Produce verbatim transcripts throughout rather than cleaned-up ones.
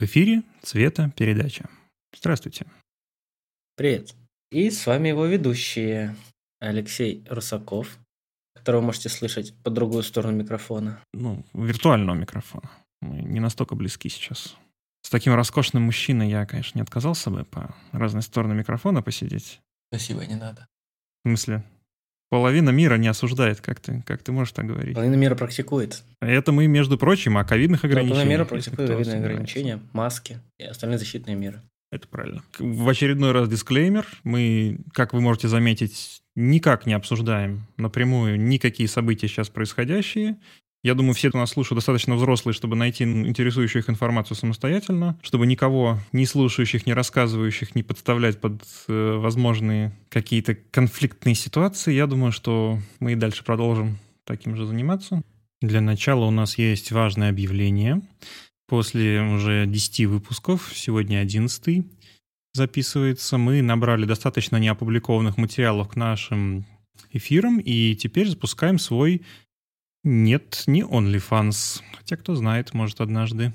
В эфире «Цвета передача». Здравствуйте. Привет. И с вами его ведущие Алексей Русаков, которого можете слышать по другую сторону микрофона. Ну, виртуального микрофона. Мы не настолько близки сейчас. С таким роскошным мужчиной я, конечно, не отказался бы по разные стороны микрофона посидеть. Спасибо, не надо. В смысле? Половина мира не осуждает, как ты, как ты можешь так говорить. Половина мира практикует. Это мы, между прочим, о ковидных ограничениях. Половина мира практикует ковидные ограничения, маски и остальные защитные меры. Это правильно. В очередной раз дисклеймер. Мы, как вы можете заметить, никак не обсуждаем напрямую никакие события сейчас происходящие. Я думаю, все, кто нас слушают, достаточно взрослые, чтобы найти интересующую их информацию самостоятельно, чтобы никого, ни слушающих, ни рассказывающих, не подставлять под э, возможные какие-то конфликтные ситуации. Я думаю, что мы и дальше продолжим таким же заниматься. Для начала у нас есть важное объявление. После уже десяти выпусков, сегодня одиннадцатый записывается, мы набрали достаточно неопубликованных материалов к нашим эфирам и теперь запускаем свой... Нет, не OnlyFans. Хотя, кто знает, может, однажды.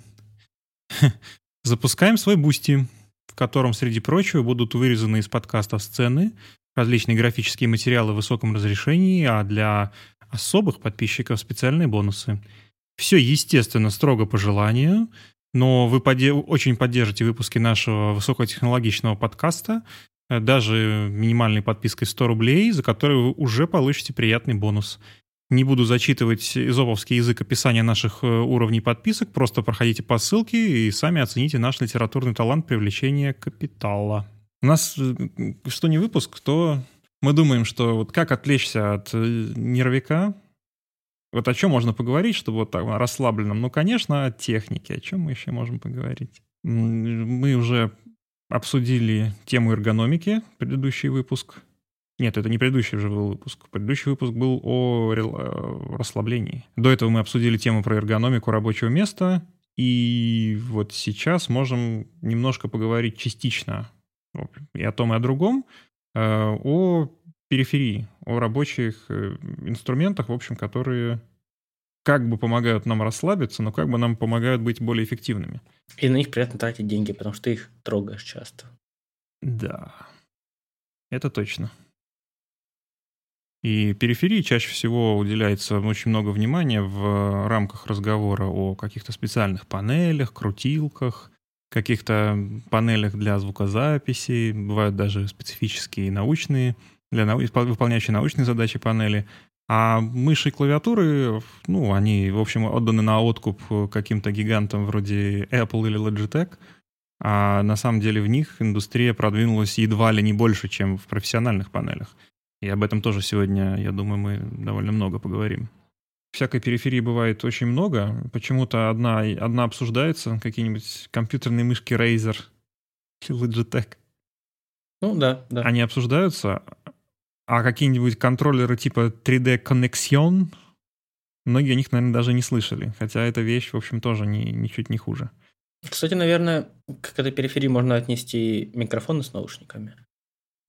Запускаем свой Boosty, в котором, среди прочего, будут вырезаны из подкаста сцены, различные графические материалы в высоком разрешении, а для особых подписчиков специальные бонусы. Все, естественно, строго по желанию, но вы поде- очень поддержите выпуски нашего высокотехнологичного подкаста, даже минимальной подпиской сто рублей, за которую вы уже получите приятный бонус. Не буду зачитывать изоповский язык описания наших уровней подписок, просто проходите по ссылке и сами оцените наш литературный талант привлечения капитала. У нас что не выпуск, то мы думаем, что вот как отвлечься от нервяка, вот о чем можно поговорить, чтобы вот так расслабленным. Ну, конечно, о технике, о чем мы еще можем поговорить. Мы уже обсудили тему эргономики, предыдущий выпуск. Нет, это не предыдущий же был выпуск. Предыдущий выпуск был о расслаблении. До этого мы обсудили тему про эргономику рабочего места. И вот сейчас можем немножко поговорить частично и о том, и о другом, о периферии, о рабочих инструментах, в общем, которые как бы помогают нам расслабиться, но как бы нам помогают быть более эффективными. И на них приятно тратить деньги, потому что ты их трогаешь часто. Да, это точно. И периферии чаще всего уделяется очень много внимания в рамках разговора о каких-то специальных панелях, крутилках, каких-то панелях для звукозаписи, бывают даже специфические научные, для нау... выполняющие научные задачи панели. А мыши и клавиатуры, ну, они, в общем, отданы на откуп каким-то гигантам вроде Apple или Logitech, а на самом деле в них индустрия продвинулась едва ли не больше, чем в профессиональных панелях. И об этом тоже сегодня, я думаю, мы довольно много поговорим. Всякой периферии бывает очень много. Почему-то одна, одна обсуждается, какие-нибудь компьютерные мышки Razer или Logitech. Ну да, да. Они обсуждаются. А какие-нибудь контроллеры типа три дэ Connexion, многие о них, наверное, даже не слышали. Хотя эта вещь, в общем, тоже не, ничуть не хуже. Кстати, наверное, к этой периферии можно отнести микрофоны с наушниками.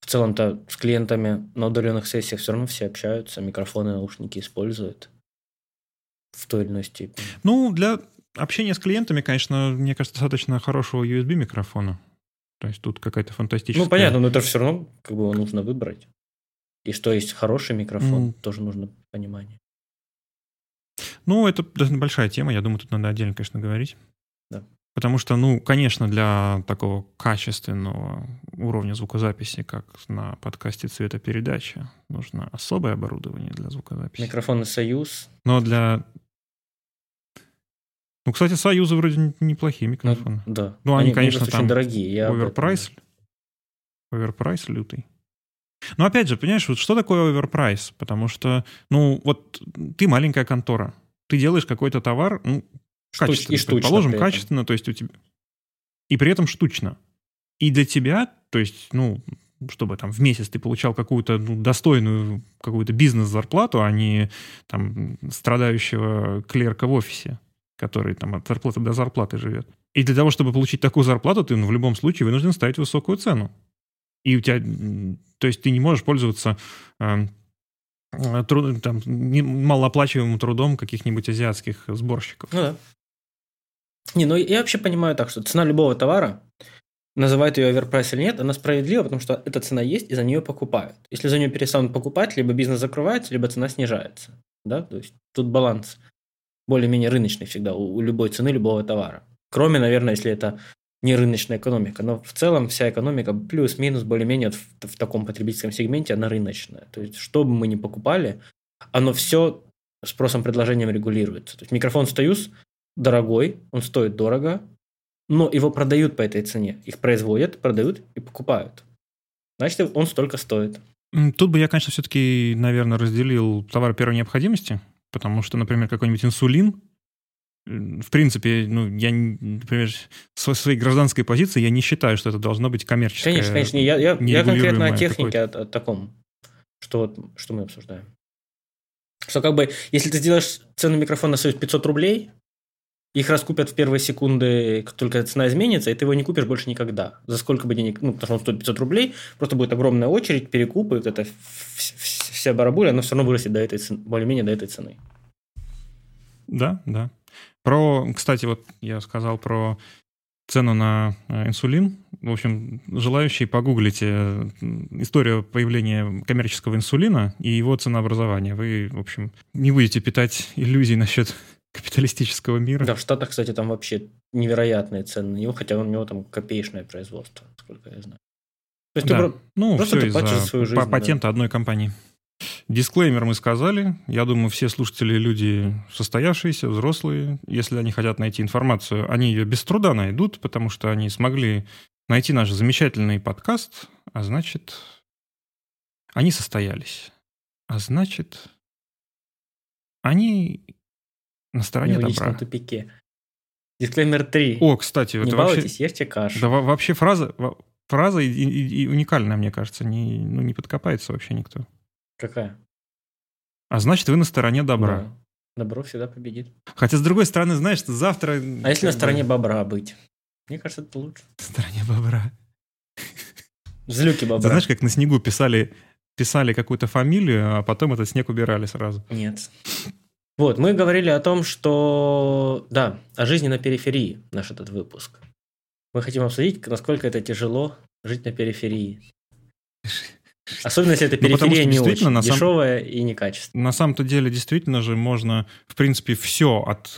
В целом-то с клиентами на удаленных сессиях все равно все общаются, микрофоны, наушники используют в той или иной степени. Ну, для общения с клиентами, конечно, мне кажется, достаточно хорошего ю эс би-микрофона. То есть тут какая-то фантастическая... Ну, понятно, но это все равно как бы его нужно выбрать. И что есть хороший микрофон, mm. тоже нужно понимание. Ну, это большая тема, я думаю, тут надо отдельно, конечно, говорить. Да. Потому что, ну, конечно, для такого качественного уровня звукозаписи, как на подкасте «Цветопередача», нужно особое оборудование для звукозаписи. Микрофоны «Союз». Но для... Ну, кстати, «Союзы» вроде неплохие микрофоны. Ну, да. Ну, они, они конечно, там очень дорогие. Оверпрайс. Оверпрайс лютый. Но, опять же, понимаешь, вот что такое оверпрайс? Потому что, ну, вот ты маленькая контора. Ты делаешь какой-то товар... ну, качественно, и штучно, предположим, качественно, то есть у тебя... И при этом штучно. И для тебя, то есть, ну, чтобы там в месяц ты получал какую-то ну, достойную какую-то бизнес-зарплату, а не там страдающего клерка в офисе, который там от зарплаты до зарплаты живет. И для того, чтобы получить такую зарплату, ты ну, в любом случае вынужден ставить высокую цену. И у тебя... То есть ты не можешь пользоваться... Э, Труд, там, малооплачиваемым трудом каких-нибудь азиатских сборщиков. Ну да. Не, ну я вообще понимаю так, что цена любого товара, называют ее оверпрайс или нет, она справедлива, потому что эта цена есть, и за нее покупают. Если за нее перестанут покупать, либо бизнес закрывается, либо цена снижается. Да? То есть тут баланс более-менее рыночный всегда у любой цены любого товара. Кроме, наверное, если это не рыночная экономика. Но в целом вся экономика плюс-минус более-менее в, в таком потребительском сегменте, она рыночная. То есть что бы мы ни покупали, оно все спросом-предложением регулируется. То есть микрофон «Союз» дорогой, он стоит дорого, но его продают по этой цене. Их производят, продают и покупают. Значит, он столько стоит. Тут бы я, конечно, все-таки, наверное, разделил товары первой необходимости, потому что, например, какой-нибудь инсулин, в принципе, ну, я, например, со своей гражданской позиции я не считаю, что это должно быть коммерческое. Конечно, конечно. Я, я, я конкретно о технике, о, о таком, что, вот, что мы обсуждаем. Что как бы, если ты сделаешь цену микрофона «Союз» пятьсот рублей, их раскупят в первые секунды, как только цена изменится, и ты его не купишь больше никогда. За сколько бы денег, ну, потому что он стоит пятьсот рублей, просто будет огромная очередь, перекупы, вот эта вся барабуля, она все равно вырастет до этой цены, более-менее до этой цены. Да, да. Про, кстати, вот я сказал про цену на инсулин. В общем, желающие погуглите историю появления коммерческого инсулина и его ценообразования. Вы, в общем, не будете питать иллюзий насчет капиталистического мира. Да, в Штатах, кстати, там вообще невероятные цены на него, хотя у него там копеечное производство, насколько я знаю. То есть да. ты про... ну, просто ты платишь за свою жизнь. По патенту да. одной компании. Дисклеймер мы сказали. Я думаю, все слушатели люди состоявшиеся, взрослые. Если они хотят найти информацию, они ее без труда найдут, потому что они смогли найти наш замечательный подкаст, а значит, они состоялись. А значит, они... на стороне добра. В личном тупике. Дисклеймер три. О, кстати. Не балуйтесь, ешьте кашу. Да вообще фраза, фраза и, и, и уникальная, мне кажется. Не, ну, не подкопается вообще никто. Какая? А значит, вы на стороне добра. Да. Добро всегда победит. Хотя, с другой стороны, знаешь, что завтра... А если на стороне бобра быть? Мне кажется, это лучше. На стороне бобра. Злюки бобра. Знаешь, как на снегу писали, писали какую-то фамилию, а потом этот снег убирали сразу? Нет. Вот, мы говорили о том, что... Да, о жизни на периферии наш этот выпуск. Мы хотим обсудить, насколько это тяжело жить на периферии. Особенно, если эта периферия ну, не очень на сам... дешевая и некачественная. На самом-то деле, действительно же, можно, в принципе, все от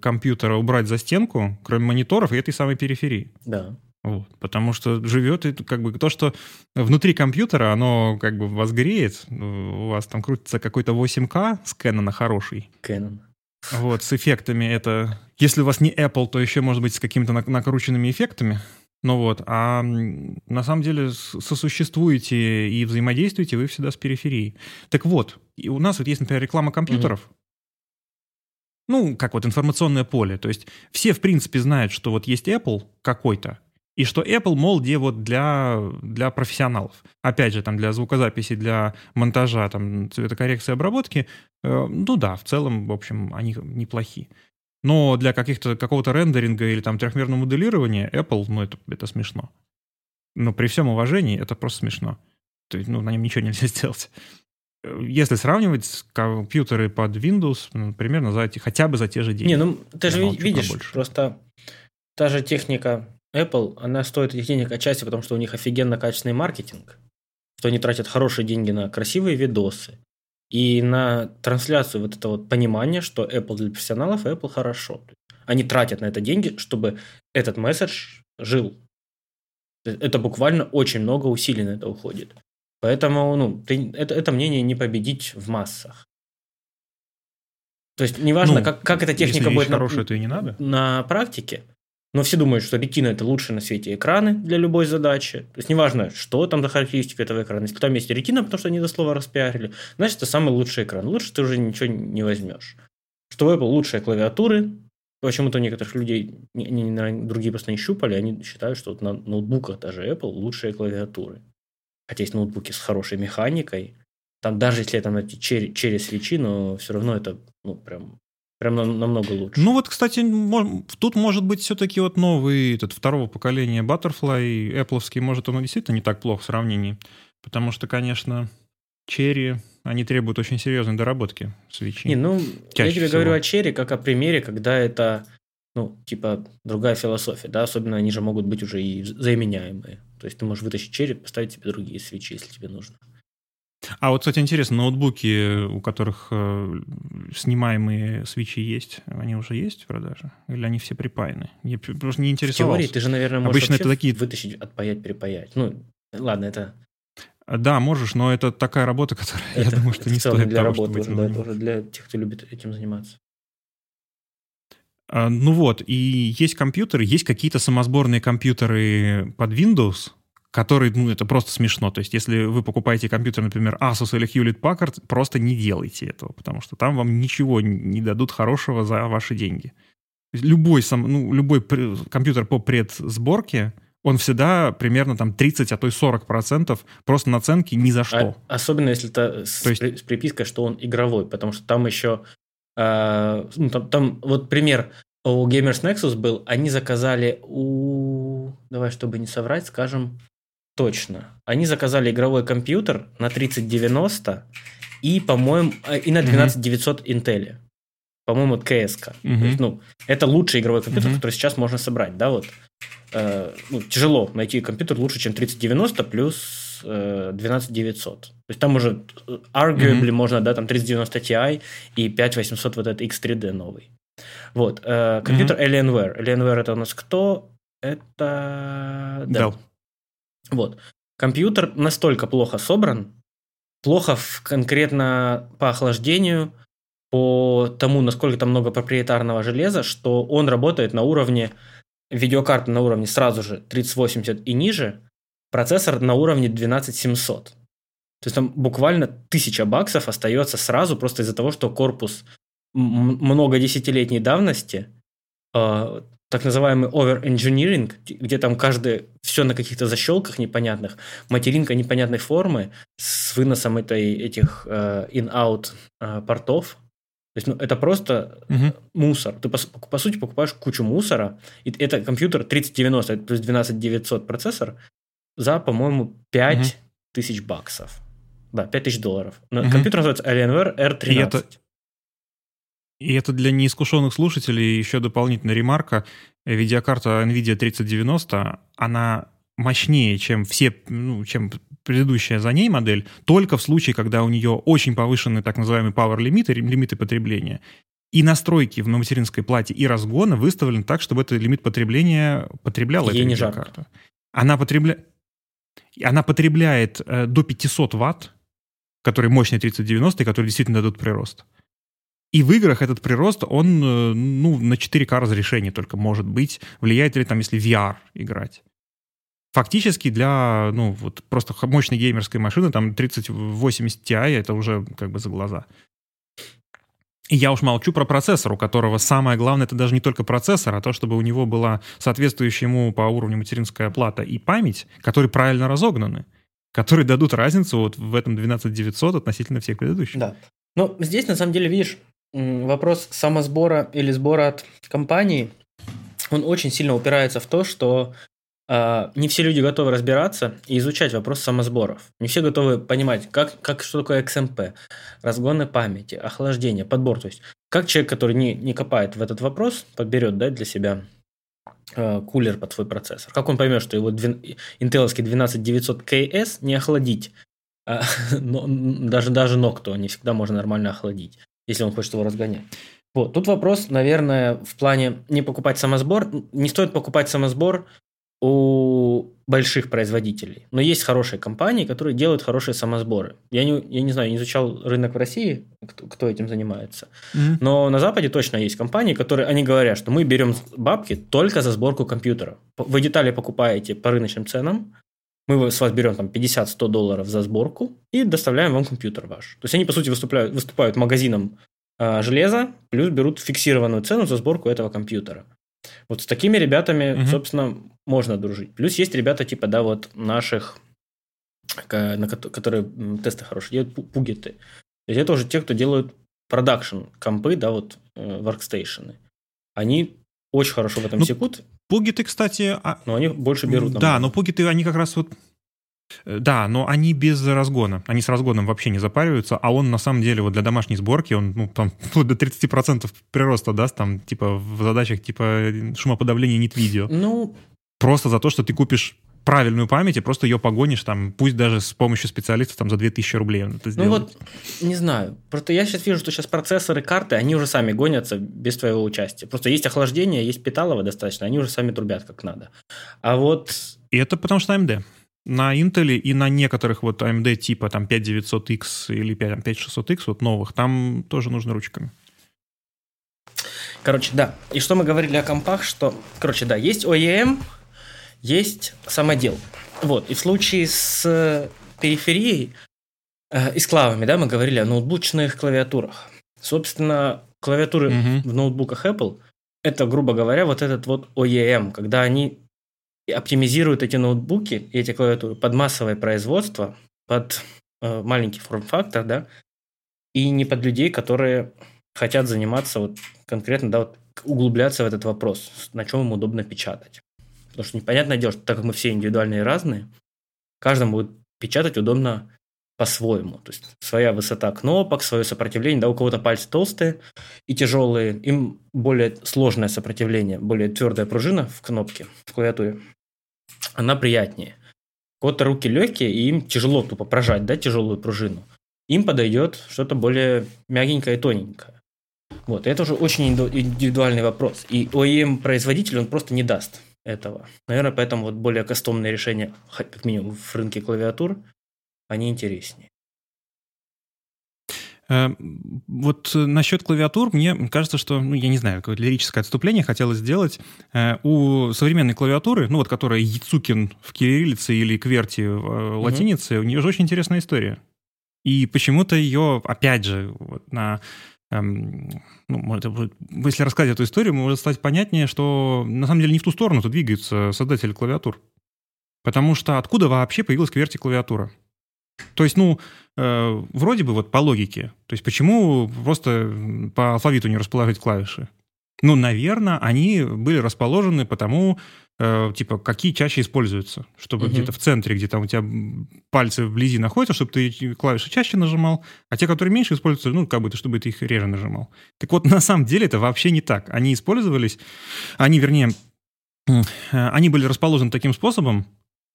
компьютера убрать за стенку, кроме мониторов и этой самой периферии. Да. Вот. Потому что живет, как бы, то, что внутри компьютера, оно как бы вас греет. У вас там крутится какой-то восемь ка с Кэнона хороший. Кэнон. Вот, с эффектами это... Если у вас не Apple, то еще, может быть, с какими-то накрученными эффектами. Ну вот, а на самом деле сосуществуете и взаимодействуете вы всегда с периферией. Так вот, и у нас вот есть, например, реклама компьютеров. Mm-hmm. Ну, как вот информационное поле. То есть все, в принципе, знают, что вот есть Apple какой-то, и что Apple, мол, где вот для, для профессионалов. Опять же, там для звукозаписи, для монтажа, там, цветокоррекции, обработки, э, ну да, в целом, в общем, они неплохи. Но для каких-то, какого-то рендеринга или там трехмерного моделирования Apple, ну это, это смешно. Но при всем уважении это просто смешно. То есть, ну, на нем ничего нельзя сделать. Если сравнивать компьютеры под Windows, ну, примерно за, хотя бы за те же деньги. Не, ну, ты же видишь, просто та же техника... Apple, она стоит этих денег отчасти, потому что у них офигенно качественный маркетинг, что они тратят хорошие деньги на красивые видосы и на трансляцию вот этого вот понимания, что Apple для профессионалов, а Apple хорошо. Они тратят на это деньги, чтобы этот месседж жил. Это буквально очень много усилий на это уходит. Поэтому ну, ты, это, это мнение не победить в массах. То есть неважно, ну, как, как эта техника будет хорошая, на, и не надо. На практике. Но все думают, что ретина – это лучшие на свете экраны для любой задачи. То есть, неважно, что там за характеристика этого экрана. Если там есть ретина, потому что они до слова распиарили, значит, это самый лучший экран. Лучше ты уже ничего не возьмешь. Что у Apple лучшие клавиатуры. Почему-то у некоторых людей, не, не, не, другие просто не щупали, они считают, что вот на ноутбуках даже Apple лучшие клавиатуры. Хотя есть ноутбуки с хорошей механикой. Там даже если это найти через, через свечи, но все равно это ну, прям... Прям намного лучше. Ну вот, кстати, тут может быть все-таки вот новый этот, второго поколения Butterfly, Apple'овский, может он действительно не так плох в сравнении, потому что, конечно, Cherry, они требуют очень серьезной доработки свечи. Не, ну, я тебе всего. говорю о Cherry как о примере, когда это ну, типа, другая философия, да, особенно они же могут быть уже и заменяемые. То есть ты можешь вытащить череп, поставить себе другие свечи, если тебе нужно. А вот, кстати, интересно, ноутбуки, у которых э, снимаемые свечи есть, они уже есть в продаже? Или они все припаяны? Я просто не интересовался. В теории ты же, наверное, можешь обычно это такие... вытащить, отпаять, перепаять. Ну, ладно, это... Да, можешь, но это такая работа, которая, это, я думаю, что не стоит для того, работы, чтобы да, это для тех, кто любит этим заниматься. А, ну вот, и есть компьютеры, есть какие-то самосборные компьютеры под Windows, которые, ну, это просто смешно. То есть, если вы покупаете компьютер, например, Asus или Hewlett Packard, просто не делайте этого, потому что там вам ничего не дадут хорошего за ваши деньги. Любой, сам, ну, любой компьютер по предсборке, он всегда примерно там тридцать, а то и сорок процентов просто наценки ни за что. А, особенно, если это с, есть... при, с припиской, что он игровой, потому что там еще... Э, ну, там, там вот пример у Gamers Nexus был, они заказали у... Давай, чтобы не соврать, скажем... Точно. Они заказали игровой компьютер на тридцать девяносто и, по-моему, и на двенадцать девятьсот mm-hmm. Intel. По-моему, кей эс-ка. Mm-hmm. То есть, ну, это лучший игровой компьютер, mm-hmm. который сейчас можно собрать. Да, вот. Э, ну, тяжело найти компьютер лучше, чем тридцать девяносто плюс э, двенадцать девятьсот. То есть там уже arguably mm-hmm. можно, да, там тридцать девяносто Ti и пять тысяч восемьсот вот этот икс три ди новый. Вот. Э, компьютер mm-hmm. Alienware. Alienware это у нас кто? Это... Dell. Dell. Вот. Компьютер настолько плохо собран, плохо в, конкретно по охлаждению, по тому, насколько там много проприетарного железа, что он работает на уровне видеокарты на уровне сразу же тридцать восемьдесят и ниже, процессор на уровне двенадцать семьсот. То есть там буквально тысяча баксов остается сразу просто из-за того, что корпус м- многодесятилетней давности, э- так называемый over-engineering, где там каждый, все на каких-то защелках непонятных, материнка непонятной формы с выносом этой, этих э, in-out э, портов. То есть, ну, это просто uh-huh. мусор. Ты, по, по сути, покупаешь кучу мусора. И это компьютер тридцать девяносто плюс двенадцать девятьсот процессор за, по-моему, пять тысяч uh-huh. баксов. Да, пять тысяч долларов. Uh-huh. Компьютер называется Alienware эр тринадцать. И это для неискушенных слушателей еще дополнительная ремарка. Видеокарта NVIDIA тридцать девяносто, она мощнее, чем, все, ну, чем предыдущая за ней модель, только в случае, когда у нее очень повышенные так называемые power-лимиты, лимиты потребления. И настройки в материнской плате и разгона выставлены так, чтобы этот лимит потребления потребляла эта видеокарта. Она, потребля... она потребляет э, до пятьсот ватт, которые мощные тридцать девяносто и которые действительно дадут прирост. И в играх этот прирост, он, ну, на четыре ка разрешение только может быть. Влияет ли там, если ви ар играть? Фактически для, ну, вот просто мощной геймерской машины, там, тридцать восемьдесят Ti, это уже как бы за глаза. И я уж молчу про процессор, у которого самое главное, это даже не только процессор, а то, чтобы у него была соответствующая ему по уровню материнская плата и память, которые правильно разогнаны, которые дадут разницу вот в этом двенадцать девятьсот относительно всех предыдущих. Да. Ну, здесь, на самом деле, видишь, вопрос самосбора или сбора от компании, он очень сильно упирается в то, что э, не все люди готовы разбираться и изучать вопрос самосборов. Не все готовы понимать, как, как, что такое икс эм пи, разгоны памяти, охлаждение, подбор. То есть, как человек, который не, не копает в этот вопрос, подберет, да, для себя э, кулер под свой процессор. Как он поймет, что его интеловский двенадцать девятьсот кей эс не охладить, э, но, даже, даже Noctua не всегда можно нормально охладить, если он хочет его разгонять. Вот. Тут вопрос, наверное, в плане не покупать самосбор. Не стоит покупать самосбор у больших производителей. Но есть хорошие компании, которые делают хорошие самосборы. Я не, я не знаю, не изучал рынок в России, кто, кто этим занимается. Mm-hmm. Но на Западе точно есть компании, которые они говорят, что мы берем бабки только за сборку компьютера. Вы детали покупаете по рыночным ценам, мы с вас берем там пятьдесят-сто долларов за сборку и доставляем вам компьютер ваш. То есть они, по сути, выступают, выступают магазином э, железа, плюс берут фиксированную цену за сборку этого компьютера. Вот с такими ребятами, угу. собственно, можно дружить. Плюс есть ребята типа, да, вот наших, на которые тесты хорошие делают, пугеты. То есть это уже те, кто делают продакшн компы, да, вот воркстейшены. Они очень хорошо в этом ну... секут. Пугеты, кстати... А... Но они больше берут. Да, но пугеты, они как раз вот... Да, но они без разгона. Они с разгоном вообще не запариваются, а он на самом деле вот для домашней сборки, он ну, там вплоть до тридцать процентов прироста даст, там типа в задачах типа шумоподавления нет видео. Ну... Просто за то, что ты купишь правильную память и просто ее погонишь, там, пусть даже с помощью специалистов там, за две тысячи рублей он это сделает. Ну вот, не знаю. Просто я сейчас вижу, что сейчас процессоры, карты, они уже сами гонятся без твоего участия. Просто есть охлаждение, есть питалово достаточно, они уже сами трубят как надо. А вот... И это потому что а эм дэ. На Intel и на некоторых вот а эм дэ типа там пять девятьсот икс или пять шестьсот икс, вот новых, там тоже нужно ручками. Короче, да. И что мы говорили о компах, что... Короче, да, есть о и эм, есть самодел. Вот. И в случае с периферией э, и с клавами, да, мы говорили о ноутбучных клавиатурах. Собственно, клавиатуры mm-hmm. в ноутбуках Apple – это, грубо говоря, вот этот вот о и эм, когда они... и оптимизируют эти ноутбуки, эти клавиатуры под массовое производство, под э, маленький форм-фактор, да, и не под людей, которые хотят заниматься вот конкретно, да, вот, углубляться в этот вопрос, на чем им удобно печатать. Потому что непонятное дело, что так как мы все индивидуальные и разные, каждому будет печатать удобно по-своему. То есть своя высота кнопок, свое сопротивление, да, у кого-то пальцы толстые и тяжелые, им более сложное сопротивление, более твердая пружина в кнопке, в клавиатуре, она приятнее. У кого-то руки легкие, и им тяжело тупо прожать, да, тяжелую пружину. Им подойдет что-то более мягенькое и тоненькое. Вот, и это уже очень индивидуальный вопрос. И о и эм-производитель, он просто не даст этого. Наверное, поэтому вот более кастомные решения, как минимум, в рынке клавиатур, они интереснее. Вот насчет клавиатур, мне кажется, что, ну, я не знаю, какое-то лирическое отступление хотелось сделать. У современной клавиатуры, ну, вот которая Яцукин в кириллице или Кверти в латинице, угу. у нее же очень интересная история. И почему-то ее, опять же, вот на... Ну, может, если рассказать эту историю, может стать понятнее, что на самом деле не в ту сторону-то двигаются создатели клавиатур. Потому что откуда вообще появилась Кверти-клавиатура? То есть, ну, э, вроде бы вот по логике. То есть, почему просто по алфавиту не расположить клавиши? Ну, наверное, они были расположены потому, э, типа, какие чаще используются. Чтобы угу. где-то в центре, где там у тебя пальцы вблизи находятся, чтобы ты клавиши чаще нажимал, а те, которые меньше используются, ну, как бы, чтобы ты их реже нажимал. Так вот, на самом деле это вообще не так. Они использовались, они, вернее, э, они были расположены таким способом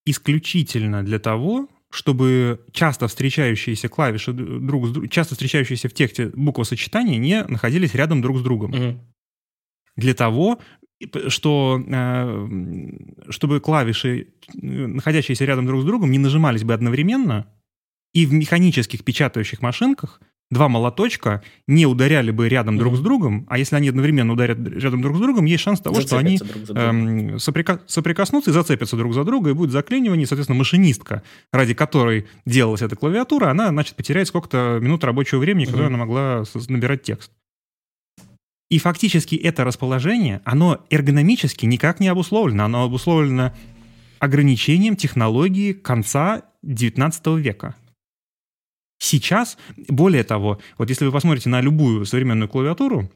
исключительно для того, чтобы часто встречающиеся клавиши друг с друг, часто встречающиеся в тексте буквосочетания не находились рядом друг с другом. Mm-hmm. Для того, что, чтобы клавиши, находящиеся рядом друг с другом, не нажимались бы одновременно, и в механических печатающих машинках два молоточка не ударяли бы рядом mm-hmm. друг с другом, а если они одновременно ударят рядом друг с другом, есть шанс того, зацепятся что они э, соприка- соприкоснутся и зацепятся друг за друга, и будет заклинивание, и, соответственно, машинистка, ради которой делалась эта клавиатура, она, значит, потеряет сколько-то минут рабочего времени, mm-hmm. которое она могла набирать текст. И фактически это расположение, оно эргономически никак не обусловлено, оно обусловлено ограничением технологии конца девятнадцатого века. Сейчас, более того, вот если вы посмотрите на любую современную клавиатуру,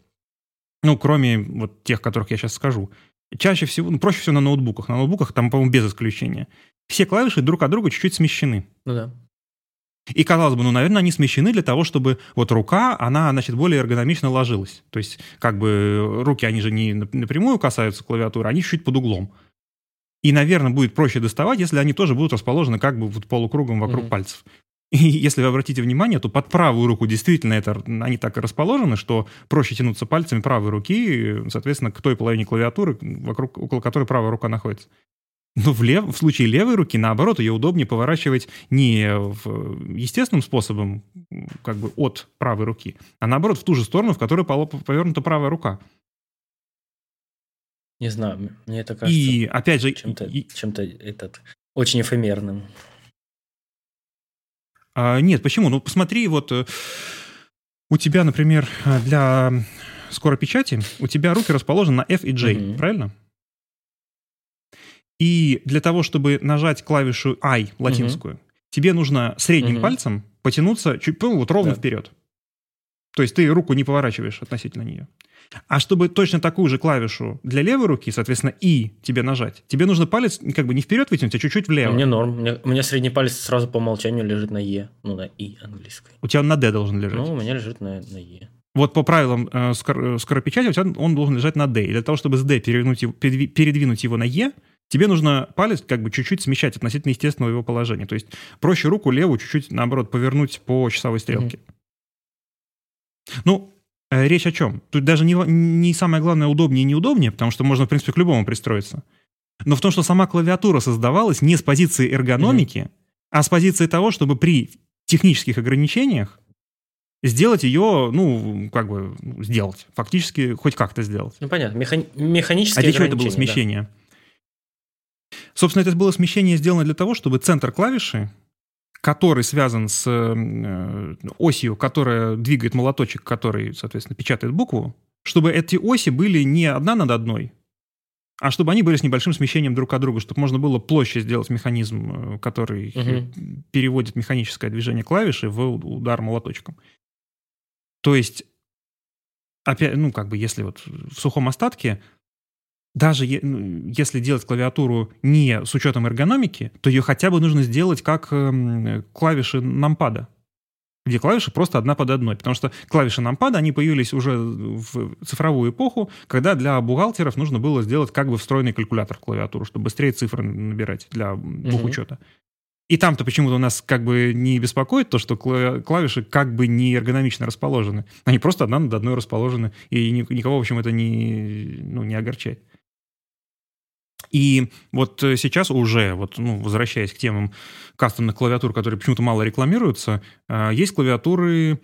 ну, кроме вот тех, которых я сейчас скажу, чаще всего, ну, проще всего на ноутбуках. На ноутбуках там, по-моему, без исключения. Все клавиши друг от друга чуть-чуть смещены. Ну да. И, казалось бы, ну, наверное, они смещены для того, чтобы вот рука, она, значит, более эргономично ложилась. То есть, как бы, руки, они же не напрямую касаются клавиатуры, они чуть-чуть под углом. И, наверное, будет проще доставать, если они тоже будут расположены как бы вот полукругом вокруг mm-hmm. пальцев. И если вы обратите внимание, то под правую руку действительно это, они так и расположены, что проще тянуться пальцами правой руки, соответственно, к той половине клавиатуры, вокруг, около которой правая рука находится. Но в, лев, в случае левой руки, наоборот, ее удобнее поворачивать не в естественным способом, как бы от правой руки, а наоборот в ту же сторону, в которую повернута правая рука. Не знаю, мне это кажется и, опять же, чем-то, и... чем-то этот, очень эфемерным. А, нет, почему? Ну, посмотри, вот у тебя, например, для скоропечати у тебя руки расположены на F и J, mm-hmm. правильно? И для того, чтобы нажать клавишу I, латинскую, mm-hmm. тебе нужно средним mm-hmm. пальцем потянуться чуть, ну, вот ровно да. вперед. То есть ты руку не поворачиваешь относительно нее. А чтобы точно такую же клавишу для левой руки, соответственно, «и» тебе нажать, тебе нужно палец как бы не вперед вытянуть, а чуть-чуть влево. Мне норм. У меня, у меня средний палец сразу по умолчанию лежит на «е». Ну, на «и» английской. У тебя он на «д» должен лежать. Ну, у меня лежит на, на «е». Вот по правилам э, скор- скоропечати у тебя он должен лежать на «д». И для того, чтобы с «д» передвинуть его, передвинуть его на «е», тебе нужно палец как бы чуть-чуть смещать относительно естественного его положения. То есть проще руку левую чуть-чуть, наоборот, повернуть по часовой стрелке. Mm-hmm. Ну, э, речь о чем? Тут даже не, не самое главное удобнее и неудобнее, потому что можно, в принципе, к любому пристроиться. Но в том, что сама клавиатура создавалась не с позиции эргономики, mm-hmm. а с позиции того, чтобы при технических ограничениях сделать ее, ну, как бы сделать. Фактически хоть как-то сделать. Ну, понятно. Механи- механические ограничения. А для чего это было смещение? Да. Собственно, это было смещение сделано для того, чтобы центр клавиши, который связан с осью, которая двигает молоточек, который, соответственно, печатает букву, чтобы эти оси были не одна над одной, а чтобы они были с небольшим смещением друг от друга, чтобы можно было площе сделать механизм, который угу. переводит механическое движение клавиши в удар молоточком. То есть, опять, ну, как бы, если вот в сухом остатке, даже если делать клавиатуру не с учетом эргономики, то ее хотя бы нужно сделать как клавиши нампада, где клавиши просто одна под одной. Потому что клавиши нампада, они появились уже в цифровую эпоху, когда для бухгалтеров нужно было сделать как бы встроенный калькулятор в клавиатуру, чтобы быстрее цифры набирать для бухучета. Mm-hmm. И там-то почему-то у нас как бы не беспокоит то, что клавиши как бы не эргономично расположены. Они просто одна над одной расположены, и никого, в общем, это не, ну, не огорчает. И вот сейчас уже, вот, ну, возвращаясь к темам кастомных клавиатур, которые почему-то мало рекламируются, есть клавиатуры,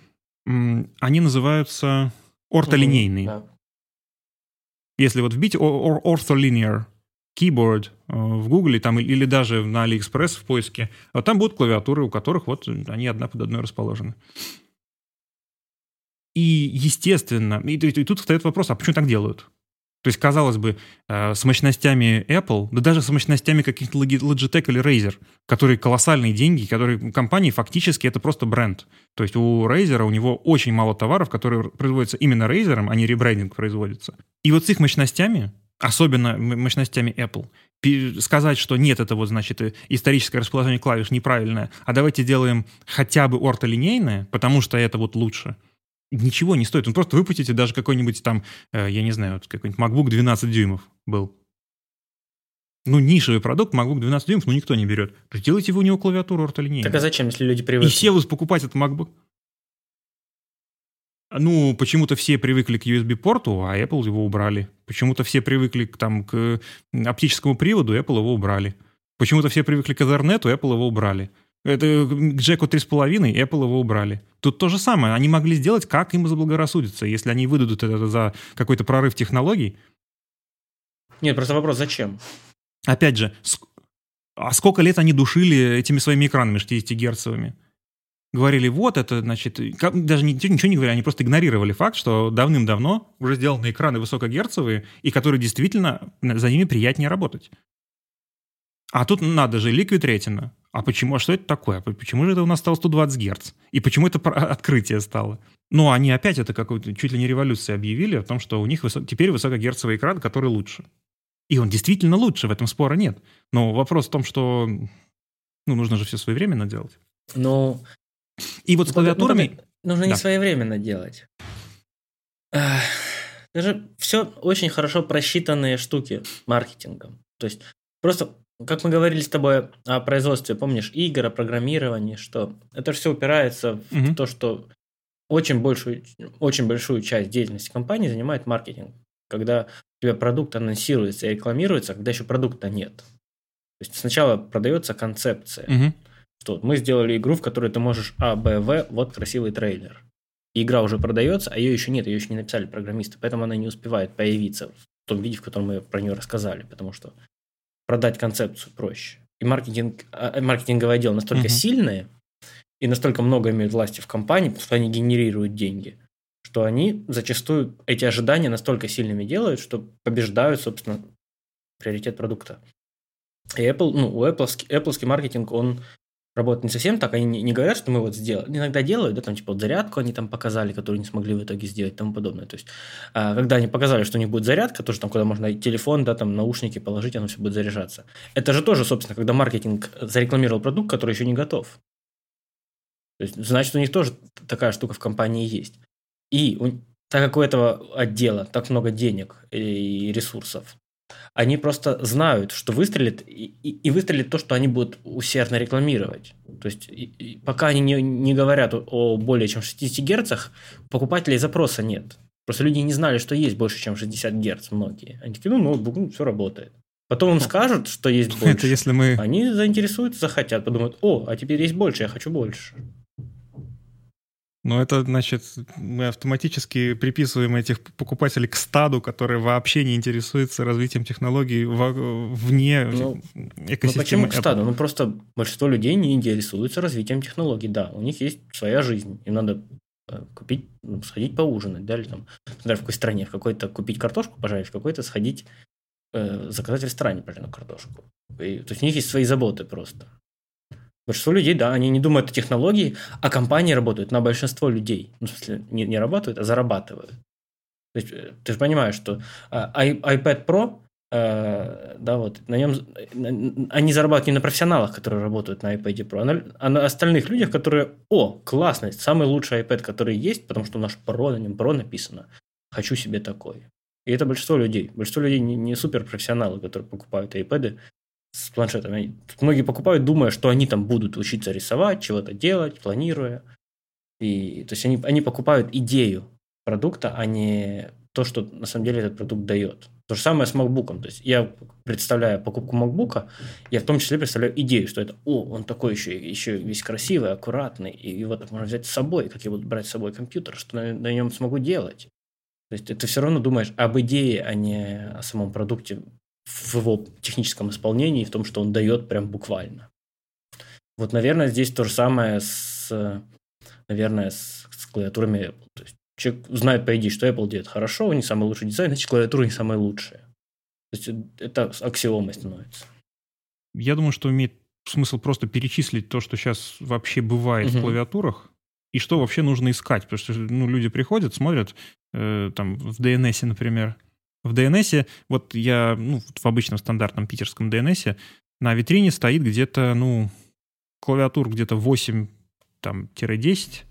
они называются ортолинейные. Mm-hmm, да. Если вот вбить ortholinear keyboard в Гугле там, или даже на AliExpress в поиске, вот там будут клавиатуры, у которых вот они одна под одной расположены. И естественно, и, и, и тут встает вопрос, а почему так делают? То есть, казалось бы, с мощностями Apple, да даже с мощностями каких-то Logitech или Razer, которые колоссальные деньги, которые компании фактически это просто бренд. То есть у Razer, у него очень мало товаров, которые производятся именно Razer, а не ребрендинг производится. И вот с их мощностями, особенно мощностями Apple, сказать, что нет, это вот, значит, историческое расположение клавиш неправильное, а давайте делаем хотя бы ортолинейное, потому что это вот лучше. Ничего не стоит. Он просто выпустите даже какой-нибудь там, я не знаю, какой-нибудь MacBook двенадцать дюймов был. Ну, нишевый продукт, MacBook двенадцать дюймов, ну, никто не берет. То есть делайте вы у него клавиатуру ортолинейную. Так а зачем, если люди привыкли? И все будут покупать этот MacBook. Ну, почему-то все привыкли к ю эс би-порту, а Apple его убрали. Почему-то все привыкли там, к оптическому приводу, Apple его убрали. Почему-то все привыкли к Ethernet, Apple его убрали. Это к джеку три с половиной, Apple его убрали. Тут то же самое. Они могли сделать, как им заблагорассудится. Если они выдадут это за какой-то прорыв технологий. Нет, просто вопрос, зачем? Опять же, ск- а сколько лет они душили этими своими экранами шестидесятигерцовыми? Говорили, вот это, значит... Как, даже ничего, ничего не говорили, они просто игнорировали факт, что давным-давно уже сделаны экраны высокогерцовые, и которые действительно за ними приятнее работать. А тут надо же, Liquid Retina. А почему? А что это такое? Почему же это у нас стало сто двадцать герц? И почему это открытие стало? Ну, они опять это какую-то чуть ли не революцию объявили о том, что у них высо... теперь высокогерцовый экран, который лучше. И он действительно лучше, в этом спора нет. Но вопрос в том, что ну, нужно же все своевременно делать. Ну, и вот с клавиатурами... Ну, нужно да. не своевременно делать. Это же все очень хорошо просчитанные штуки маркетингом. То есть просто... Как мы говорили с тобой о производстве, помнишь, игр, о программировании, что это все упирается mm-hmm. в то, что очень большую, очень большую часть деятельности компании занимает маркетинг. Когда у тебя продукт анонсируется и рекламируется, когда еще продукта нет. То есть сначала продается концепция, mm-hmm. что мы сделали игру, в которой ты можешь А, Б, В, вот красивый трейлер. И игра уже продается, а ее еще нет, ее еще не написали программисты, поэтому она не успевает появиться в том виде, в котором мы про нее рассказали, потому что продать концепцию проще. И маркетинг, маркетинговое отдел настолько uh-huh. сильное и настолько много имеют власти в компании, потому что они генерируют деньги, что они зачастую эти ожидания настолько сильными делают, что побеждают, собственно, приоритет продукта. И Apple, ну, у Apple, Appleский маркетинг, он работает не совсем так, они не говорят, что мы вот сделали, иногда делают, да, там типа вот зарядку они там показали, которую не смогли в итоге сделать, тому подобное. То есть, когда они показали, что у них будет зарядка, тоже там, куда можно телефон, да, там наушники положить, оно все будет заряжаться. Это же тоже, собственно, когда маркетинг зарекламировал продукт, который еще не готов. То есть, значит, у них тоже такая штука в компании есть. И у, так как у этого отдела так много денег и ресурсов, они просто знают, что выстрелит, и, и выстрелит то, что они будут усердно рекламировать. То есть, и, и пока они не, не говорят о, о более чем шестидесяти герцах, покупателей запроса нет. Просто люди не знали, что есть больше, чем шестьдесят герц многие. Они такие, ну, ноутбук, ну, все работает. Потом им скажут, что есть больше. Это если мы... Они заинтересуются, захотят, подумают, о, а теперь есть больше, я хочу больше. Ну, это, значит, мы автоматически приписываем этих покупателей к стаду, которые вообще не интересуются развитием технологий вне ну, экосистемы. Ну, почему к стаду? Ну, просто большинство людей не интересуются развитием технологий, да. У них есть своя жизнь, им надо купить, сходить поужинать, да, или там, смотря в какой стране, в какой-то купить картошку пожарить, в какой-то сходить, э, заказать в ресторане, например, картошку. И, то есть у них есть свои заботы просто. Большинство людей, да, они не думают о технологии, а компании работают на большинство людей. Ну, в смысле, не, не работают, а зарабатывают. То есть, ты же понимаешь, что iPad Pro, э, да, вот, на нем, они зарабатывают не на профессионалах, которые работают на iPad Pro, а на, а на остальных людях, которые, о, классный, самый лучший iPad, который есть, потому что у нас Pro, на нем Pro написано. Хочу себе такой. И это большинство людей. Большинство людей не, не суперпрофессионалы, которые покупают iPad'ы, с планшетами. Многие покупают, думая, что они там будут учиться рисовать, чего-то делать, планируя. И, то есть они, они покупают идею продукта, а не то, что на самом деле этот продукт дает. То же самое с MacBook'ом. То есть я представляю покупку MacBook'а, я в том числе представляю идею, что это, о, он такой еще, еще весь красивый, аккуратный, и его так можно взять с собой, как я буду брать с собой компьютер, что на, на нем смогу делать. То есть ты все равно думаешь об идее, а не о самом продукте, в его техническом исполнении, в том, что он дает прям буквально. Вот, наверное, здесь то же самое с, наверное, с, с клавиатурами Apple. То есть человек знает, по идее, что Apple делает хорошо, у них самый лучший дизайн, значит, клавиатуры не самые лучшие. То есть это аксиомой становится. Я думаю, что имеет смысл просто перечислить то, что сейчас вообще бывает угу. в клавиатурах, и что вообще нужно искать. Потому что ну, люди приходят, смотрят, э, там, в ди эн эс, например, в ди эн эс, вот я ну, в обычном стандартном питерском ди эн эс на витрине стоит где-то, ну, клавиатур где-то восемь-десять,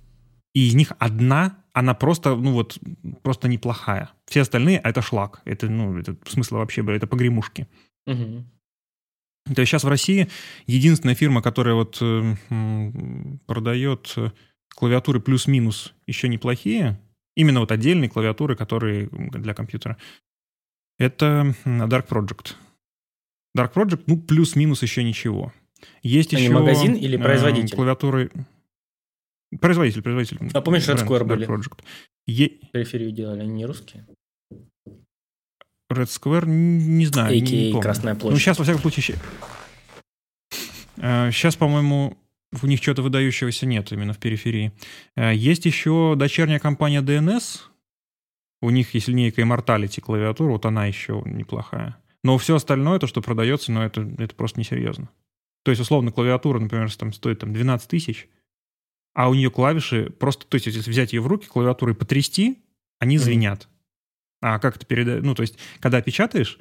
и из них одна, она просто, ну вот, просто неплохая. Все остальные, а это шлак. Это, ну, это смысла вообще, это погремушки. Угу. То есть сейчас в России единственная фирма, которая вот продает клавиатуры плюс-минус еще неплохие, именно вот отдельные клавиатуры, которые для компьютера, это Dark Project. Dark Project, ну, плюс-минус еще ничего. Есть Они еще... магазин или производитель? Э, клавиатуры... Производитель, производитель. А помнишь, Red Square были? Project. Е... Периферию делали, они не русские? Red Square, не знаю, эй кей эй, не помню. Красная площадь. Ну, сейчас, во всяком случае... Сейчас, по-моему... У них чего-то выдающегося нет именно в периферии. Есть еще дочерняя компания ди эн эс. У них есть линейка Immortality клавиатура, вот она еще неплохая. Но все остальное, то, что продается, ну, это, это просто несерьезно. То есть, условно, клавиатура, например, там, стоит там, двенадцать тысяч, а у нее клавиши просто... То есть, если взять ее в руки, клавиатурой потрясти, они звенят. Mm-hmm. А как это передать? Ну, то есть, когда печатаешь...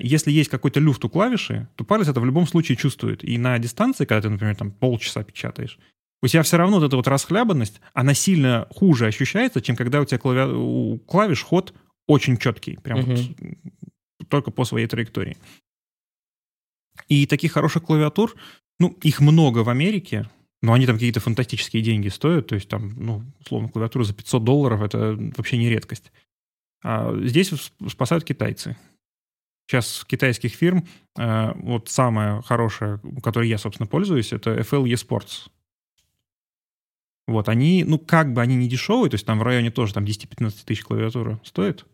Если есть какой-то люфт у клавиши, то палец это в любом случае чувствует. И на дистанции, когда ты, например, там полчаса печатаешь, у тебя все равно вот эта вот расхлябанность, она сильно хуже ощущается, чем когда у тебя клави... у клавиш ход очень четкий, прям угу. вот, только по своей траектории. И таких хороших клавиатур, ну, их много в Америке, но они там какие-то фантастические деньги стоят, то есть там, ну, условно, клавиатура за пятьсот долларов, это вообще не редкость. А здесь спасают китайцы. Сейчас китайских фирм, э, вот самая хорошая, которой я, собственно, пользуюсь, это эф эл и Sports. Вот, они, ну, как бы они не дешевые, то есть там в районе тоже там десять-пятнадцать тысяч клавиатура стоит.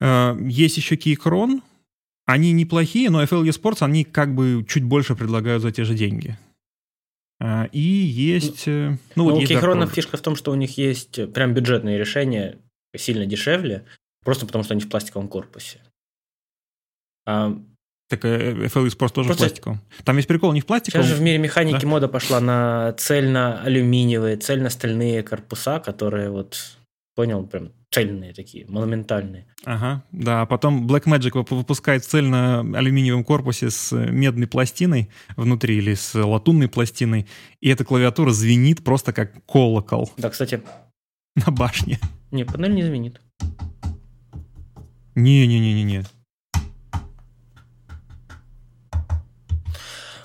Э, есть еще Keychron. Они неплохие, но эф эл и Sports, они как бы чуть больше предлагают за те же деньги. Э, и есть... Э, ну, вот у Keychron фишка в том, что у них есть прям бюджетные решения, сильно дешевле, просто потому что они в пластиковом корпусе. А Так эф эл и Sports тоже просто... пластиковым. Там весь прикол не в пластиковом. Сейчас же в мире механики да? мода пошла на цельно-алюминиевые, цельно-стальные корпуса, которые вот, понял, прям цельные такие, монументальные. Ага, да. Потом Blackmagic выпускает в цельно-алюминиевом корпусе с медной пластиной внутри или с латунной пластиной, и эта клавиатура звенит просто как колокол. Да, кстати. На башне. Не, панель не звенит. Не-не-не-не-не.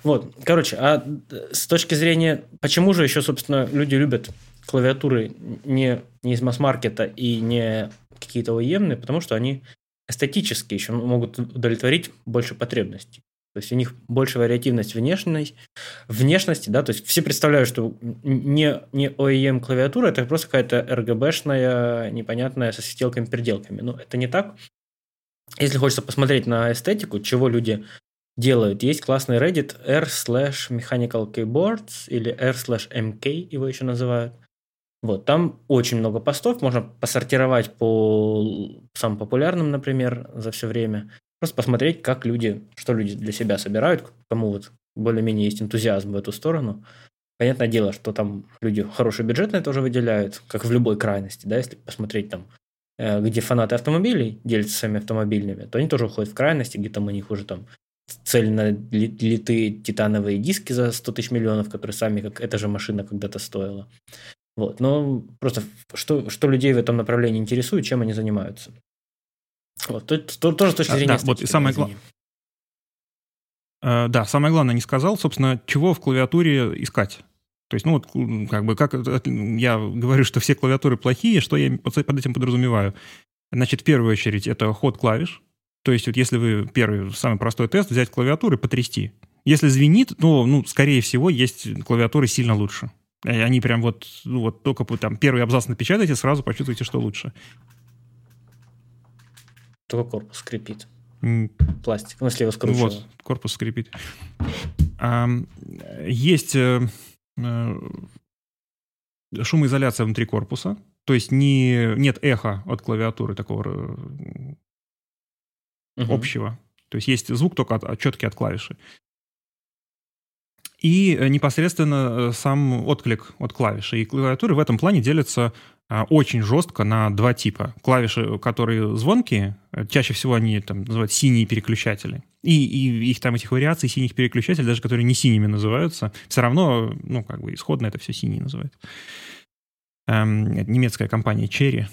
Вот, короче, а с точки зрения, почему же еще, собственно, люди любят клавиатуры не, не из масс-маркета и не какие-то о и эм-ные, потому что они эстетически еще могут удовлетворить больше потребностей. То есть у них больше вариативность внешней, внешности, да, то есть все представляют, что не, не о и эм клавиатура, это просто какая-то эр джи би-шная, непонятная, со светилками-переделками. Но это не так. Если хочется посмотреть на эстетику, чего люди делают, есть классный Reddit эр слэш механикал кейбордс или эр слэш эм кей его еще называют. Вот, там очень много постов, можно посортировать по самым популярным, например, за все время. Просто посмотреть, как люди, что люди для себя собирают, кому вот более-менее есть энтузиазм в эту сторону. Понятное дело, что там люди хорошие бюджетные тоже выделяют, как в любой крайности, да, если посмотреть там, где фанаты автомобилей делятся своими автомобилями, то они тоже уходят в крайности, где там у них уже там цельно литые титановые диски за сто тысяч миллионов, которые сами, как эта же машина когда-то стоила. Вот, но просто что, что людей в этом направлении интересует, чем они занимаются. Вот, тоже то, с точки зрения... А, да, вот и самое главное... А, да, самое главное не сказал, собственно, чего в клавиатуре искать. То есть, ну вот, как бы, как я говорю, что все клавиатуры плохие, что я под этим подразумеваю. Значит, в первую очередь, это ход клавиш. То есть, вот если вы первый, самый простой тест, взять клавиатуру и потрясти. Если звенит, то, ну, скорее всего, есть клавиатуры сильно лучше. Они прям вот, ну, вот только там первый абзац напечатаете, сразу почувствуете, что лучше. Только корпус скрипит. Пластик. Ну, если его скручивают. Вот, корпус скрипит. А, есть э, э, шумоизоляция внутри корпуса. То есть не, нет эха от клавиатуры такого э, общего. То есть есть звук только от, четкий от клавиши. И непосредственно сам отклик от клавиши. И клавиатуры в этом плане делятся очень жестко на два типа. Клавиши, которые звонкие, чаще всего они там называют синие переключатели. И, и их там этих вариаций синих переключателей, даже которые не синими называются, все равно, ну, как бы исходно это все синие называют. Эм, немецкая компания Cherry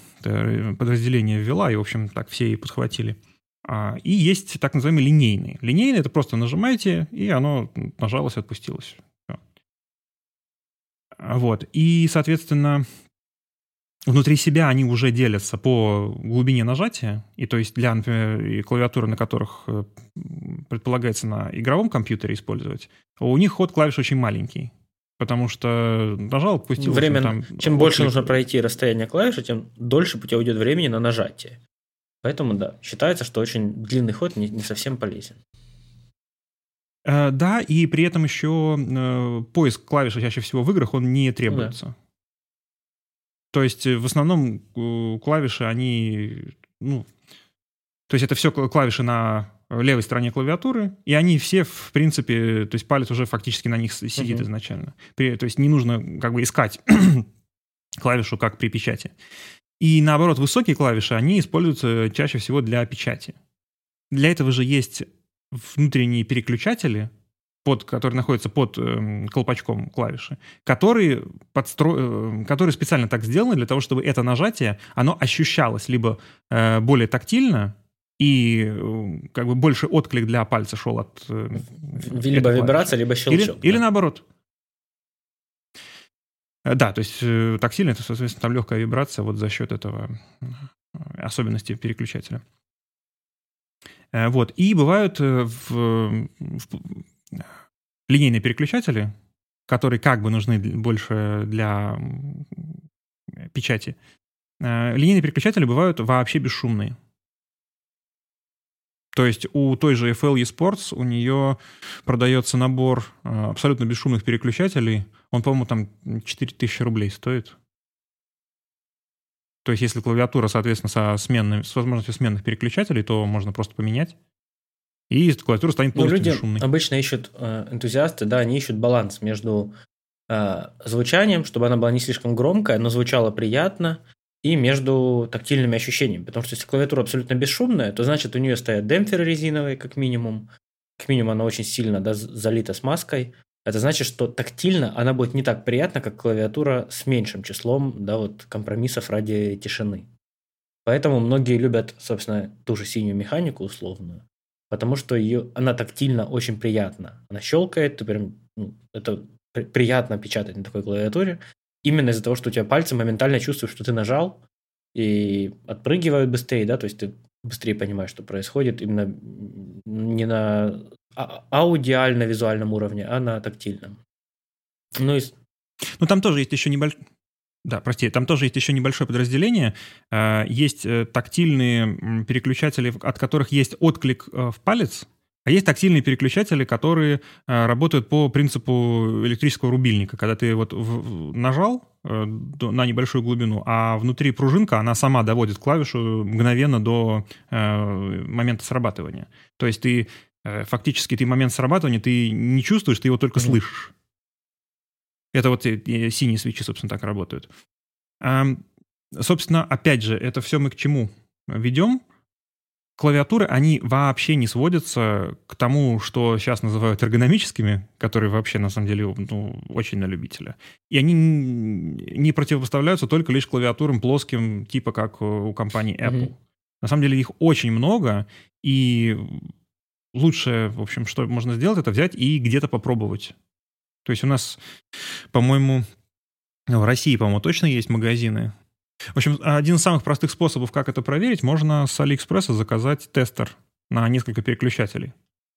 подразделение ввела, и, в общем, так все и подхватили. А, и есть так называемые линейные. Линейные — это просто нажимаете, и оно нажалось и отпустилось. Все. Вот. И, соответственно... Внутри себя они уже делятся по глубине нажатия, и то есть для, например, клавиатуры, на которых предполагается на игровом компьютере использовать, у них ход клавиш очень маленький, потому что нажал, пустил... Время, там, чем отклик. Больше нужно пройти расстояние клавиши, тем дольше у тебя уйдет времени на нажатие. Поэтому, да, считается, что очень длинный ход не, не совсем полезен. Э, да, и при этом еще э, поиск клавиш чаще всего в играх, он не требуется. Да. То есть в основном клавиши, они, ну, то есть это все клавиши на левой стороне клавиатуры, и они все, в принципе, то есть палец уже фактически на них сидит uh-huh. изначально. При, то есть не нужно как бы искать клавишу как при печати. И наоборот, высокие клавиши, они используются чаще всего для печати. Для этого же есть внутренние переключатели, под, который находится под э, колпачком клавиши, которые, подстро... э, которые специально так сделаны для того, чтобы это нажатие, оно ощущалось либо э, более тактильно и э, как бы больше отклик для пальца шел от... Э, либо вибрация, либо щелчок. Или, да. или наоборот. Да, то есть э, тактильно, это, соответственно, там легкая вибрация вот за счет этого особенности переключателя. Э, вот. И бывают э, в... в линейные переключатели, которые как бы нужны больше для печати. Линейные переключатели бывают вообще бесшумные. То есть у той же эф эл и Sports у нее продается набор абсолютно бесшумных переключателей. Он, по-моему, там четыре тысячи рублей стоит. То есть если клавиатура, соответственно, со сменными, с возможностью сменных переключателей, то можно просто поменять. и клавиатура станет полностью люди бесшумной. Обычно ищут энтузиасты, да, они ищут баланс между звучанием, чтобы она была не слишком громкая, но звучала приятно, и между тактильными ощущениями. Потому что если клавиатура абсолютно бесшумная, то значит у нее стоят демпферы резиновые, как минимум. Как минимум она очень сильно, да, залита смазкой. Это значит, что тактильно она будет не так приятна, как клавиатура с меньшим числом, да, вот, компромиссов ради тишины. Поэтому многие любят, собственно, ту же синюю механику условную, потому что ее, она тактильно очень приятна. Она щелкает, ты прям, ну, это при, приятно печатать на такой клавиатуре, именно из-за того, что у тебя пальцы моментально чувствуют, что ты нажал, и отпрыгивают быстрее, да, то есть ты быстрее понимаешь, что происходит именно не на аудиально-визуальном уровне, а на тактильном. Ну, и... ну там тоже есть еще небольшой... Да, прости, там тоже есть еще небольшое подразделение. Есть тактильные переключатели, от которых есть отклик в палец, а есть тактильные переключатели, которые работают по принципу электрического рубильника. Когда ты вот нажал на небольшую глубину, а внутри пружинка, она сама доводит клавишу мгновенно до момента срабатывания. То есть ты фактически ты момент срабатывания ты не чувствуешь, ты его только mm-hmm. слышишь. Это вот синие свитчи, собственно, так работают. Собственно, опять же, это все мы к чему ведем. Клавиатуры, они вообще не сводятся к тому, что сейчас называют эргономическими, которые вообще, на самом деле, ну, очень на любителя. И они не противопоставляются только лишь клавиатурам плоским, типа как у компании Apple. Mm-hmm. На самом деле их очень много, и лучшее, в общем, что можно сделать, это взять и где-то попробовать. То есть у нас, по-моему, в России, по-моему, точно есть магазины. В общем, один из самых простых способов, как это проверить, можно с Алиэкспресса заказать тестер на несколько переключателей.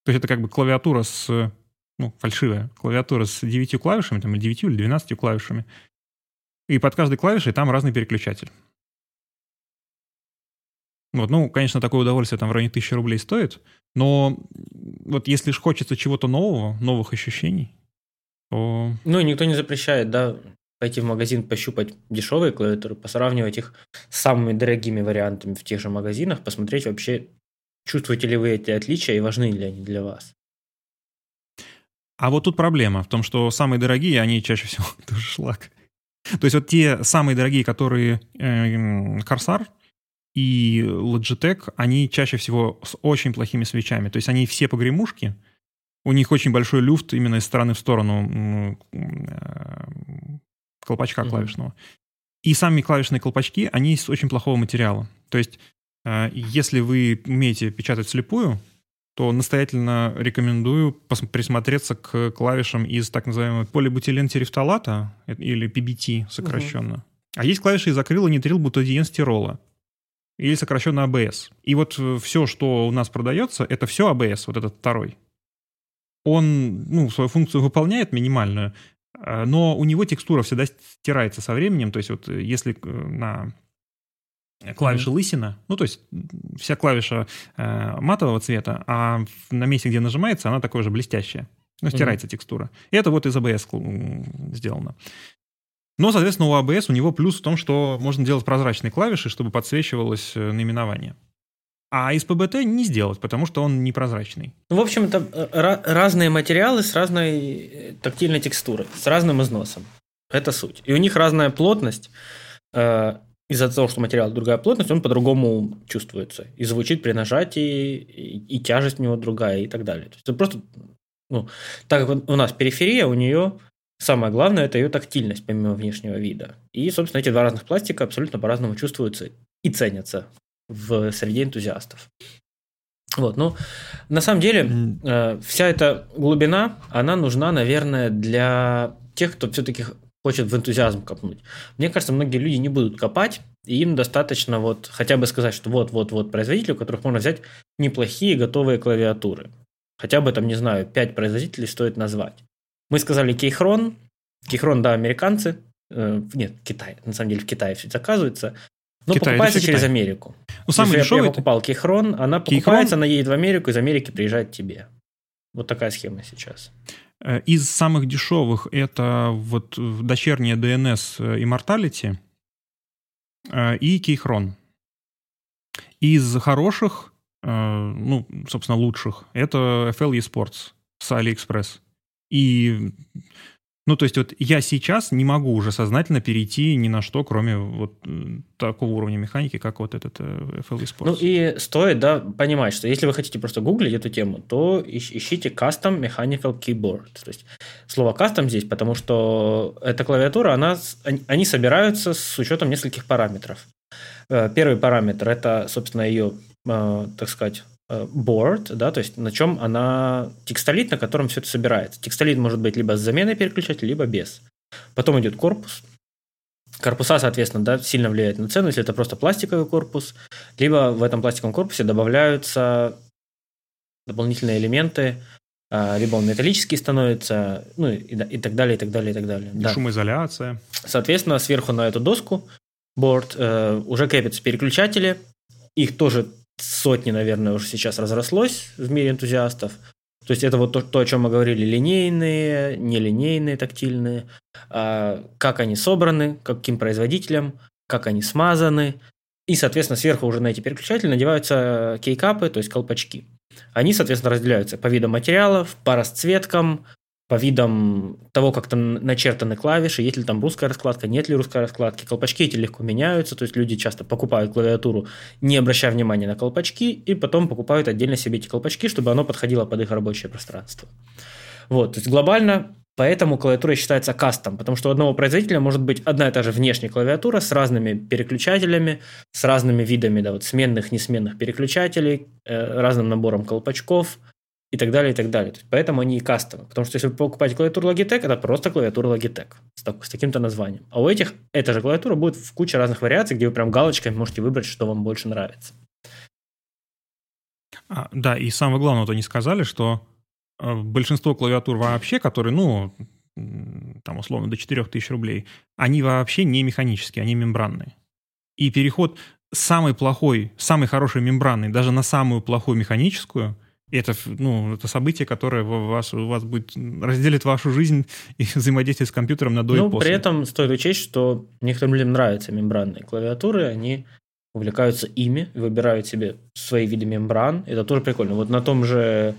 То есть это как бы клавиатура с... Ну, фальшивая клавиатура с девятью клавишами, там, или девятью, или двенадцатью клавишами. И под каждой клавишей там разный переключатель. Вот, ну, конечно, такое удовольствие там в районе тысячи рублей стоит, но вот если ж хочется чего-то нового, новых ощущений, то... Ну, и никто не запрещает, да, пойти в магазин, пощупать дешевые клавиатуры, посравнивать их с самыми дорогими вариантами в тех же магазинах, посмотреть вообще, чувствуете ли вы эти отличия и важны ли они для вас. А вот тут проблема в том, что самые дорогие, они чаще всего тоже шлак. То есть вот те самые дорогие, которые Corsair и Logitech, они чаще всего с очень плохими свитчами. То есть они все погремушки, у них очень большой люфт именно из стороны в сторону колпачка mm-hmm. клавишного. И сами клавишные колпачки, они из очень плохого материала. То есть, если вы умеете печатать вслепую, то настоятельно рекомендую присмотреться к клавишам из так называемого полибутилен-терефталата, или пи би ти сокращенно. Mm-hmm. А есть клавиши из акрилонитрийлбутадиенстирола, или сокращенно а бэ эс. И вот все, что у нас продается, это все а бэ эс, вот этот второй. Он, ну, свою функцию выполняет минимальную, но у него текстура всегда стирается со временем. То есть вот если на клавише mm-hmm. лысина, ну то есть вся клавиша э, матового цвета, а на месте, где нажимается, она такая же блестящая. Ну, стирается mm-hmm. текстура. И это вот из а бэ эс сделано. Но, соответственно, у а бэ эс у него плюс в том, что можно делать прозрачные клавиши, чтобы подсвечивалось наименование. А из пэ бэ тэ не сделать, потому что он непрозрачный. В общем, там ra- разные материалы с разной тактильной текстурой, с разным износом. Это суть. И у них разная плотность. Э- из-за того, что материал другая плотность, он по-другому чувствуется. И звучит при нажатии, и, и тяжесть у него другая, и так далее. То есть это просто, ну, так как у нас периферия, у нее самое главное – это ее тактильность, помимо внешнего вида. И, собственно, эти два разных пластика абсолютно по-разному чувствуются и ценятся в среде энтузиастов. Вот, ну, на самом деле, э, вся эта глубина, она нужна, наверное, для тех, кто все-таки хочет в энтузиазм копнуть. Мне кажется, многие люди не будут копать, и им достаточно вот хотя бы сказать, что вот-вот-вот производители, у которых можно взять неплохие готовые клавиатуры. Хотя бы, там, не знаю, пять производителей стоит назвать. Мы сказали Кейхрон. Кейхрон, да, американцы. Э, нет, Китай. На самом деле в Китае все заказывается. Но Китай, покупается через Китай. Америку. Ну, самый Если дешевый я покупал Кейхрон, она покупается, Keychron? Она едет в Америку, из Америки приезжает к тебе. Вот такая схема сейчас. Из самых дешевых это вот дочерняя ди эн эс Immortality и Кейхрон. Из хороших ну, собственно, лучших, это эф эл eSports с AliExpress. И, ну, то есть вот я сейчас не могу уже сознательно перейти ни на что, кроме вот такого уровня механики, как вот этот эф эл eSports. Ну, и стоит, да, понимать, что если вы хотите просто гуглить эту тему, то ищите Custom Mechanical Keyboard. То есть слово «custom» здесь, потому что эта клавиатура, она, они собираются с учетом нескольких параметров. Первый параметр – это, собственно, ее... так сказать, board, да, то есть на чем она, текстолит, на котором все это собирается. Текстолит может быть либо с заменой переключателя, либо без. Потом идет корпус. Корпуса, соответственно, да, сильно влияет на цену, если это просто пластиковый корпус, либо в этом пластиковом корпусе добавляются дополнительные элементы, либо он металлический становится, ну и, и так далее, и так далее, и так далее. Да. Шумоизоляция. Соответственно, сверху на эту доску board э, уже крепятся переключатели, их тоже сотни, наверное, уже сейчас разрослось в мире энтузиастов. То есть это вот то, то о чем мы говорили, линейные, нелинейные, тактильные, а, как они собраны, каким производителем, как они смазаны. И, соответственно, сверху уже на эти переключатели надеваются кейкапы, то есть колпачки. Они, соответственно, разделяются по видам материалов, по расцветкам, по видам того, как там начертаны клавиши, есть ли там русская раскладка, нет ли русской раскладки. Колпачки эти легко меняются, то есть люди часто покупают клавиатуру, не обращая внимания на колпачки, и потом покупают отдельно себе эти колпачки, чтобы оно подходило под их рабочее пространство. Вот, то есть глобально поэтому клавиатура считается кастом, потому что у одного производителя может быть одна и та же внешняя клавиатура с разными переключателями, с разными видами, да, вот сменных, несменных переключателей, э, разным набором колпачков, и так далее, и так далее. То есть, поэтому они и кастомы. Потому что если вы покупаете клавиатуру Logitech, это просто клавиатура Logitech с, так, с таким-то названием. А у этих эта же клавиатура будет в куче разных вариаций, где вы прям галочками можете выбрать, что вам больше нравится. А, да, и самое главное, вот они сказали, что э, большинство клавиатур вообще, которые, ну, там условно до четыре тысячи рублей, они вообще не механические, они мембранные. И переход самой плохой, самой хорошей мембранной даже на самую плохую механическую – это, ну, это событие, которое у вас, у вас будет, разделит вашу жизнь и взаимодействие с компьютером на до ну, и после. При этом стоит учесть, что некоторым людям нравятся мембранные клавиатуры, они увлекаются ими, выбирают себе свои виды мембран. Это тоже прикольно. Вот на том же,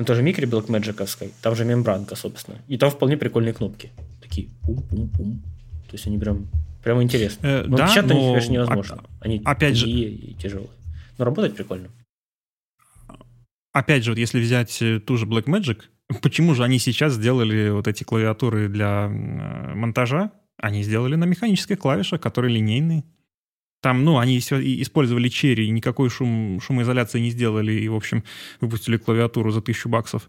на той же микре блэкмэджиковской, там же мембранка, собственно. И там вполне прикольные кнопки. Такие пум-пум-пум. То есть они прям, прям интересные. Э, но да, печатать но... конечно, невозможно. Оп- они опять же... и тяжелые. Но работать прикольно. Опять же, вот если взять ту же Blackmagic, почему же они сейчас сделали вот эти клавиатуры для монтажа? Они сделали на механических клавишах, которые линейные. Там, ну, они использовали черри, никакой шум, шумоизоляции не сделали и, в общем, выпустили клавиатуру за тысячу баксов.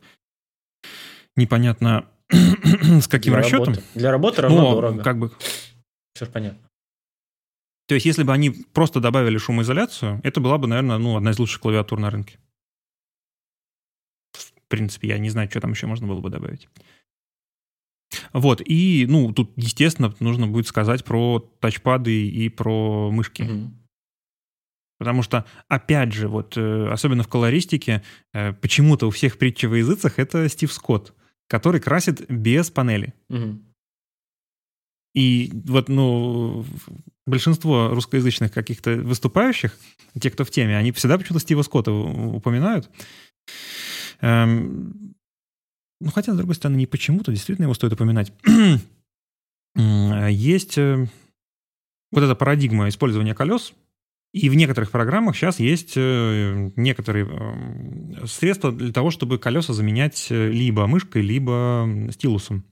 Непонятно, с каким для расчетом. Работы. Для работы равно Но, дорого. Как бы... Все же понятно. То есть, если бы они просто добавили шумоизоляцию, это была бы, наверное, ну, одна из лучших клавиатур на рынке. В принципе, я не знаю, что там еще можно было бы добавить. Вот, и, ну, тут, естественно, нужно будет сказать про тачпады и про мышки. Mm-hmm. Потому что, опять же, вот, особенно в колористике, почему-то у всех притча во языцах это Стив Скотт, который красит без панели. Mm-hmm. И вот, ну, большинство русскоязычных каких-то выступающих, те, кто в теме, они всегда почему-то Стива Скотта упоминают. Ну, хотя, с другой стороны, не почему-то, действительно его стоит упоминать. Есть вот эта парадигма использования колес, и в некоторых программах сейчас есть некоторые средства для того, чтобы колеса заменять либо мышкой, либо стилусом.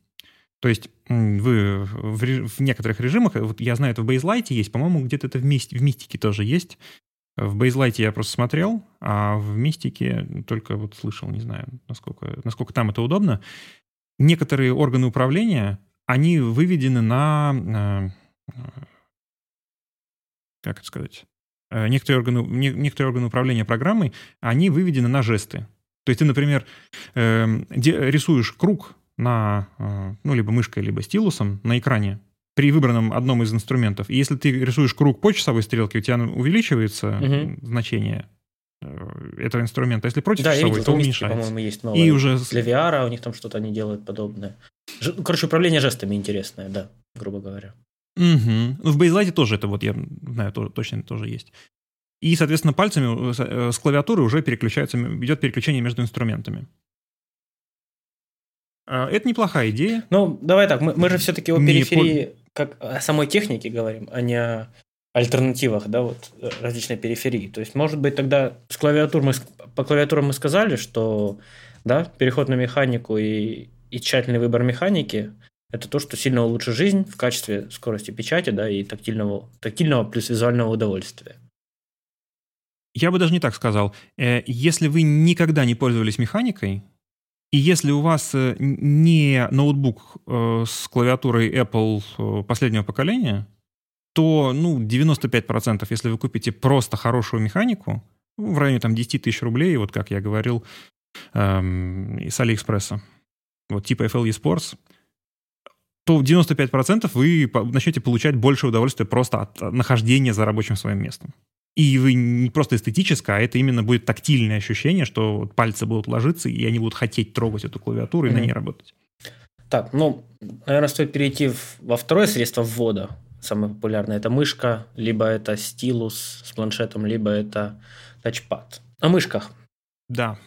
То есть вы в некоторых режимах, вот я знаю, это в Бейзлайте есть, по-моему, где-то это в Мистике тоже есть. В Бейзлайте я просто смотрел, а в Мистике только вот слышал, не знаю, насколько, насколько там это удобно. Некоторые органы управления, они выведены на... Как это сказать? Некоторые органы, некоторые органы управления программой, они выведены на жесты. То есть ты, например, рисуешь круг на, ну, либо мышкой, либо стилусом на экране, при выбранном одном из инструментов. И если ты рисуешь круг по часовой стрелке, у тебя увеличивается uh-huh. значение этого инструмента. Если против да, часовой, видел, то уменьшается. По-моему, есть новое. И уже... Для ви ар у них там что-то они делают подобное. Ж... Короче, управление жестами интересное, да, грубо говоря. Угу. Ну, в Бейзлайте тоже это вот, я знаю, тоже, точно тоже есть. И, соответственно, пальцами с клавиатуры уже переключается, идет переключение между инструментами. Это неплохая идея. Ну, давай так, мы, мы же все-таки о периферии, как о самой технике говорим, а не о альтернативах, да, вот различной периферии. То есть, может быть, тогда с клавиатур мы, по клавиатурам мы сказали, что да, переход на механику и, и тщательный выбор механики – это то, что сильно улучшит жизнь в качестве скорости печати, да, и тактильного, тактильного плюс визуального удовольствия. Я бы даже не так сказал. Если вы никогда не пользовались механикой, и если у вас не ноутбук с клавиатурой Apple последнего поколения, то ну, девяносто пять процентов, если вы купите просто хорошую механику, в районе там, десять тысяч рублей, вот как я говорил, эм, с Алиэкспресса, вот, типа эф эл и Sports, то девяносто пять процентов вы начнете получать больше удовольствия просто от нахождения за рабочим своим местом. И вы не просто эстетическое, а это именно будет тактильное ощущение, что пальцы будут ложиться, и они будут хотеть трогать эту клавиатуру и mm-hmm. на ней работать. Так, ну, наверное, стоит перейти в, во второе средство ввода. Самое популярное – это мышка, либо это стилус с планшетом, либо это тачпад. О мышках. Да.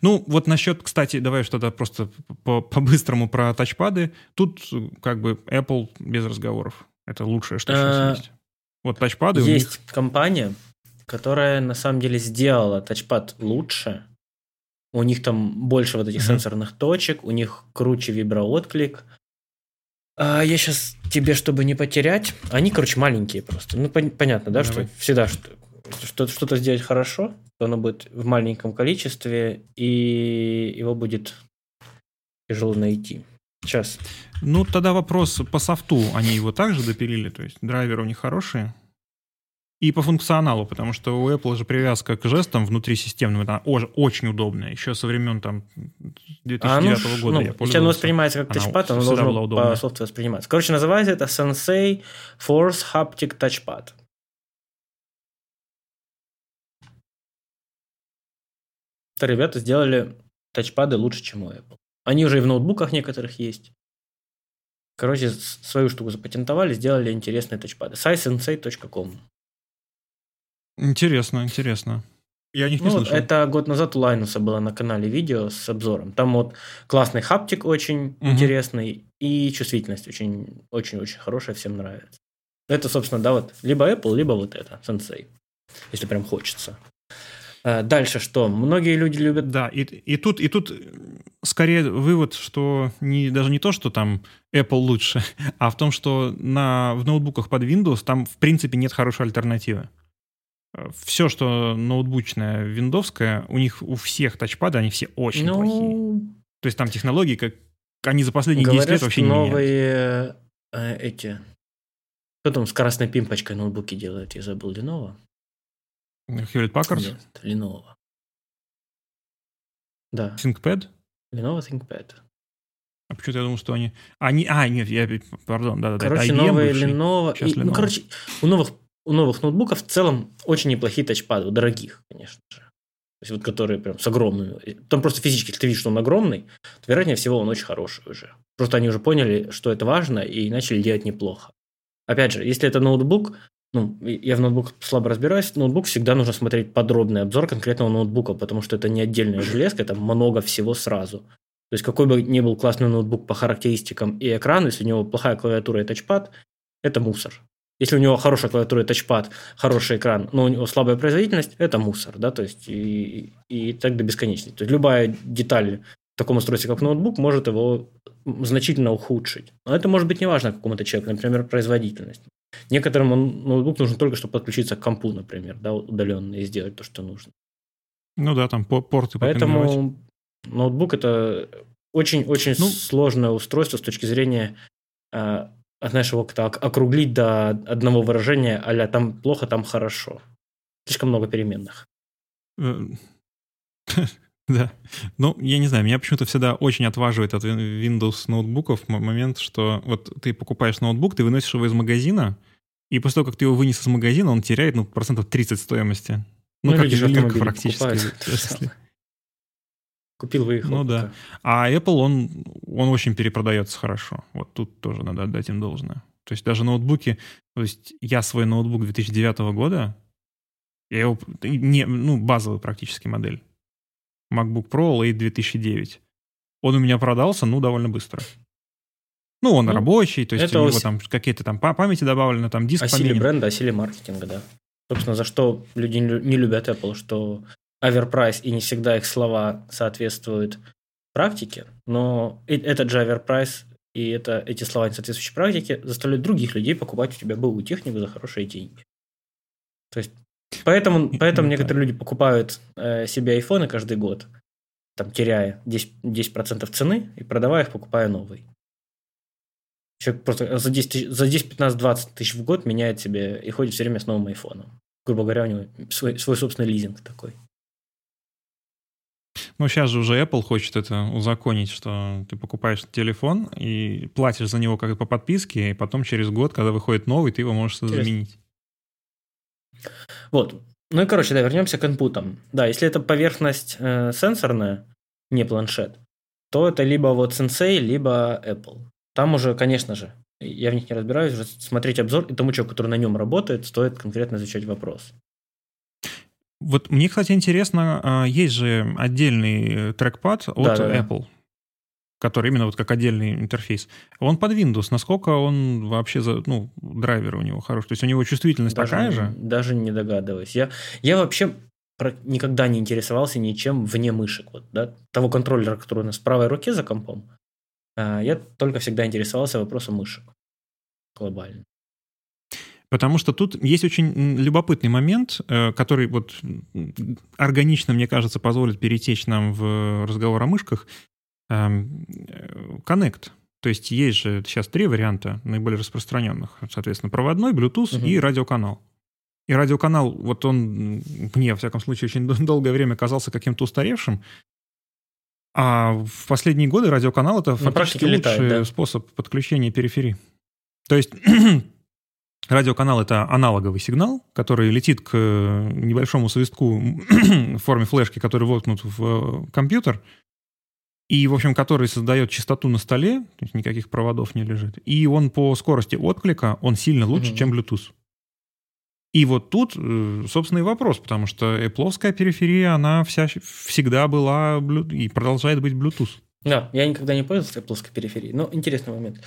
Ну, вот насчет, кстати, давай что-то просто по-быстрому про тачпады. Тут как бы Apple без разговоров. Это лучшее, что сейчас есть. Вот тачпады. Есть у них... компания, которая на самом деле сделала тачпад лучше. У них там больше вот этих mm-hmm. сенсорных точек, у них круче виброотклик. А я сейчас тебе, чтобы не потерять, они, короче, маленькие просто. Ну, пон- понятно, да, Давай. Что всегда что- что- что-то сделать хорошо, то оно будет в маленьком количестве, и его будет тяжело найти. Сейчас. Ну, тогда вопрос по софту. Они его также допилили, то есть драйверы у них хорошие. И по функционалу, потому что у Apple же привязка к жестам внутрисистемным, она очень удобная. Еще со времен там, две тысячи девятого а ну, года ну, я пользовался. Если оно воспринимается как тачпад, оно должно по софту восприниматься. Короче, называется это Sensei Force Haptic Touchpad. Это ребята сделали тачпады лучше, чем у Apple. Они уже и в ноутбуках некоторых есть. Короче, свою штуку запатентовали, сделали интересные тачпады. сайсенсей точка ком. Интересно, интересно. Я о них не ну, слышал. Это год назад у Лайнуса было на канале видео с обзором. Там вот классный хаптик очень угу. интересный и чувствительность очень-очень-очень хорошая, всем нравится. Это, собственно, да, вот либо Apple, либо вот это, Sensei, если прям хочется. Дальше что? Многие люди любят... Да, и, и, тут, и тут скорее вывод, что не, даже не то, что там Apple лучше, а в том, что на, в ноутбуках под Windows там в принципе нет хорошей альтернативы. Все, что ноутбучное, виндовское, у них у всех тачпады, они все очень ну... плохие. То есть там технологии, как они за последние Говорят, десять лет вообще не меняют. Говорят, новые эти... Кто там с красной пимпочкой ноутбуки делает? Я забыл, Lenovo. Hewlett Packard? Нет, Lenovo. Да. ThinkPad? Lenovo ThinkPad. А почему-то я думал, что они... они... А, нет, я... Пардон, да-да-да. Короче, новые Lenovo... И... Lenovo. Ну, короче, у новых У новых ноутбуков в целом очень неплохие тачпады, у дорогих, конечно же. То есть вот которые прям с огромными. Там просто физически, если ты видишь, что он огромный, то, вероятнее всего, он очень хороший уже. Просто они уже поняли, что это важно, и начали делать неплохо. Опять же, если это ноутбук, ну, я в ноутбуках слабо разбираюсь, ноутбук всегда нужно смотреть подробный обзор конкретного ноутбука, потому что это не отдельная железка, это много всего сразу. То есть какой бы ни был классный ноутбук по характеристикам и экрану, если у него плохая клавиатура и тачпад, это мусор. Если у него хорошая клавиатура и тачпад, хороший экран, но у него слабая производительность, это мусор, да, то есть и, и так до бесконечности. То есть любая деталь в таком устройстве, как ноутбук, может его значительно ухудшить. Но это может быть не важно какому-то человеку, например, производительность. Некоторым он, ноутбук нужен только, чтобы подключиться к компу, например, да, удаленно и сделать то, что нужно. Ну да, там порты поэтому поменять. Ноутбук – это очень-очень ну, сложное устройство с точки зрения... Знаешь, его как-то округлить до одного выражения, а-ля там плохо, там хорошо. Слишком много переменных. Да. Ну, я не знаю, меня почему-то всегда очень отваживает от Windows ноутбуков момент, что вот ты покупаешь ноутбук, ты выносишь его из магазина, и после того, как ты его вынес из магазина, он теряет, ну, процентов тридцать стоимости. Ну, ну как ювелирка практически. Купил, выехал. Ну да. А Apple, он, он очень перепродается хорошо. Вот тут тоже надо отдать им должное. То есть даже ноутбуки... То есть я свой ноутбук две тысячи девятого года Я его, не, ну, базовую практически модель. MacBook Pro Late две тысячи девятый. Он у меня продался, ну, довольно быстро. Ну, он ну, рабочий, то есть у него о... там какие-то там памяти добавлены, там диск поменен. О силе поменен. бренда, о силе маркетинга, да. Собственно, за что люди не любят Apple, что оверпрайс и не всегда их слова соответствуют практике, но этот же оверпрайс и это, эти слова не соответствующие практике заставляют других людей покупать у тебя бэу технику за хорошие деньги. То есть, поэтому, поэтому некоторые люди покупают э, себе айфоны каждый год, там, теряя десять процентов цены и продавая их, покупая новый. Человек просто за десять, пятнадцать, двадцать тысяч в год меняет себе и ходит все время с новым айфоном. Грубо говоря, у него свой, свой собственный лизинг такой. Ну, сейчас же уже Apple хочет это узаконить, что ты покупаешь телефон и платишь за него как по подписке, и потом через год, когда выходит новый, ты его можешь Интересно. заменить. Вот. Ну и, короче, да, вернемся к инпутам. Да, если это поверхность э, сенсорная, не планшет, то это либо вот Sensei, либо Apple. Там уже, конечно же, я в них не разбираюсь, уже смотреть обзор, и тому человеку, который на нем работает, стоит конкретно изучать вопрос. Вот мне, кстати, интересно, есть же отдельный трекпад от да, да, Apple, да. который именно вот как отдельный интерфейс. Он под Windows. Насколько он вообще, за, ну, драйвер у него хороший? То есть у него чувствительность даже, такая же? Даже не догадываюсь. Я, я вообще про, никогда не интересовался ничем вне мышек. Вот, да? Того контроллера, который у нас в правой руке за компом, я только всегда интересовался вопросом мышек глобально. Потому что тут есть очень любопытный момент, который вот органично, мне кажется, позволит перетечь нам в разговор о мышках. Connect. То есть есть же сейчас три варианта наиболее распространенных. Соответственно, проводной, Bluetooth угу. и радиоканал. И радиоканал, вот он мне, во всяком случае, очень долгое время казался каким-то устаревшим. А в последние годы радиоканал – это фактически лучший летает, да? способ подключения периферии. То есть... Радиоканал – это аналоговый сигнал, который летит к небольшому свистку в форме флешки, который воткнут в компьютер, и, в общем, который создает частоту на столе, то есть никаких проводов не лежит, и он по скорости отклика, он сильно лучше, mm-hmm. чем Bluetooth. И вот тут, собственно, и вопрос, потому что Apple-овская периферия, она вся, всегда была и продолжает быть Bluetooth. Да, я никогда не пользовался Apple-овской периферией, но интересный момент.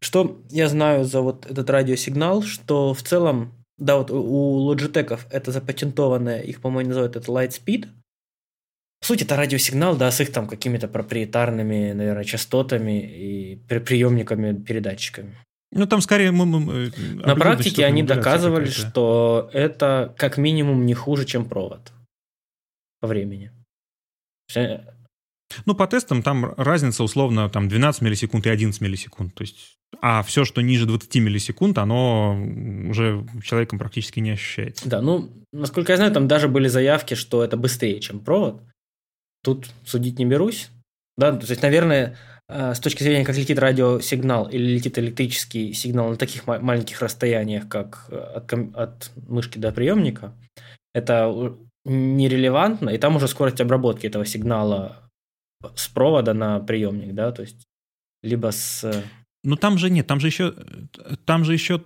Что я знаю за вот этот радиосигнал, что в целом, да, вот у Logitech это запатентованное, их, по-моему, называют это Lightspeed. В сути, это радиосигнал, да, с их там какими-то проприетарными, наверное, частотами и приемниками, передатчиками. Ну, там скорее... Мы, мы, На практике они доказывали, какая-то. что это как минимум не хуже, чем провод по времени. Ну, по тестам там разница условно там, двенадцать миллисекунд и одиннадцать миллисекунд. То есть, а все, что ниже двадцать миллисекунд, оно уже человеком практически не ощущается. Да, ну, насколько я знаю, там даже были заявки, что это быстрее, чем провод. Тут судить не берусь. Да, то есть, наверное, с точки зрения, как летит радиосигнал или летит электрический сигнал на таких ма- маленьких расстояниях, как от, ком- от мышки до приемника, это нерелевантно, и там уже скорость обработки этого сигнала с провода на приемник, да, то есть либо с... Ну там же нет, там же еще, там же еще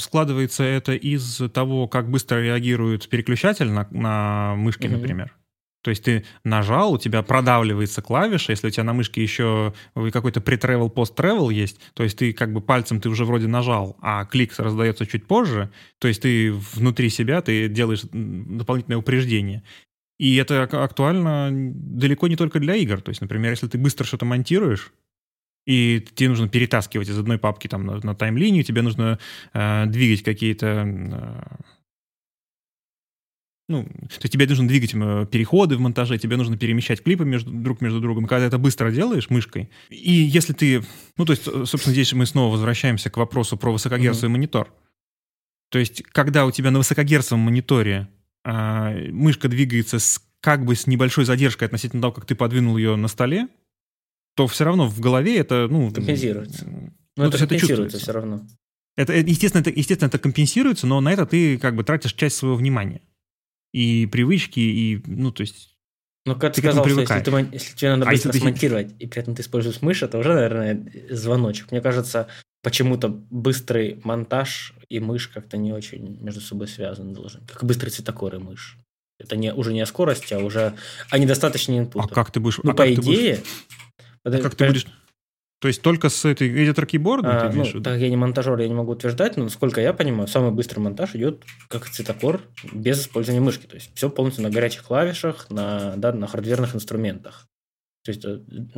складывается это из того, как быстро реагирует переключатель на, на мышке, mm-hmm. например. То есть ты нажал, у тебя продавливается клавиша, если у тебя на мышке еще какой-то pre-travel, post-travel есть, то есть ты как бы пальцем ты уже вроде нажал, а клик раздается чуть позже, то есть ты внутри себя, ты делаешь дополнительное упреждение. И это актуально далеко не только для игр. То есть, например, если ты быстро что-то монтируешь, и тебе нужно перетаскивать из одной папки там, на, на тайм-линию, тебе нужно э, двигать какие-то... Э, ну, то есть тебе нужно двигать переходы в монтаже, тебе нужно перемещать клипы между, друг между другом. Когда это быстро делаешь мышкой, и если ты... Ну, то есть, собственно, здесь мы снова возвращаемся к вопросу про высокогерцовый mm-hmm. монитор. То есть, когда у тебя на высокогерцовом мониторе мышка двигается с, как бы с небольшой задержкой относительно того, как ты подвинул ее на столе, то все равно в голове это... Ну, компенсируется. Ну, но это, это компенсируется все равно. Это, естественно, это, естественно, это компенсируется, но на это ты как бы тратишь часть своего внимания. И привычки, и... Ну, то есть... Ну, как ты, ты сказал, что если, ты, если тебе надо быстро а смонтировать, ты... и при этом ты используешь мышь, это уже, наверное, звоночек. Мне кажется, Почему-то быстрый монтаж и мышь как-то не очень между собой связаны должны. Как быстрый цветокор и мышь. Это не, уже не о скорости, а уже о недостаточной инпута. А как ты будешь... Ну, а по идее... Будешь... А как ты будешь... То есть только с этой editor-keyboard? А, ну, так как я не монтажер, я не могу утверждать, но, насколько я понимаю, самый быстрый монтаж идет как цветокор без использования мышки. То есть все полностью на горячих клавишах, на, да, на хардверных инструментах. То есть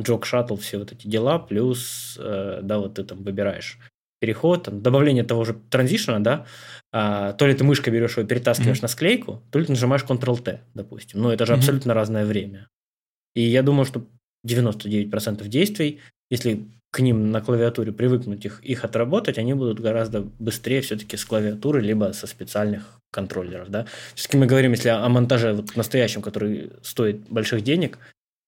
джог шаттл, все вот эти дела, плюс, да, вот ты там выбираешь переход, там, добавление того же транзишена, да, а, то ли ты мышкой берешь его и перетаскиваешь mm-hmm. на склейку, то ли ты нажимаешь контрол-Т, допустим. Но это же mm-hmm. абсолютно разное время. И я думаю, что девяносто девять процентов действий, если к ним на клавиатуре привыкнуть их, их отработать, они будут гораздо быстрее все-таки с клавиатуры, либо со специальных контроллеров, да. Все-таки мы говорим, если о монтаже вот настоящем, который стоит больших денег,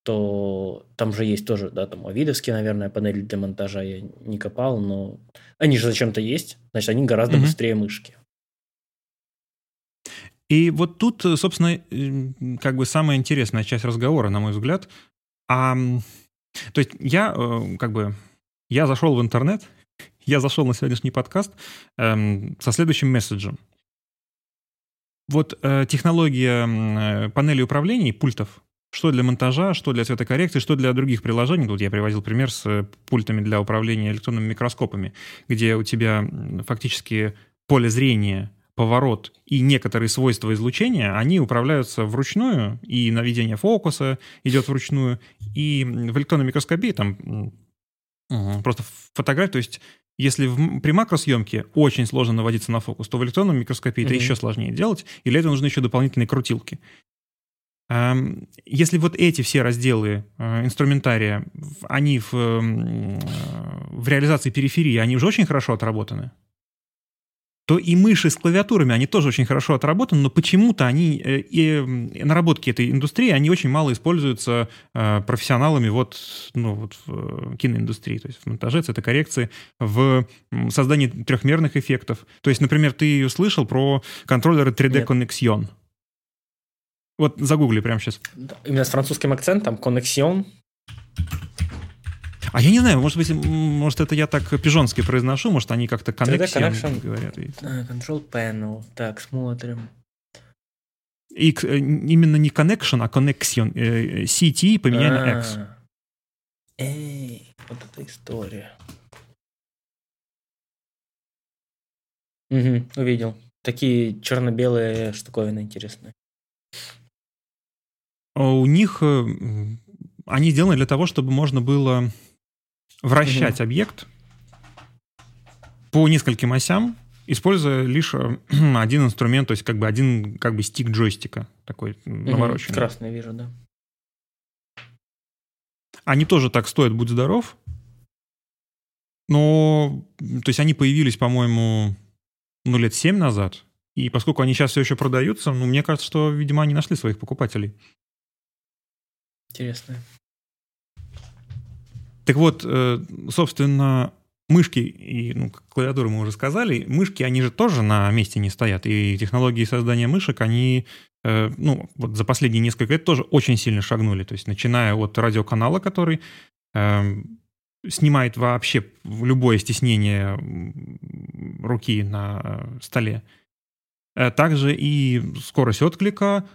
то там же есть тоже, да, там овидовские, наверное, панели для монтажа, я не копал, но они же зачем-то есть, значит, они гораздо mm-hmm. быстрее мышки. И вот тут, собственно, как бы самая интересная часть разговора, на мой взгляд. А, то есть я как бы, я зашел в интернет, я зашел на сегодняшний подкаст эм, со следующим месседжем. Вот э, технология э, панели управления, пультов, что для монтажа, что для цветокоррекции, что для других приложений. Тут я приводил пример с пультами для управления электронными микроскопами, где у тебя фактически поле зрения, поворот и некоторые свойства излучения, они управляются вручную, и наведение фокуса идет вручную, и в электронной микроскопии там просто фотография, то есть если в, при макросъемке очень сложно наводиться на фокус, то в электронной микроскопии mm-hmm. это еще сложнее делать, и для этого нужны еще дополнительные крутилки. Если вот эти все разделы инструментария, они в, в реализации периферии, они уже очень хорошо отработаны, то и мыши с клавиатурами, они тоже очень хорошо отработаны, но почему-то они, и наработки этой индустрии, они очень мало используются профессионалами вот, ну, вот в киноиндустрии, то есть в монтаже, цветокоррекции, в создании трехмерных эффектов. То есть, например, ты услышал про контроллеры три дэ Connexion. Вот загугли прямо сейчас. Именно с французским акцентом, Connexion. А я не знаю, может быть, может это я так пижонски произношу, может они как-то Connexion говорят. Control panel. Так, смотрим. И именно не Connection, а Connexion. си ти поменяй на X. Эй, вот эта история. Угу, увидел. Такие черно-белые штуковины интересные. У них они сделаны для того, чтобы можно было вращать mm-hmm. объект по нескольким осям, используя лишь один инструмент, то есть как бы один как бы стик джойстика такой mm-hmm. навороченный. Красный вижу, да. Они тоже так стоят, будь здоров. Но, то есть они появились, по-моему, ну лет семь назад. И поскольку они сейчас все еще продаются, ну, мне кажется, что, видимо, они нашли своих покупателей. Интересно. Так вот, собственно, мышки и ну, клавиатуру мы уже сказали. Мышки, они же тоже на месте не стоят. И технологии создания мышек, они ну, вот за последние несколько лет тоже очень сильно шагнули. То есть, начиная от радиоканала, который снимает вообще любое стеснение руки на столе, также и скорость отклика,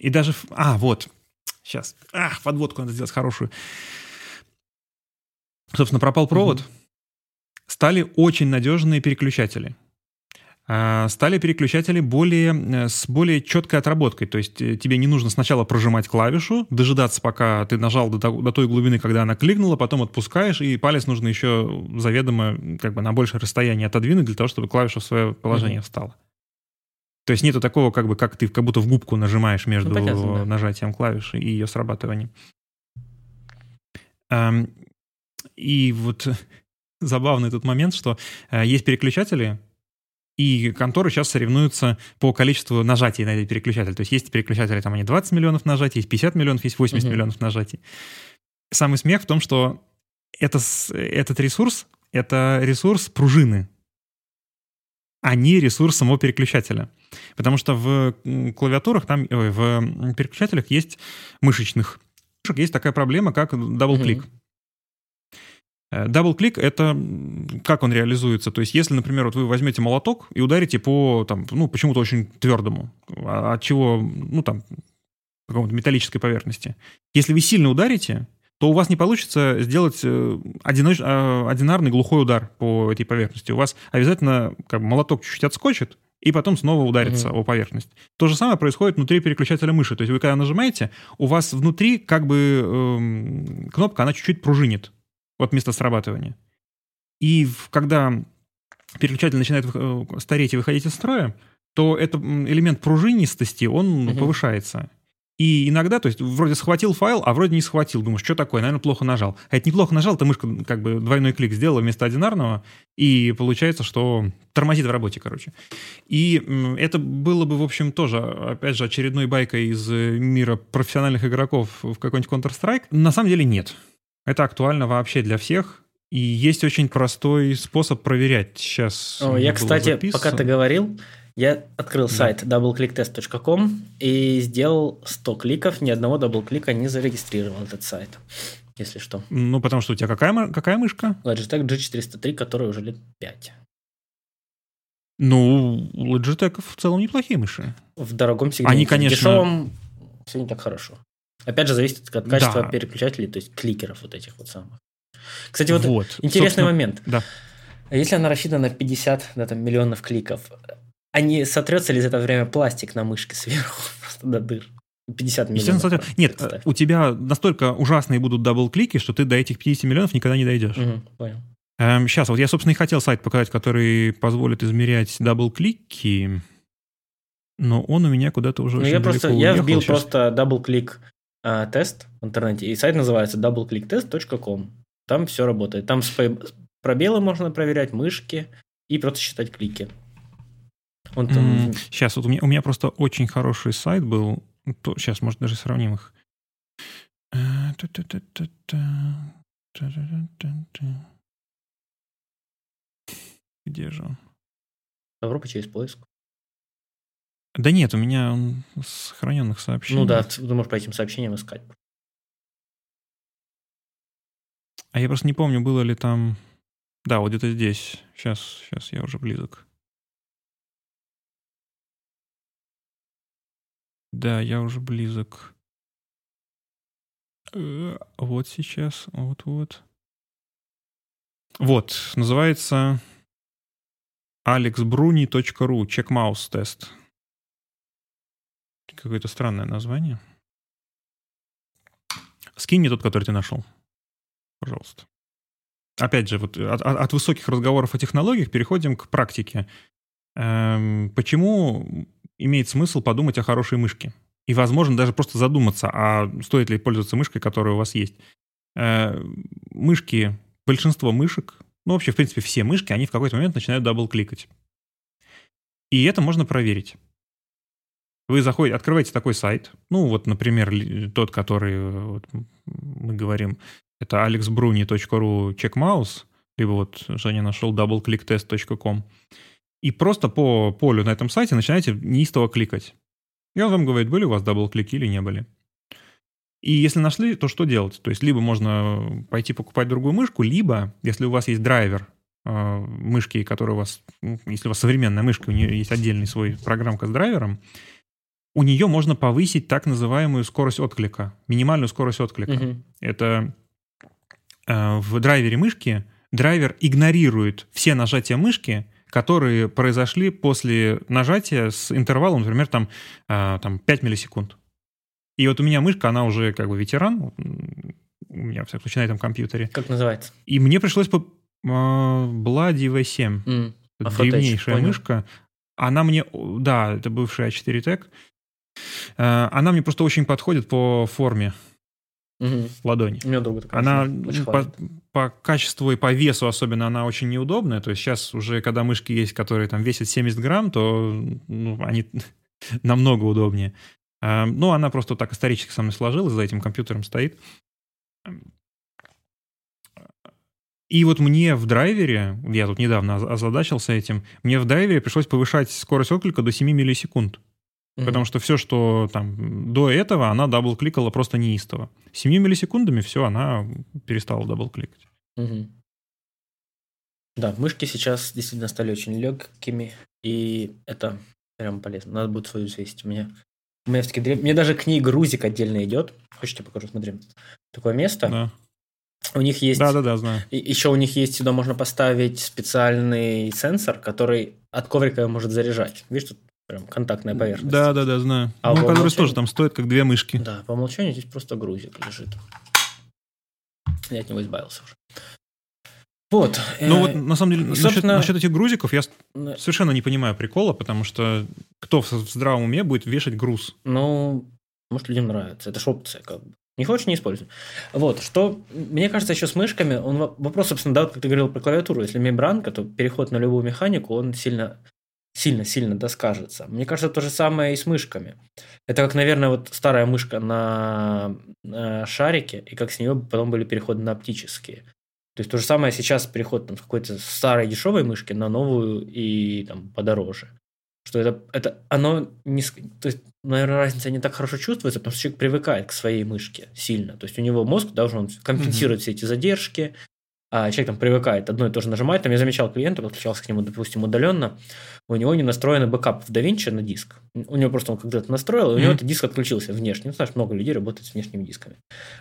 и даже... А, вот, сейчас. Ах, подводку надо сделать хорошую. Собственно, пропал провод. Mm-hmm. Стали очень надежные переключатели. Стали переключатели более, с более четкой отработкой. То есть тебе не нужно сначала прожимать клавишу, дожидаться, пока ты нажал до, до той глубины, когда она кликнула, потом отпускаешь, и палец нужно еще заведомо как бы на большее расстояние отодвинуть для того, чтобы клавиша в свое положение встала. То есть нету такого, как бы, как ты как будто в губку нажимаешь между ну, понятно, да. нажатием клавиши и ее срабатыванием. И вот забавный тот момент, что есть переключатели, и конторы сейчас соревнуются по количеству нажатий на эти переключатели. То есть есть переключатели, там они двадцать миллионов нажатий, есть пятьдесят миллионов, есть восемьдесят угу. миллионов нажатий. Самый смех в том, что это, этот ресурс, это ресурс пружины, а не ресурс самого переключателя. Потому что в клавиатурах, там, ой, в переключателях есть мышечных. Есть такая проблема, как дабл-клик. Угу. Дабл-клик — это как он реализуется. То есть, если, например, вот вы возьмете молоток и ударите по там, ну, почему-то очень твердому, от чего, ну, там, какому-то металлической поверхности. Если вы сильно ударите, то у вас не получится сделать одиноч... одинарный глухой удар по этой поверхности. У вас обязательно как бы, молоток чуть-чуть отскочит, и потом снова ударится mm-hmm. о поверхность. То же самое происходит внутри переключателя мыши. То есть вы когда нажимаете, у вас внутри как бы эм, кнопка, она чуть-чуть пружинит от места срабатывания. И в, когда переключатель начинает э, стареть и выходить из строя, то этот элемент пружинистости, он mm-hmm. повышается. И иногда, то есть вроде схватил файл, а вроде не схватил. Думаешь, что такое? Наверное, плохо нажал. А это неплохо нажал, то мышка как бы двойной клик сделала вместо одинарного, и получается, что тормозит в работе, короче. И это было бы, в общем, тоже, опять же, очередной байкой из мира профессиональных игроков в какой-нибудь Counter-Strike. На самом деле нет. Это актуально вообще для всех. И есть очень простой способ проверять. Сейчас... О, я, кстати, записан. Пока ты говорил... Я открыл да. сайт дабл клик тест точка ком и сделал сто кликов, ни одного дабл-клика не зарегистрировал этот сайт, если что. Ну, потому что у тебя какая, какая мышка? Logitech джи четыреста три, которая уже лет пять. Ну, у Logitech в целом неплохие мыши. В дорогом сегменте. Они, конечно... В дешевом все не так хорошо. Опять же, зависит от качества да. переключателей, то есть кликеров вот этих вот самых. Кстати, вот, вот. интересный Собственно, момент. Да. Если она рассчитана на пятьдесят да, там, миллионов кликов... А не сотрется ли за это время пластик на мышке сверху просто до дыр? пятьдесят миллионов. Нет, представь. У тебя настолько ужасные будут дабл-клики, что ты до этих пятидесяти миллионов никогда не дойдешь. Угу, понял. Эм, сейчас, вот я, собственно, и хотел сайт показать, который позволит измерять дабл-клики, но он у меня куда-то уже ну, очень я далеко просто, уехал. Я вбил сейчас. просто дабл-клик э, тест в интернете, и сайт называется дабл клик тест точка ком. Там все работает. Там пробелы можно проверять, мышки и просто считать клики. Он там... Сейчас, вот у меня, у меня просто очень хороший сайт был. То, сейчас, может, даже сравним их. Где же он? Европа через поиск. Да нет, у меня он сохраненных сообщений. Ну да, ты можешь по этим сообщениям искать. А я просто не помню, было ли там... Да, вот где-то здесь. Сейчас, сейчас я уже близок. Да, я уже близок. Вот сейчас, вот-вот. Вот, называется алекс бруни точка ру, чекмаус-тест. Какое-то странное название. Скинь мне тот, который ты нашел, пожалуйста. Опять же, вот от, от высоких разговоров о технологиях переходим к практике. Эм, почему... имеет смысл подумать о хорошей мышке. И, возможно, даже просто задуматься, а стоит ли пользоваться мышкой, которая у вас есть. Мышки, большинство мышек, ну, вообще, в принципе, все мышки, они в какой-то момент начинают дабл-кликать. И это можно проверить. Вы заходите, открываете такой сайт, ну, вот, например, тот, который, вот, мы говорим, это алекс бруни точка ру checkmouse, либо вот, Женя нашел дабл клик тест точка ком, и просто по полю на этом сайте начинаете неистово кликать. И он вам говорит, были у вас дабл-клики или не были. И если нашли, то что делать? То есть либо можно пойти покупать другую мышку, либо, если у вас есть драйвер э, мышки, который у вас... Если у вас современная мышка, у нее есть отдельный свой программка с драйвером, у нее можно повысить так называемую скорость отклика, минимальную скорость отклика. Mm-hmm. Это э, в драйвере мышки драйвер игнорирует все нажатия мышки, которые произошли после нажатия с интервалом, например, там, там пять миллисекунд. И вот у меня мышка, она уже как бы ветеран, у меня, во всяком случае, на этом компьютере. Как называется? И мне пришлось... По... Bloody ви семь. Mm. Древнейшая Afrotech, мышка. Она мне... Да, это бывший а четыре Tech. Она мне просто очень подходит по форме. Mm-hmm. Ладони. У меня друга такая. Она по, по качеству и по весу особенно она очень неудобная. То есть сейчас уже, когда мышки есть, которые там весят семьдесят грамм, то ну, они намного удобнее. А, ну, она просто так исторически со мной сложилась, за этим компьютером стоит. И вот мне в драйвере, я тут недавно озадачился этим, мне в драйвере пришлось повышать скорость отклика до семь миллисекунд. Mm-hmm. Потому что все, что там до этого, она дабл-кликала просто неистово. С семью миллисекундами все, она перестала дабл-кликать. Mm-hmm. Да, мышки сейчас действительно стали очень легкими, и это прям полезно. Надо будет свою взвесить. У меня, у меня всякие древ... Мне даже к ней грузик отдельно идет. Хочешь, я покажу? Смотри. Такое место. Да. У них есть... Да-да-да, знаю. И еще у них есть, сюда можно поставить специальный сенсор, который от коврика может заряжать. Видишь, тут прям контактная поверхность. Да-да-да, знаю. А ну, который тоже там стоит, как две мышки. Да, по умолчанию здесь просто грузик лежит. Я от него избавился уже. Вот. Ну э- вот, на самом деле, собственно... насчет, насчет этих грузиков я да. совершенно не понимаю прикола, потому что кто в здравом уме будет вешать груз? Ну, может, людям нравится. Это ж опция, как бы. Не хочешь, не используй. Вот, что, мне кажется, еще с мышками, он, вопрос, собственно, да, как ты говорил про клавиатуру, если мембранка, то переход на любую механику, он сильно, сильно, сильно доскажется. Мне кажется, то же самое и с мышками. Это как, наверное, вот старая мышка на, на шарике, и как с нее потом были переходы на оптические. То есть то же самое сейчас переход там, с какой-то старой дешевой мышки на новую и там, подороже. Что это, это оно не, то есть, наверное, разница не так хорошо чувствуется, потому что человек привыкает к своей мышке сильно. То есть у него мозг, да, уже он компенсирует mm-hmm. все эти задержки, а человек там привыкает одно и то же нажимать. Там я замечал клиента, подключался к нему, допустим, удаленно, у него не настроен бэкап в DaVinci на диск. У него просто он когда-то настроил, и у mm-hmm. него этот диск отключился внешне. Ну, знаешь, много людей работают с внешними дисками.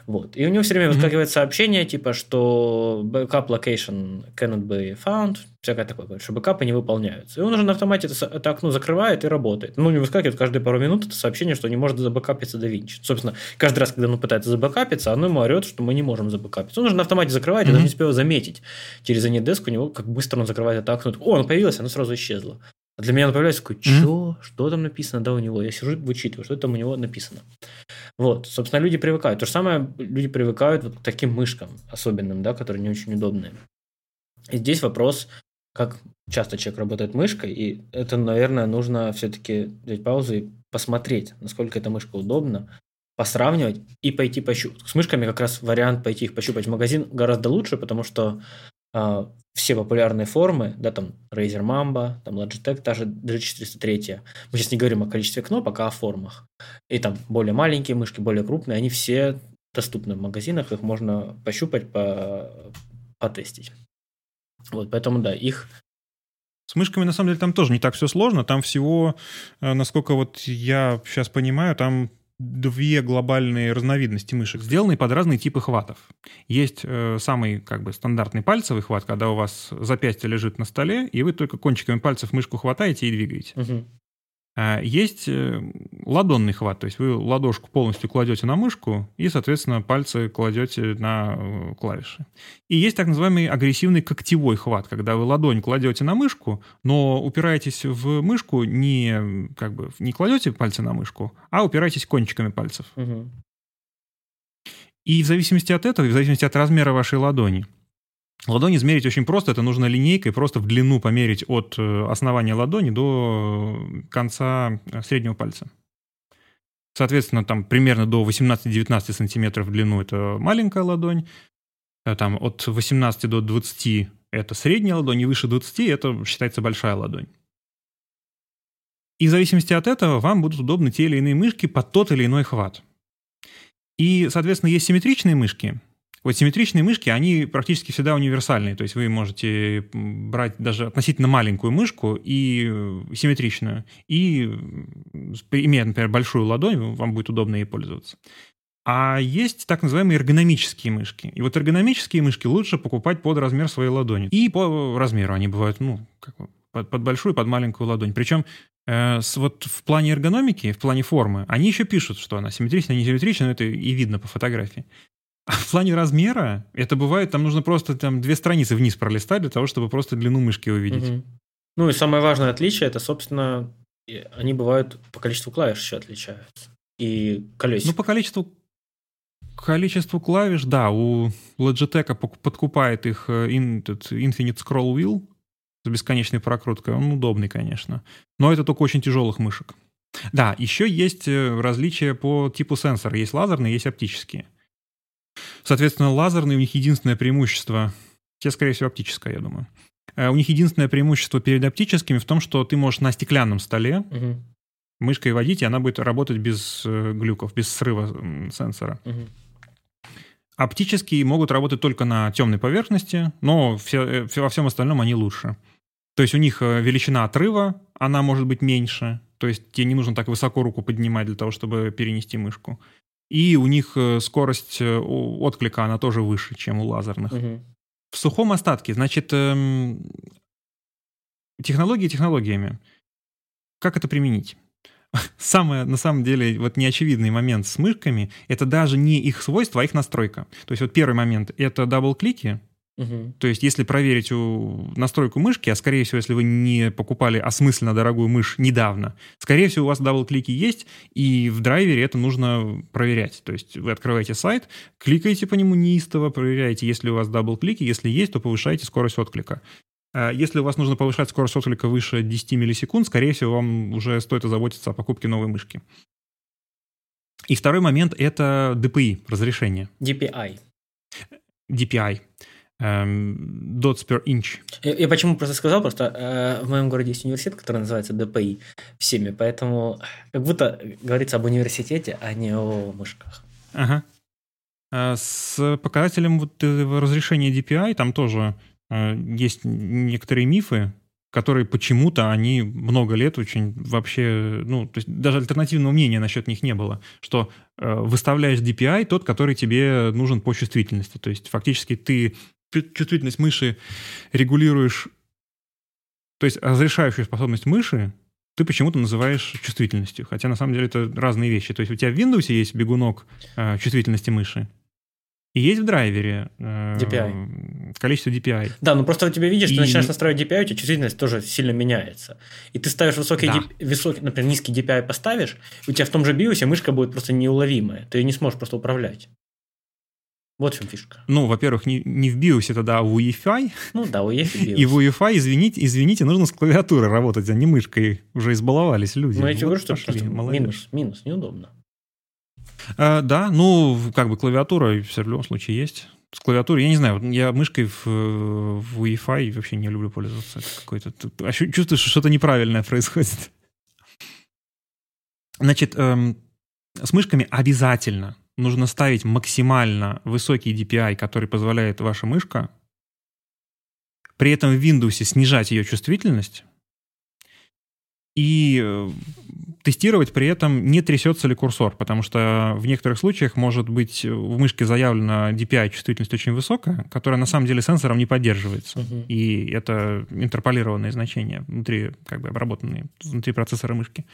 Вот. И у него все время mm-hmm. выскакивает сообщение, типа, что backup location cannot be found, всякое такое, что бэкапы не выполняются. И он уже на автомате это, это окно закрывает и работает. Ну, у него выскакивает каждые пару минут это сообщение, что не может забэкапиться DaVinci. Собственно, каждый раз, когда он пытается забэкапиться, оно ему орет, что мы не можем забэкапиться. Он уже на автомате закрывает, mm-hmm. и даже не успел заметить. Через AnyDesk у него как быстро он закрывает это окно. О, оно появилось, оно сразу исчезло. А для меня оно появляется такое, что? Mm-hmm. Что там написано? Да, у него. Я сижу, вычитываю, что там у него написано. Вот. Собственно, люди привыкают. То же самое люди привыкают вот к таким мышкам особенным, да, которые не очень удобные. И здесь вопрос, как часто человек работает мышкой, и это, наверное, нужно все-таки взять паузу и посмотреть, насколько эта мышка удобна, посравнивать и пойти пощупать. С мышками как раз вариант пойти их пощупать в магазин гораздо лучше, потому что э, все популярные формы, да, там Razer Mamba, там Logitech, та же джи четыреста три, мы сейчас не говорим о количестве кнопок, а о формах. И там более маленькие мышки, более крупные, они все доступны в магазинах, их можно пощупать, по, потестить. Вот, поэтому, да, их... С мышками, на самом деле, там тоже не так все сложно, там всего, насколько вот я сейчас понимаю, там... две глобальные разновидности мышек, сделанные под разные типы хватов. Есть э, самый как бы стандартный пальцевый хват, когда у вас запястье лежит на столе, и вы только кончиками пальцев мышку хватаете и двигаете. Угу. А, есть э, ладонный хват, то есть вы ладошку полностью кладете на мышку и, соответственно, пальцы кладете на э, клавиши. И есть так называемый агрессивный когтевой хват, когда вы ладонь кладете на мышку, но упираетесь в мышку, не, как бы, не кладете пальцы на мышку, а упираетесь кончиками пальцев. Угу. И в зависимости от этого, и в зависимости от размера вашей ладони, ладонь измерить очень просто, это нужно линейкой просто в длину померить от основания ладони до конца среднего пальца. Соответственно, там примерно до восемнадцати-девятнадцати сантиметров в длину это маленькая ладонь, там от восемнадцати до двадцати это средняя ладонь, и выше двадцати это считается большая ладонь. И в зависимости от этого вам будут удобны те или иные мышки под тот или иной хват. И, соответственно, есть симметричные мышки. Вот симметричные мышки, они практически всегда универсальные. То есть вы можете брать даже относительно маленькую мышку и симметричную. И, имея, например, большую ладонь, вам будет удобно ей пользоваться. А есть так называемые эргономические мышки. И вот эргономические мышки лучше покупать под размер своей ладони. И по размеру они бывают, ну, как бы под, под большую и под маленькую ладонь. Причем э, с, вот в плане эргономики, в плане формы, они еще пишут, что она симметричная, несимметричная, но это и видно по фотографии. А в плане размера, это бывает, там нужно просто там, две страницы вниз пролистать для того, чтобы просто длину мышки увидеть. Угу. Ну и самое важное отличие, это, собственно, они бывают по количеству клавиш еще отличаются. И колесик. Ну по количеству, количеству клавиш, да, у Logitech подкупает их Infinite Scroll Wheel с бесконечной прокруткой, он удобный, конечно. Но это только очень тяжелых мышек. Да, еще есть различия по типу сенсора. Есть лазерные, есть оптические. Соответственно, лазерные у них единственное преимущество, все, скорее всего, оптическое, я думаю. У них единственное преимущество перед оптическими в том, что ты можешь на стеклянном столе угу. мышкой водить, и она будет работать без глюков, без срыва сенсора. Угу. Оптические могут работать только на темной поверхности, но все, во всем остальном они лучше. То есть у них величина отрыва, она может быть меньше, то есть тебе не нужно так высоко руку поднимать для того, чтобы перенести мышку. И у них скорость отклика, она тоже выше, чем у лазерных. Угу. В сухом остатке, значит, эм, технологии технологиями. Как это применить? Самое, на самом деле, вот неочевидный момент с мышками – это даже не их свойства, а их настройка. То есть вот первый момент – это дабл-клики. Угу. То есть если проверить у, настройку мышки, а скорее всего, если вы не покупали осмысленно дорогую мышь недавно, скорее всего, у вас дабл-клики есть, и в драйвере это нужно проверять. То есть вы открываете сайт, кликаете по нему неистово, проверяете, есть ли у вас дабл-клики, если есть, то повышаете скорость отклика. Если у вас нужно повышать скорость отклика выше десять миллисекунд, скорее всего, вам уже стоит озаботиться о покупке новой мышки. И второй момент – это ди пи ай, разрешение. ди пи ай. ди пи ай. Um, dots per inch. Я, я почему просто сказал, просто э, в моем городе есть университет, который называется ди пи ай всеми, поэтому как будто говорится об университете, а не о мышках. Ага. С показателем вот разрешения ди пи ай там тоже есть некоторые мифы, которые почему-то они много лет очень вообще, ну, то есть даже альтернативного мнения насчет них не было, что э, выставляешь ди пи ай тот, который тебе нужен по чувствительности. То есть фактически ты чувствительность мыши регулируешь, то есть разрешающую способность мыши ты почему-то называешь чувствительностью, хотя на самом деле это разные вещи. То есть у тебя в Windows есть бегунок э, чувствительности мыши, и есть в драйвере э, ди пи ай. Количество ди пи ай. Да, ну просто у тебя видишь, и... ты начинаешь настраивать ди пи ай, у тебя чувствительность тоже сильно меняется. И ты ставишь высокий, да. ди... высокий, например, низкий ди пи ай поставишь, у тебя в том же биосе мышка будет просто неуловимая. Ты ее не сможешь просто управлять. Вот в чем фишка. Ну, во-первых, не, не в биосе тогда, а в Wi-Fi. Ну да, Wi-Fi. И в Wi-Fi, извините, извините, нужно с клавиатурой работать, а не мышкой. Уже избаловались люди. Ну я тебе говорю, что минус, минус, неудобно. А, да, ну, как бы клавиатура в любом случае есть. С клавиатурой, я не знаю, я мышкой в, в Wi-Fi вообще не люблю пользоваться. Какой-то, чувствуешь, что что-то неправильное происходит. Значит, эм, с мышками обязательно нужно ставить максимально высокий ди пи ай, который позволяет ваша мышка. При этом в Windows снижать ее чувствительность. И тестировать при этом, не трясется ли курсор, потому что в некоторых случаях, может быть, в мышке заявлена ди пи ай-чувствительность очень высокая, которая на самом деле сенсором не поддерживается. Uh-huh. И это интерполированные значения, внутри, как бы обработанные внутри процессора мышки.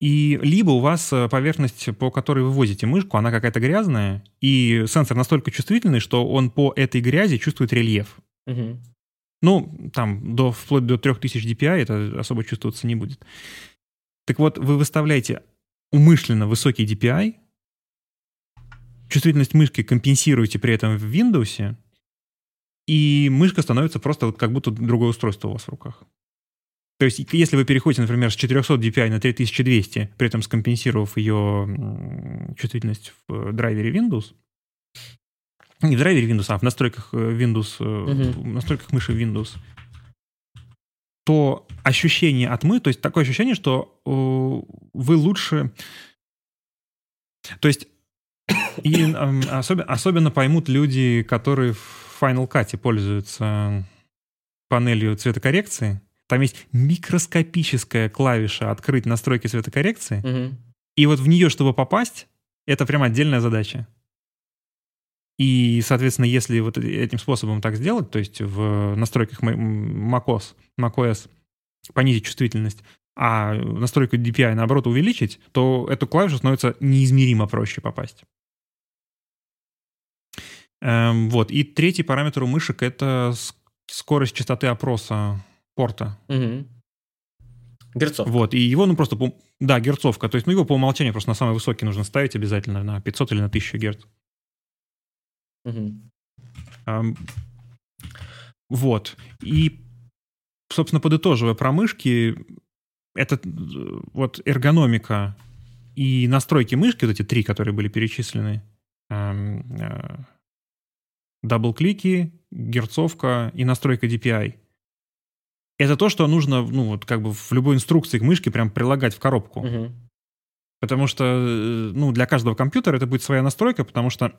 И либо у вас поверхность, по которой вы возите мышку, она какая-то грязная, и сенсор настолько чувствительный, что он по этой грязи чувствует рельеф. Uh-huh. Ну, там, до, вплоть до три тысячи ди пи ай это особо чувствоваться не будет. Так вот, вы выставляете умышленно высокий ди пи ай, чувствительность мышки компенсируете при этом в Windows, и мышка становится просто вот как будто другое устройство у вас в руках. То есть, если вы переходите, например, с четыреста ди пи ай на три тысячи двести, при этом скомпенсировав ее чувствительность в драйвере Windows, не в драйвере Windows, а в настройках Windows, uh-huh. в настройках мыши Windows, то ощущение от мыши, то есть такое ощущение, что вы лучше... То есть и, особенно, особенно поймут люди, которые в Final Cut пользуются панелью цветокоррекции. Там есть микроскопическая клавиша «Открыть настройки цветокоррекции». Uh-huh. И вот в нее, чтобы попасть, это прям отдельная задача. И, соответственно, если вот этим способом так сделать, то есть в настройках macOS, macOS понизить чувствительность, а настройку ди пи ай, наоборот, увеличить, то эту клавишу становится неизмеримо проще попасть. Эм, вот. И третий параметр у мышек — это скорость частоты опроса порта. Угу. Герцовка. Вот. И его, ну, просто... По... Да, герцовка. То есть, ну, его по умолчанию просто на самый высокий нужно ставить обязательно, на пятьсот или на тысячу герц. Угу. Um, вот. И, собственно, подытоживая про мышки, это вот эргономика и настройки мышки, вот эти три, которые были перечислены, дабл-клики, герцовка и настройка ди пи ай. Это то, что нужно, ну, вот как бы в любой инструкции к мышке прям прилагать в коробку. Угу. Потому что, ну, для каждого компьютера это будет своя настройка, потому что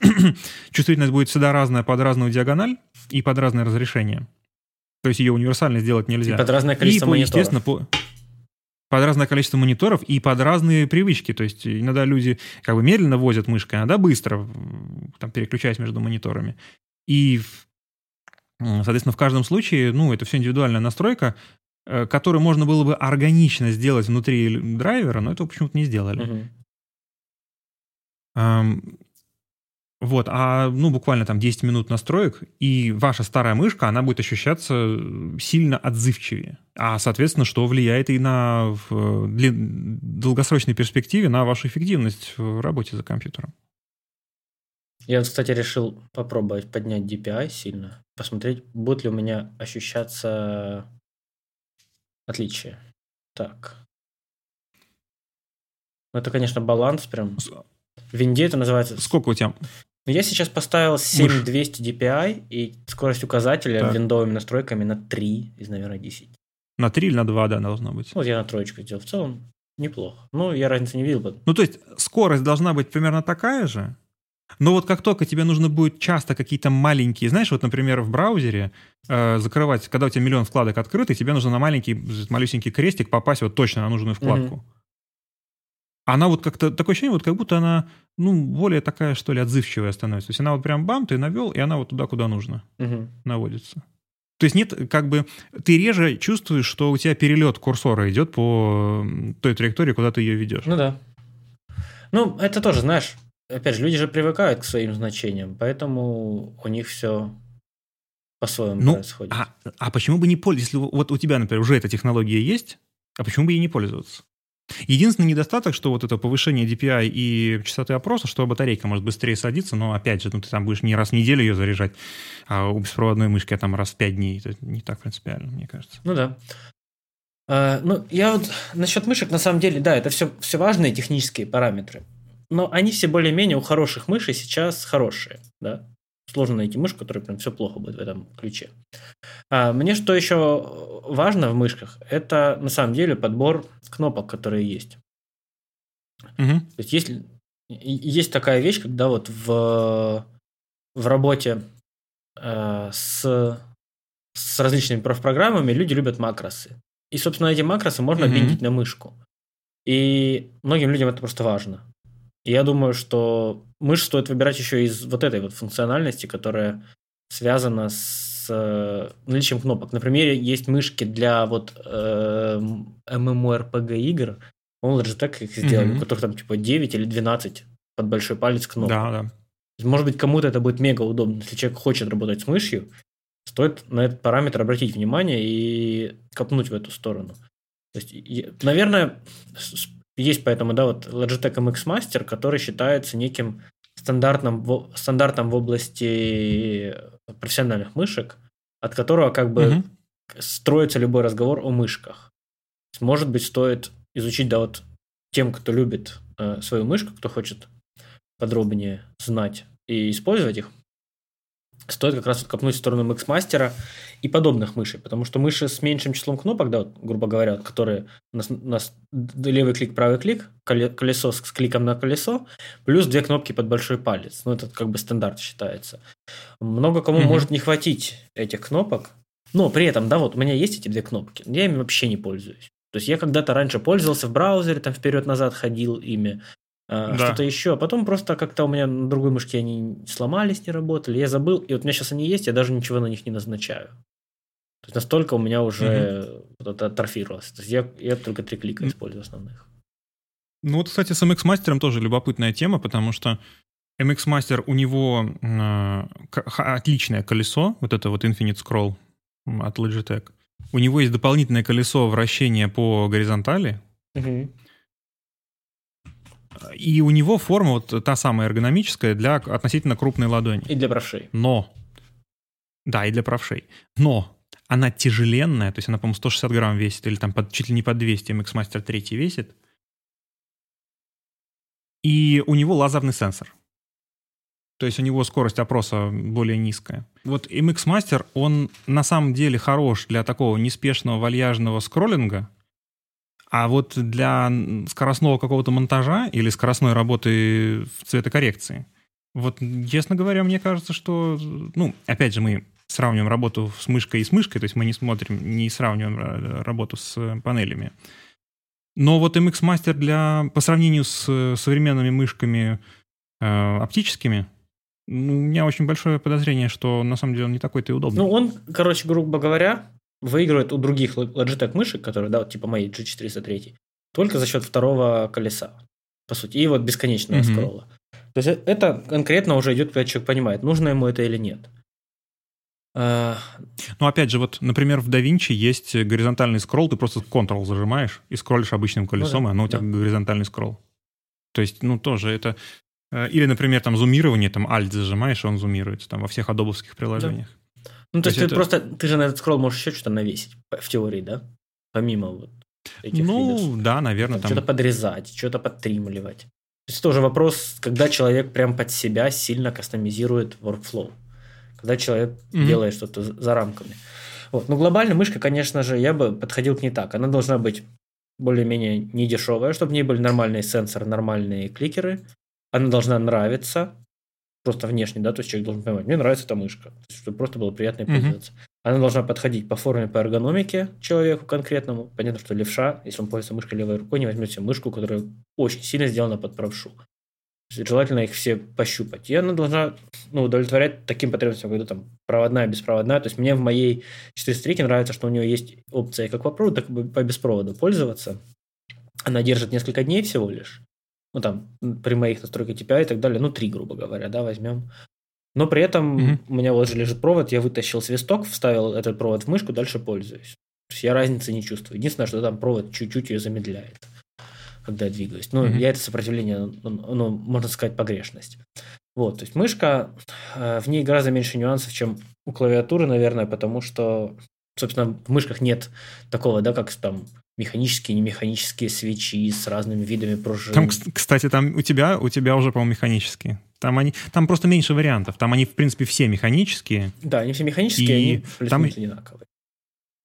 чувствительность будет всегда разная под разную диагональ и под разное разрешение. То есть ее универсально сделать нельзя. И под разное количество и, мониторов. Естественно, по... под разное количество мониторов и под разные привычки. То есть иногда люди как бы медленно возят мышкой, иногда быстро, там, переключаясь между мониторами. И, соответственно, в каждом случае, ну, это все индивидуальная настройка, который можно было бы органично сделать внутри драйвера, но этого почему-то не сделали. Uh-huh. Вот, а ну, буквально там десять минут настроек, и ваша старая мышка, она будет ощущаться сильно отзывчивее. А, соответственно, что влияет и на в долгосрочной перспективе на вашу эффективность в работе за компьютером. Я вот, кстати, решил попробовать поднять ди пи ай сильно, посмотреть, будет ли у меня ощущаться... Отличие. Так. Это, конечно, баланс прям. В винде это называется... Сколько у тебя? Я сейчас поставил семь тысяч двести ди пи ай, и скорость указателя так. виндовыми настройками на три из, наверное, десять. На три или на два, да, должно быть. Вот я на троечку сделал. В целом неплохо. Ну, я разницы не видел. Ну, то есть скорость должна быть примерно такая же, но вот как только тебе нужно будет часто какие-то маленькие... Знаешь, вот, например, в браузере э, закрывать... Когда у тебя миллион вкладок открыты, тебе нужно на маленький, малюсенький крестик попасть вот точно на нужную вкладку. Mm-hmm. Она вот как-то... Такое ощущение, вот как будто она, ну, более такая, что ли, отзывчивая становится. То есть она вот прям бам, ты навел, и она вот туда, куда нужно, mm-hmm. наводится. То есть нет, как бы... Ты реже чувствуешь, что у тебя перелет курсора идет по той траектории, куда ты ее ведешь. Ну да. Ну, это тоже, знаешь... Опять же, люди же привыкают к своим значениям, поэтому у них все по-своему ну, происходит. А, а почему бы не пользоваться? Если вот у тебя, например, уже эта технология есть, а почему бы ей не пользоваться? Единственный недостаток, что вот это повышение ди пи ай и частоты опроса, что батарейка может быстрее садиться, но опять же, ну, ты там будешь не раз в неделю ее заряжать, а у беспроводной мышки а там раз в пять дней. Это не так принципиально, мне кажется. Ну да. А, ну, я вот насчет мышек, на самом деле, да, это все, все важные технические параметры. Но они все более-менее у хороших мышей сейчас хорошие, да. Сложно найти мышь, которая прям все плохо будет в этом ключе. А мне что еще важно в мышках, это на самом деле подбор кнопок, которые есть. Угу. То есть, есть, есть такая вещь, когда вот в, в работе э, с, с различными профпрограммами люди любят макросы. И, собственно, эти макросы можно угу. объединить на мышку. И многим людям это просто важно. Я думаю, что мышь стоит выбирать еще из вот этой вот функциональности, которая связана с наличием кнопок. Например, есть мышки для вот э, MMORPG игр, он же так их сделал, mm-hmm. у которых там типа девять или двенадцать под большой палец кнопок. Да, да. Может быть, кому-то это будет мега удобно. Если человек хочет работать с мышью, стоит на этот параметр обратить внимание и копнуть в эту сторону. То есть, наверное... Есть поэтому, да, вот Logitech эм икс Master, который считается неким стандартным, стандартом в области профессиональных мышек, от которого как бы угу. строится любой разговор о мышках. Может быть, стоит изучить, да, вот тем, кто любит э, свою мышку, кто хочет подробнее знать и использовать их, стоит как раз вот копнуть в сторону эм икс Master и подобных мышей, потому что мыши с меньшим числом кнопок, да, вот, грубо говоря, вот, которые у нас, у нас левый клик, правый клик, колесо с кликом на колесо, плюс две кнопки под большой палец. Ну, это как бы стандарт считается. Много кому mm-hmm. может не хватить этих кнопок, но при этом, да, вот у меня есть эти две кнопки, я ими вообще не пользуюсь. То есть я когда-то раньше пользовался в браузере, там вперед-назад ходил ими, да. что-то еще, а потом просто как-то у меня на другой мышке они сломались, не работали, я забыл, и вот у меня сейчас они есть, я даже ничего на них не назначаю. То есть настолько у меня уже mm-hmm. вот это атрофировалось. То есть я, я только три клика использую основных. Ну вот, кстати, с эм икс Master тоже любопытная тема, потому что эм икс Master, у него э, отличное колесо, вот это вот Infinite Scroll от Logitech. У него есть дополнительное колесо вращения по горизонтали. Mm-hmm. И у него форма вот та самая эргономическая для относительно крупной ладони. И для правшей. Но. Да, и для правшей. Но она тяжеленная, то есть она, по-моему, сто шестьдесят грамм весит, или там под, чуть ли не под двести, эм икс Master три весит. И у него лазерный сенсор. То есть у него скорость опроса более низкая. Вот эм икс Master, он на самом деле хорош для такого неспешного вальяжного скроллинга, А вот для скоростного какого-то монтажа или скоростной работы в цветокоррекции, вот, честно говоря, мне кажется, что... Ну, опять же, мы сравниваем работу с мышкой и с мышкой, то есть мы не смотрим, не сравниваем работу с панелями. Но вот эм икс Master для, по сравнению с современными мышками э, оптическими, ну, у меня очень большое подозрение, что на самом деле он не такой-то и удобный. Ну, он, короче, грубо говоря, выигрывает у других Logitech мышек, которые, да, вот типа моей джи четыреста три, только за счет второго колеса, по сути, и вот бесконечного mm-hmm. скролла. То есть это конкретно уже идет, когда человек понимает, нужно ему это или нет. Ну, опять же, вот, например, в DaVinci есть горизонтальный скролл, ты просто Ctrl зажимаешь и скроллишь обычным колесом, ну, да, и оно у тебя да. горизонтальный скролл. То есть, ну, тоже это... Или, например, там зумирование, там Alt зажимаешь, и он зумируется там во всех адобовских приложениях. Да. Ну, то, то есть, ты это... просто... Ты же на этот скролл можешь еще что-то навесить, в теории, да? Помимо вот этих Ну, видов. Да, наверное. Там, там... Что-то подрезать, что-то подтримливать. То есть, это уже вопрос, когда человек прям под себя сильно кастомизирует workflow. Когда человек mm-hmm. делает что-то за рамками. Вот. Но глобально мышка, конечно же, я бы подходил к ней так. Она должна быть более-менее недешевая, чтобы в ней были нормальные сенсоры, нормальные кликеры. Она должна нравиться просто внешне, да, то есть человек должен понимать, мне нравится эта мышка, чтобы просто было приятно mm-hmm. пользоваться. Она должна подходить по форме, по эргономике человеку конкретному. Понятно, что левша, если он пользуется мышкой левой рукой, не возьмет себе мышку, которая очень сильно сделана под правшу. Желательно их все пощупать. И она должна, ну, удовлетворять таким потребностям, как там проводная, беспроводная. То есть мне в моей четыреста три нравится, что у нее есть опция как по проводу, так и по беспроводу пользоваться. Она держит несколько дней всего лишь. Ну, там, при моих настройках ти пи ай и так далее. Ну, три, грубо говоря, да, возьмем. Но при этом mm-hmm. у меня вот же лежит провод, я вытащил свисток, вставил этот провод в мышку, дальше пользуюсь. То есть я разницы не чувствую. Единственное, что там провод чуть-чуть ее замедляет, когда я двигаюсь. Ну, mm-hmm. я это сопротивление, ну, можно сказать, погрешность. Вот, то есть мышка, в ней гораздо меньше нюансов, чем у клавиатуры, наверное, потому что, собственно, в мышках нет такого, да, как там механические, немеханические свечи с разными видами пружин. Там, кстати, там у тебя, у тебя уже, по-моему, механические. Там они, там просто меньше вариантов. Там они, в принципе, все механические. Да, они все механические, и они плюс-минус одинаковые.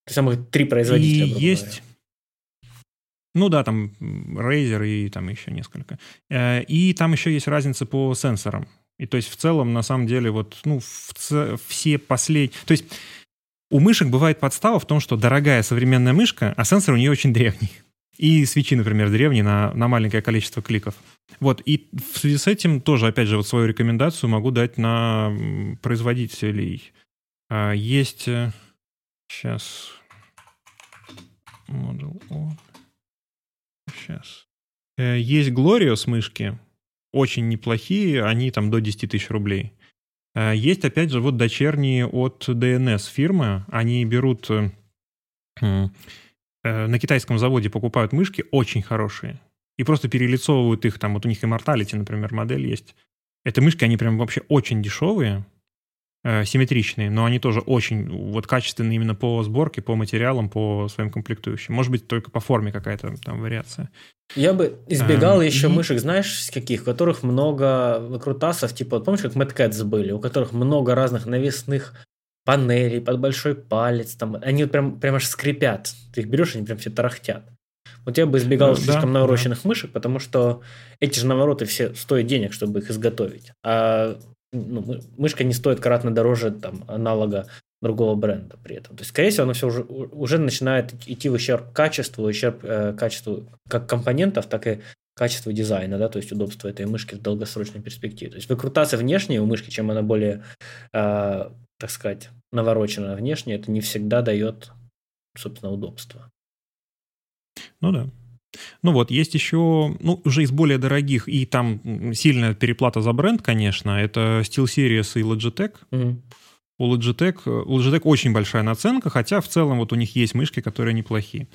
То есть там три производителя, грубо говоря. Ну да, там Razer и там еще несколько. И там еще есть разница по сенсорам. И то есть в целом, на самом деле, вот, ну, в, все последние... То есть у мышек бывает подстава в том, что дорогая современная мышка, а сенсор у нее очень древний. И свечи, например, древние на, на маленькое количество кликов. Вот, и в связи с этим тоже, опять же, вот свою рекомендацию могу дать на производителей. Есть... Сейчас... Model O... Сейчас. Есть Glorious мышки, очень неплохие, они там до десять тысяч рублей. Есть, опять же, вот дочерние от ди эн эс фирмы, они берут, на китайском заводе покупают мышки очень хорошие и просто перелицовывают их, там вот у них Immortality, например, модель есть. Это мышки, они прям вообще очень дешевые, симметричные, но они тоже очень вот качественные именно по сборке, по материалам, по своим комплектующим. Может быть, только по форме какая-то там вариация. Я бы избегал а, еще и... мышек, знаешь, каких, у которых много выкрутасов, типа, вот помнишь, как Mad Cats были, у которых много разных навесных панелей под большой палец, там, они вот прям, прям аж скрипят. Ты их берешь, они прям все тарахтят. Вот я бы избегал ну, слишком да, навороченных да. мышек, потому что эти же навороты все стоят денег, чтобы их изготовить. А Ну, мышка не стоит кратно дороже там, аналога другого бренда при этом. То есть, скорее всего, оно все уже, уже начинает идти в ущерб качеству, ущерб э, качеству как компонентов, так и качеству дизайна, да, то есть удобства этой мышки в долгосрочной перспективе. То есть выкрутаться внешне у мышки, чем она более, э, так сказать, наворочена внешне, это не всегда дает, собственно, удобство. Ну да. Ну вот, есть еще, ну, уже из более дорогих, и там сильная переплата за бренд, конечно, это SteelSeries и Logitech. Mm-hmm. У Logitech, у Logitech очень большая наценка, хотя в целом вот у них есть мышки, которые неплохие.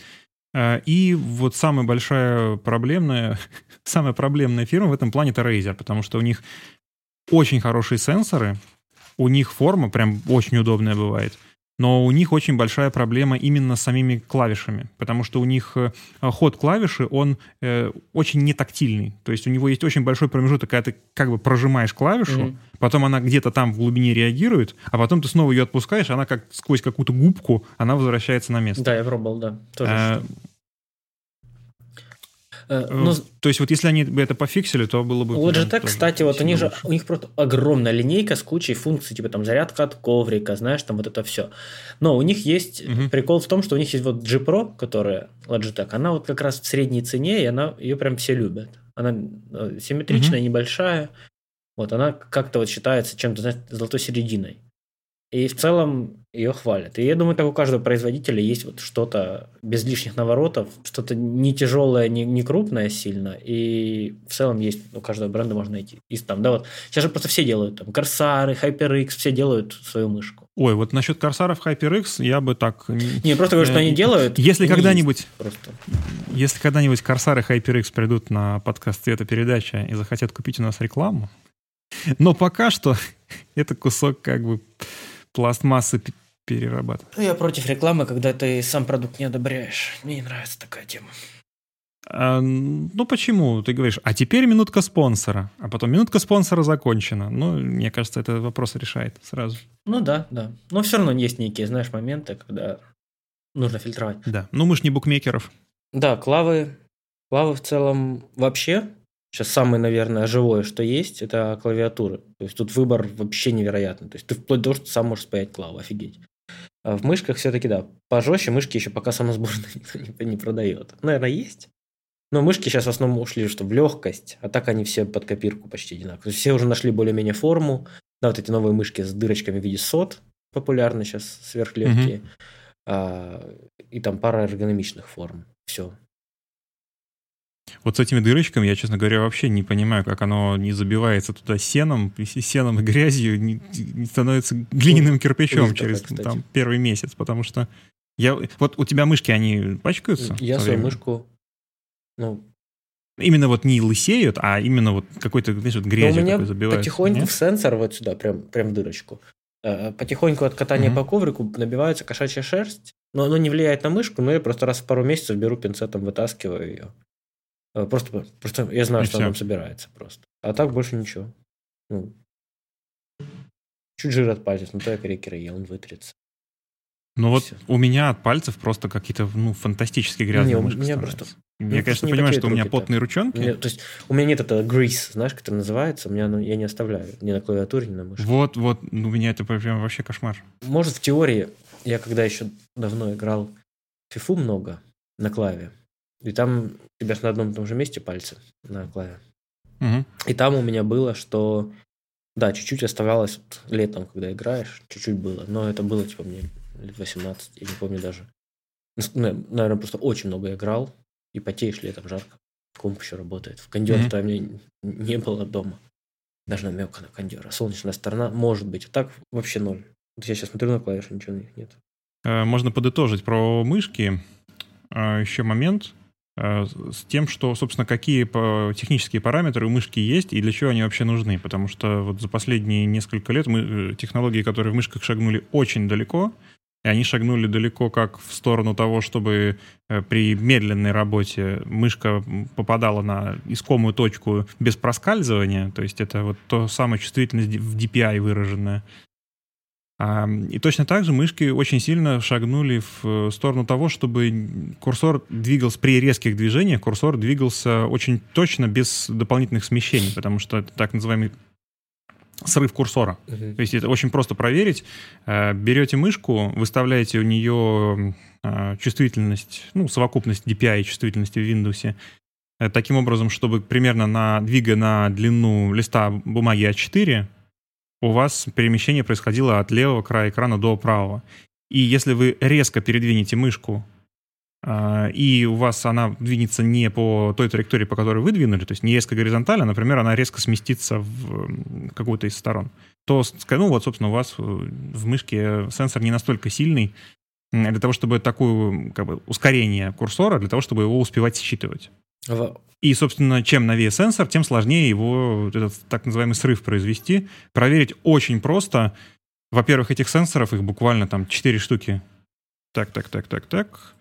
И вот самая большая проблемная, самая проблемная фирма в этом плане это Razer, потому что у них очень хорошие сенсоры, у них форма прям очень удобная бывает. Но у них очень большая проблема именно с самими клавишами, потому что у них ход клавиши, он э, очень нетактильный. То есть у него есть очень большой промежуток, когда ты как бы прожимаешь клавишу, mm-hmm. потом она где-то там в глубине реагирует, а потом ты снова ее отпускаешь, она как сквозь какую-то губку, она возвращается на место. Да, я пробовал, да. Тоже а, Но... То есть, вот если они бы это пофиксили, то было бы... У Logitech, кстати, вот у них же, у них просто огромная линейка с кучей функций, типа там зарядка от коврика, знаешь, там вот это все. Но у них есть угу. прикол в том, что у них есть вот G Pro, которая Logitech, она вот как раз в средней цене, и она, ее прям все любят. Она симметричная, угу. небольшая. Вот она как-то вот считается чем-то, знаешь, золотой серединой. И в целом ее хвалят. И я думаю, так у каждого производителя есть вот что-то без лишних наворотов, что-то не тяжелое, не, не крупное сильно. И в целом есть у каждого бренда можно найти. И там, да, вот. Сейчас же просто все делают там Корсары, HyperX, все делают свою мышку. Ой, вот насчет Корсаров, HyperX я бы так... Не, просто говорю, что они делают. Если когда-нибудь просто. Если когда-нибудь Корсары, HyperX придут на подкаст «Цветопередача» и захотят купить у нас рекламу, но пока что это кусок как бы... пластмассы перерабатывать. Я против рекламы, когда ты сам продукт не одобряешь. Мне не нравится такая тема. А, ну, почему? Ты говоришь, а теперь минутка спонсора. А потом минутка спонсора закончена. Ну, мне кажется, это вопрос решает сразу. Ну, да, да. Но все равно есть некие, знаешь, моменты, когда нужно фильтровать. Да. Ну, мы ж не букмекеров. Да, клавы. Клавы в целом вообще... Сейчас самое, наверное, живое, что есть, это клавиатуры. То есть тут выбор вообще невероятный. То есть ты вплоть до того, что сам можешь спаять клаву, офигеть. А в мышках все-таки, да, пожестче мышки еще пока самосборные никто не, не продает. Наверное, есть. Но мышки сейчас в основном ушли, что в легкость, а так они все под копирку почти одинаковые. Все уже нашли более-менее форму. Да, вот эти новые мышки с дырочками в виде сот популярны сейчас, сверхлегкие. Mm-hmm. А, и там пара эргономичных форм. Все. Вот с этими дырочками я, честно говоря, вообще не понимаю, как оно не забивается туда сеном, сеном и грязью, не, не становится глиняным кирпичом через там, первый месяц, потому что... Я, вот у тебя мышки, они пачкаются? Я свою мышку... Ну... Именно вот не лысеют, а именно вот какой-то, знаешь, вот грязью такой забивается. Потихоньку нет? В сенсор вот сюда, прям, прям в дырочку, потихоньку от катания mm-hmm. по коврику набивается кошачья шерсть, но оно не влияет на мышку, но я просто раз в пару месяцев беру пинцетом, вытаскиваю ее. Просто, просто я знаю, и что все. Она там собирается просто. А так больше ничего. Ну, чуть жир от пальцев, но то я крекеры ел, он вытрется. Ну вот все. У меня от пальцев просто какие-то ну, фантастически грязные не, мышки становятся. Просто... Я, конечно, понимаю, что у меня потные так. ручонки. Меня, то есть у меня нет этого grease, знаешь, как это называется. У меня, ну, я не оставляю ни на клавиатуре, ни на мышке. Вот, вот. У меня это прям вообще кошмар. Может, в теории, я когда еще давно играл в FIFA много на клаве, и там у тебя на одном и том же месте пальцы на клаве. Угу. И там у меня было, что... Да, чуть-чуть оставалось вот, летом, когда играешь. Чуть-чуть было. Но это было, типа, мне лет восемнадцать. Я не помню даже. Наверное, просто очень много играл. И потеешь летом, жарко. Комп еще работает. В кондёр-то у меня не было дома. Даже намека на кондёр. А солнечная сторона может быть. А так вообще ноль. Вот я сейчас смотрю на клавиши, ничего на них нет. Можно подытожить про мышки. Еще момент... с тем, что, собственно, какие технические параметры у мышки есть и для чего они вообще нужны. Потому что вот за последние несколько лет мы, технологии, которые в мышках шагнули очень далеко, и они шагнули далеко как в сторону того, чтобы при медленной работе мышка попадала на искомую точку без проскальзывания, то есть это вот та самая чувствительность в ди пи ай выраженная. И точно так же мышки очень сильно шагнули в сторону того, чтобы курсор двигался при резких движениях, курсор двигался очень точно, без дополнительных смещений, потому что это так называемый срыв курсора. Uh-huh. То есть это очень просто проверить. Берете мышку, выставляете у нее чувствительность, ну, совокупность ди пи ай чувствительности в Windows, таким образом, чтобы примерно на, двигая на длину листа бумаги а четыре, у вас перемещение происходило от левого края экрана до правого. И если вы резко передвинете мышку, э, и у вас она двинется не по той траектории, по которой вы двинули, то есть не резко горизонтально, например, она резко сместится в какую-то из сторон, то, ну вот, собственно, у вас в мышке сенсор не настолько сильный для того, чтобы такое как бы, ускорение курсора, для того, чтобы его успевать считывать. Wow. И, собственно, чем новее сенсор, тем сложнее его, этот так называемый срыв произвести. Проверить очень просто. Во-первых, этих сенсоров, их буквально там четыре штуки. Так, так, так, так, так.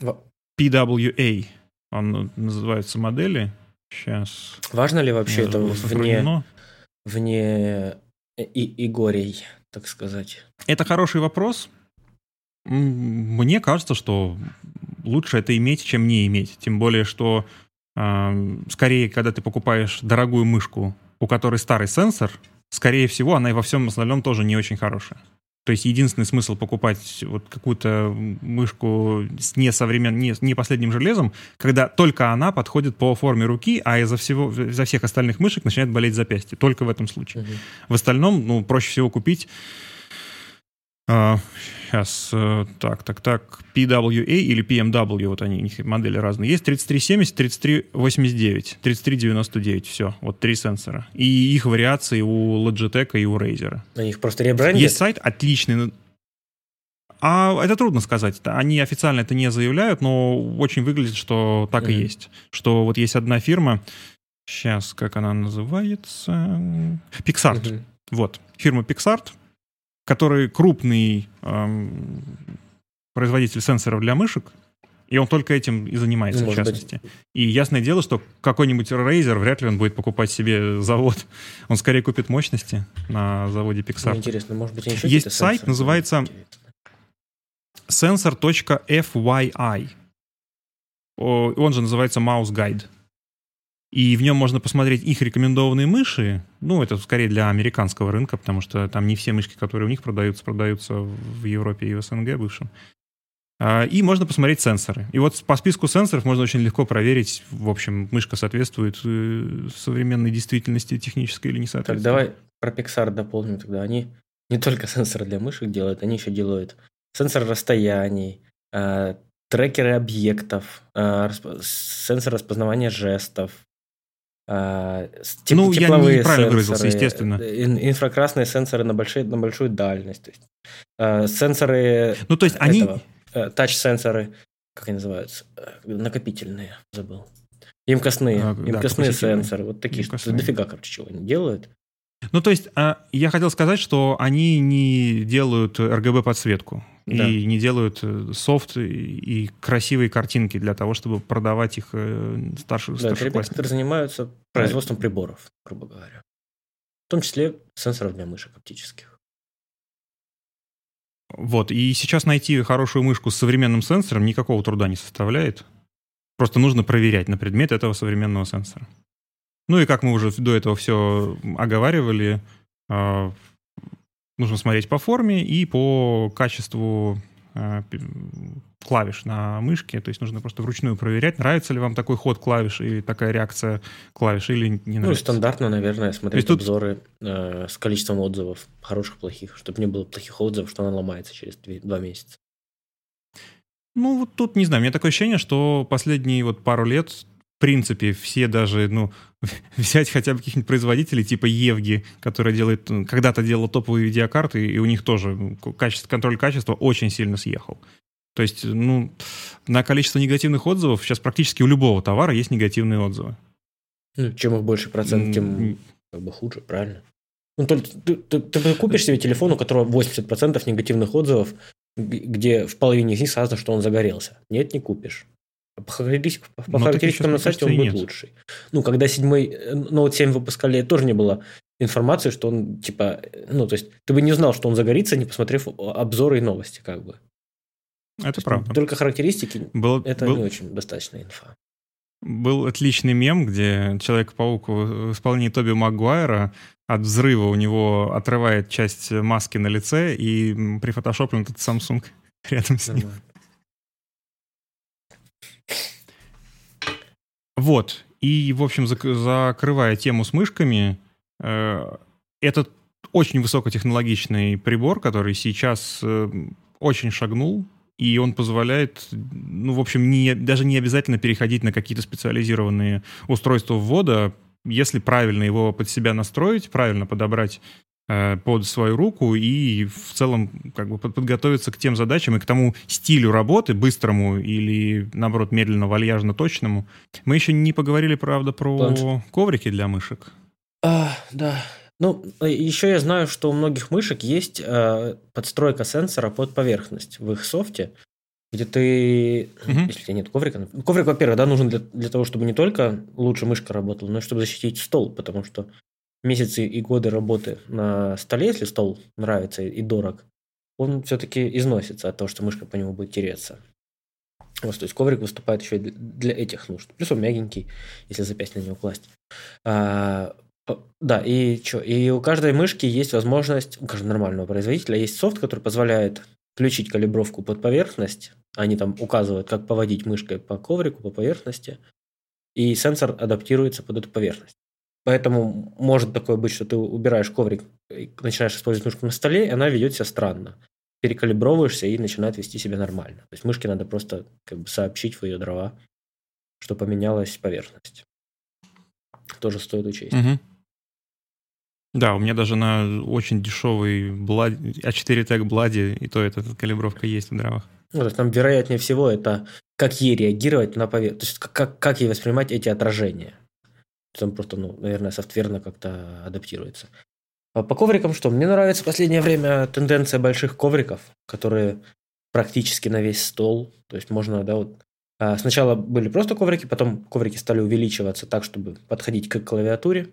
Wow. пи дабл ю эй. Он называется модели. Сейчас. Важно ли вообще это вне, вне и Игорей, так сказать? Это хороший вопрос. Мне кажется, что лучше это иметь, чем не иметь. Тем более, что скорее, когда ты покупаешь дорогую мышку, у которой старый сенсор, скорее всего, она и во всем остальном тоже не очень хорошая. То есть единственный смысл покупать вот какую-то мышку с не, современ... не, не последним железом, когда только она подходит по форме руки, а из-за, всего, из-за всех остальных мышек начинает болеть запястье. Только в этом случае. Угу. В остальном, ну, проще всего купить... Uh, сейчас, uh, так, так, так, пи дабл ю эй или пи эм дабл ю, вот они, у них модели разные. Есть тридцать три семьдесят, тридцать три восемьдесят девять, тридцать три девяносто девять, все, вот три сенсора. И их вариации у Logitech и у Razer. Они их просто ребрендят? Есть сайт отличный. А это трудно сказать. Они официально это не заявляют, но очень выглядит, что так mm-hmm. и есть. Что вот есть одна фирма, сейчас, как она называется? PixArt. Mm-hmm. Вот, фирма PixArt, который крупный эм, производитель сенсоров для мышек, и он только этим и занимается, Может в частности. Быть. И ясное дело, что какой-нибудь Razer, вряд ли он будет покупать себе завод. Он скорее купит мощности на заводе Pixar. Ну, интересно, может быть, еще есть сайт, сенсоры? Называется сенсор точка эф уай ай. Он же называется Mouse Guide. И в нем можно посмотреть их рекомендованные мыши. Ну, это скорее для американского рынка, потому что там не все мышки, которые у них продаются, продаются в Европе и в СНГ бывшем. И можно посмотреть сенсоры. И вот по списку сенсоров можно очень легко проверить, в общем, мышка соответствует современной действительности технической или не соответствует. Так, давай про Pixar дополним тогда. Они не только сенсоры для мышек делают, они еще делают сенсор расстояний, трекеры объектов, сенсор распознавания жестов, А, теп- ну, я неправильно выразился, естественно. Инфракрасные сенсоры на, большие, на большую дальность. То есть, а, сенсоры... Ну, то есть этого, они... Тач-сенсоры, как они называются? Накопительные, забыл. Емкостные. А, емкостные да, сенсоры. Вот такие, что дофига, короче, чего они делают. Ну, то есть, а, я хотел сказать, что они не делают эр джи би-подсветку. Да. И не делают софт и красивые картинки для того, чтобы продавать их старших да, старшеклассников. Да, ребята, которые занимаются производством приборов, грубо говоря. В том числе сенсоров для мышек оптических. Вот, и сейчас найти хорошую мышку с современным сенсором никакого труда не составляет. Просто нужно проверять на предмет этого современного сенсора. Ну и как мы уже до этого все оговаривали, нужно смотреть по форме и по качеству э, клавиш на мышке. То есть нужно просто вручную проверять, нравится ли вам такой ход клавиш и такая реакция клавиш или не нравится. Ну, стандартно, наверное, смотреть обзоры тут... э, с количеством отзывов, хороших, плохих, чтобы не было плохих отзывов, что она ломается через два месяца. Ну, вот тут, не знаю, у меня такое ощущение, что последние вот пару лет... В принципе, все даже, ну, взять хотя бы каких-нибудь производителей типа Евги, которая делает, когда-то делала топовые видеокарты, и у них тоже качество, контроль качества очень сильно съехал. То есть, ну, на количество негативных отзывов сейчас практически у любого товара есть негативные отзывы. Ну, чем их больше процент, тем как бы хуже, правильно? Ну, ты, ты, ты, ты купишь себе телефон, у которого восемьдесят процентов негативных отзывов, где в половине из них сказано, что он загорелся. Нет, не купишь. По характеристикам, по характеристикам на сайте он будет лучший. Ну, когда седьмой Note семь выпускали, тоже не было информации, что он, типа, ну, то есть, ты бы не знал, что он загорится, не посмотрев обзоры и новости, как бы. Это правда. Только характеристики, был, это был, не очень достаточная инфа. Был отличный мем, где Человек-паук в исполнении Тоби Магуайра от взрыва у него отрывает часть маски на лице и прифотошоплен этот Samsung рядом с ним. Вот. И, в общем, зак- закрывая тему с мышками, э- этот очень высокотехнологичный прибор, который сейчас э- очень шагнул, и он позволяет, ну, в общем, не, даже не обязательно переходить на какие-то специализированные устройства ввода, если правильно его под себя настроить, правильно подобрать э- под свою руку и в целом как бы под- подготовиться к тем задачам и к тому стилю работы, быстрому или, наоборот, медленно, вальяжно, точному. Мы еще не поговорили, правда, про Планшет. коврики для мышек. А, да. Ну, еще я знаю, что у многих мышек есть э, подстройка сенсора под поверхность в их софте, где ты... Угу. Если у тебя нет коврика... Коврик, во-первых, да, нужен для, для того, чтобы не только лучше мышка работала, но и чтобы защитить стол, потому что месяцы и годы работы на столе, если стол нравится и дорог, он все-таки износится от того, что мышка по нему будет тереться. Вот, то есть коврик выступает еще и для этих нужд. Плюс он мягенький, если запястье на него класть. А, да, и что? И у каждой мышки есть возможность, у каждого нормального производителя есть софт, который позволяет включить калибровку под поверхность. Они там указывают, как поводить мышкой по коврику, по поверхности. И сенсор адаптируется под эту поверхность. Поэтому может такое быть, что ты убираешь коврик и начинаешь использовать мышку на столе, и она ведет себя странно. Перекалибровываешься и начинает вести себя нормально. То есть мышке надо просто как бы сообщить в ее дрова, что поменялась поверхность. Тоже стоит учесть. Угу. Да, у меня даже на очень дешевый блади, а четыре тег блади, и то эта калибровка есть в дровах. Ну, то есть там вероятнее всего это как ей реагировать на поверхность, то есть как, как ей воспринимать эти отражения. Там просто, ну, наверное, софтверно как-то адаптируется. А по коврикам что? Мне нравится в последнее время тенденция больших ковриков, которые практически на весь стол. То есть можно, да, вот а сначала были просто коврики, потом коврики стали увеличиваться так, чтобы подходить к клавиатуре.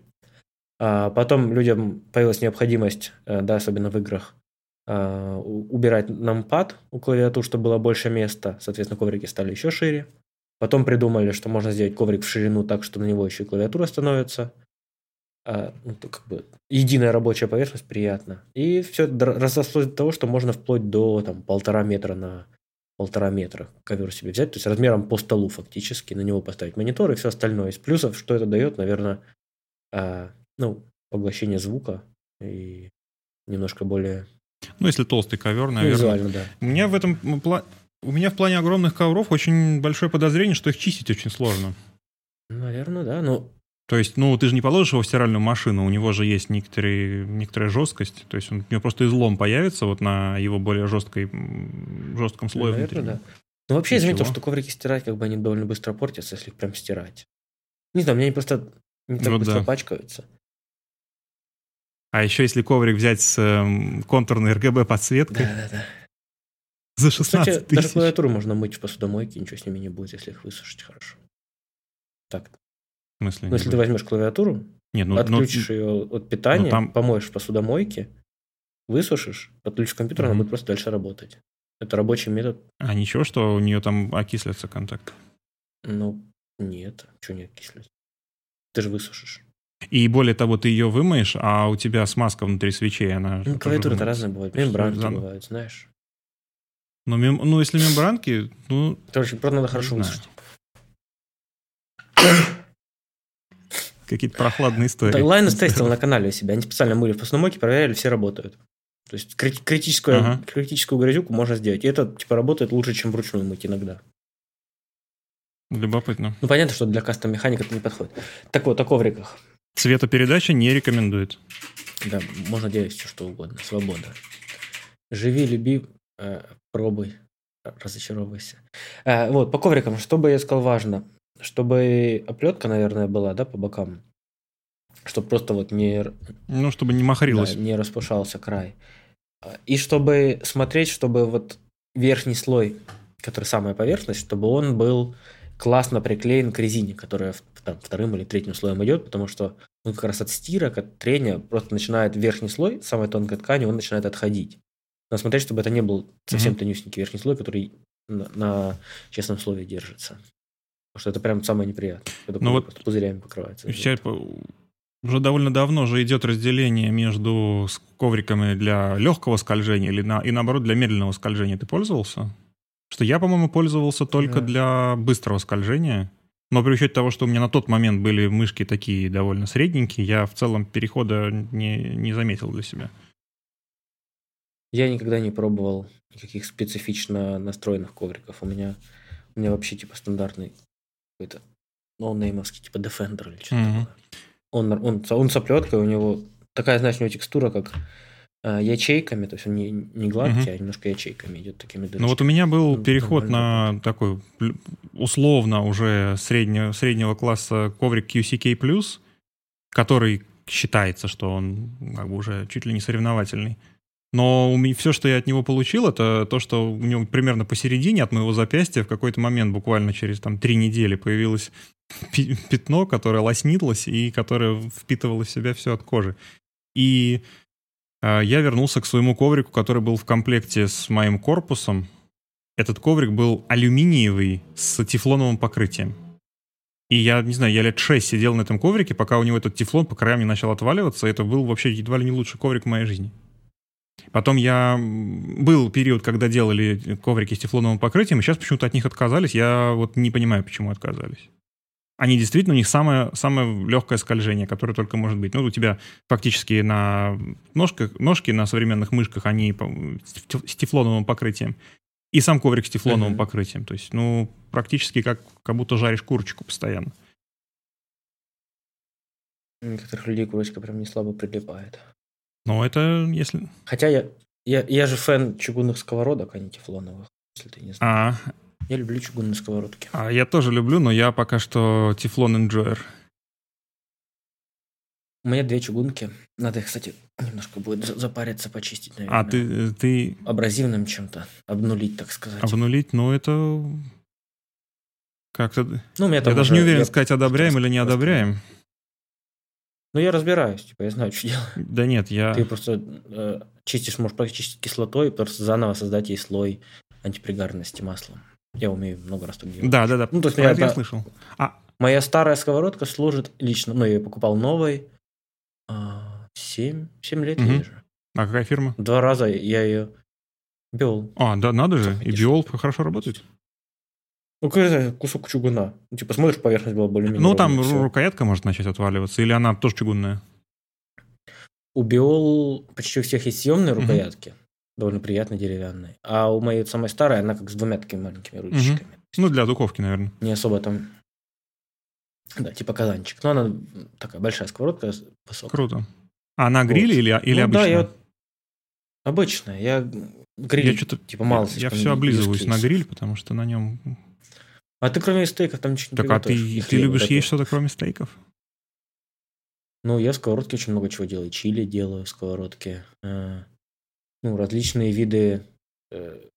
А потом людям появилась необходимость, да, особенно в играх, а, убирать нампад у клавиатур, чтобы было больше места. Соответственно, коврики стали еще шире. Потом придумали, что можно сделать коврик в ширину так, что на него еще и клавиатура становится. А, ну, как бы, единая рабочая поверхность, приятно. И все разрослось до того, что можно вплоть до там, полтора метра на полтора метра ковер себе взять. То есть размером по столу фактически. На него поставить монитор и все остальное. Из плюсов, что это дает, наверное, а, ну, поглощение звука и немножко более... Ну, если толстый ковер, наверное. Ну, визуально, да. У меня в этом плане... У меня в плане огромных ковров очень большое подозрение, что их чистить очень сложно. Наверное, да, но... То есть, ну, ты же не положишь его в стиральную машину, у него же есть некоторые, некоторая жесткость, то есть он, у него просто излом появится вот на его более жесткой, жестком слое наверное, внутри. Наверное, да. Ну, вообще, извини, то, что коврики стирать, как бы они довольно быстро портятся, если их прям стирать. Не знаю, у меня они просто не так вот быстро да. пачкаются. А еще если коврик взять с э, контурной эр гэ бэ-подсветкой... Да-да-да. За шестнадцать тысяч. Кстати, даже клавиатуру можно мыть в посудомойке, ничего с ними не будет, если их высушить хорошо. Так. В смысле? Ну, если ты возьмешь клавиатуру, нет, ну, отключишь но... ее от питания, там... помоешь в посудомойке, высушишь, подключишь к компьютеру, mm-hmm. она будет просто дальше работать. Это рабочий метод. А ничего, что у нее там окислятся контакты? Ну, нет. Чего не окислятся? Ты же высушишь. И более того, ты ее вымоешь, а у тебя смазка внутри свечей, она... Ну, клавиатуры-то разные бывают. Мембранки зан... бывают, знаешь. Ну, мем... ну, если мембранки, ну... Короче, просто надо хорошо высушить. Какие-то прохладные истории. Linus тестил на канале у себя. Они специально мыли в посудомойке, проверяли, все работают. То есть, крит- критическую, ага. критическую грязюку можно сделать. И это, типа, работает лучше, чем вручную мыть иногда. Любопытно. Ну, понятно, что для кастом-механика это не подходит. Так вот, о ковриках. Цветопередача не рекомендует. Да, можно делать все, что угодно. Свобода. Живи, люби... Пробуй, разочаровывайся. А, вот, по коврикам, что бы я сказал важно? Чтобы оплетка, наверное, была, да, по бокам. Чтобы просто вот не... Ну, чтобы не махрилось. Да, не распушался край. И чтобы смотреть, чтобы вот верхний слой, который самая поверхность, чтобы он был классно приклеен к резине, которая там, вторым или третьим слоем идет, потому что он как раз от стирок, от трения просто начинает верхний слой, самой тонкой ткани, он начинает отходить. Надо смотреть, чтобы это не был совсем mm-hmm. тонюсенький верхний слой, который на, на честном слове держится. Потому что это прям самое неприятное. Это ну вот пузырями покрывается. Сейчас уже довольно давно же идет разделение между ковриками для легкого скольжения или на, и наоборот для медленного скольжения. Ты пользовался? Что я, по-моему, пользовался только yeah. для быстрого скольжения. Но при учете того, что у меня на тот момент были мышки такие довольно средненькие, я в целом перехода не, не заметил для себя. Я никогда не пробовал никаких специфично настроенных ковриков. У меня, у меня вообще типа стандартный какой-то ноунеймовский, типа Defender или что-то mm-hmm. такое. Он, он, он с оплеткой, у него такая, знаешь, у него текстура, как а, ячейками, то есть он не, не гладкий, mm-hmm. а немножко ячейками идет такими дырочками. Ну вот у меня был он переход на такой условно уже среднего, среднего класса коврик кью си кей плюс, который считается, что он как бы уже чуть ли не соревновательный. Но все, что я от него получил, это то, что у него примерно посередине от моего запястья в какой-то момент, буквально через там, три недели, появилось пятно, которое лоснилось и которое впитывало в себя все от кожи. И э, я вернулся к своему коврику, который был в комплекте с моим корпусом. Этот коврик был алюминиевый с тефлоновым покрытием. И я, не знаю, я лет шесть сидел на этом коврике, пока у него этот тефлон по краям не начал отваливаться. Это был вообще едва ли не лучший коврик в моей жизни. Потом я... Был период, когда делали коврики с тефлоновым покрытием, и сейчас почему-то от них отказались. Я вот не понимаю, почему отказались. Они действительно, у них самое, самое легкое скольжение, которое только может быть. Ну, у тебя фактически на ножках, ножки на современных мышках, они с тефлоновым покрытием. И сам коврик с тефлоновым uh-huh. покрытием. То есть, ну, практически как, как будто жаришь курочку постоянно. У некоторых людей курочка прям не слабо прилипает. Ну, это если... Хотя я, я, я же фэн чугунных сковородок, а не тефлоновых, если ты не знаешь. А... Я люблю чугунные сковородки. А я тоже люблю, но я пока что тефлон-энджойер. У меня две чугунки. Надо их, кстати, немножко будет запариться, почистить, наверное. А ты... ты... Абразивным чем-то. Обнулить, так сказать. Обнулить, ну это... Как-то... Ну, я даже уже... не уверен я... сказать, одобряем или не одобряем. Ну, я разбираюсь, типа, я знаю, что делаю. Да нет, я... Ты просто э, чистишь, можешь прочистить кислотой, просто заново создать ей слой антипригарности маслом. Я умею много раз так делать. Да, да, да. Ну, то есть, я, это я слышал. А... Моя старая сковородка служит лично, ну, я ее покупал новой семь, семь лет угу. ей же. А какая фирма? Два раза я ее... Биол. А, да, надо же. И Биол хорошо работает. Ну, какой-то кусок чугуна. Ну, типа, смотришь, поверхность была более-менее. Ну, там все. Рукоятка может начать отваливаться, или она тоже чугунная? У Биол почти у всех есть съемные рукоятки, угу. довольно приятные, деревянные. А у моей самой старой, она как с двумя такими маленькими ручечками. Угу. Ну, для духовки, наверное. Не особо там... Да, типа казанчик. Но она такая большая сковородка, высокая. Круто. А она гриль вот. или, или ну, обычная? Да, я... Обычная. Я гриль, я что-то... типа мало. Я, я все облизываюсь на гриль, потому что на нем... А ты кроме стейков там ничего не так, приготовишь. Так, а ты, ты любишь готовить. Есть что-то кроме стейков? Ну, я в сковородке очень много чего делаю. Чили делаю в сковородке. Ну, различные виды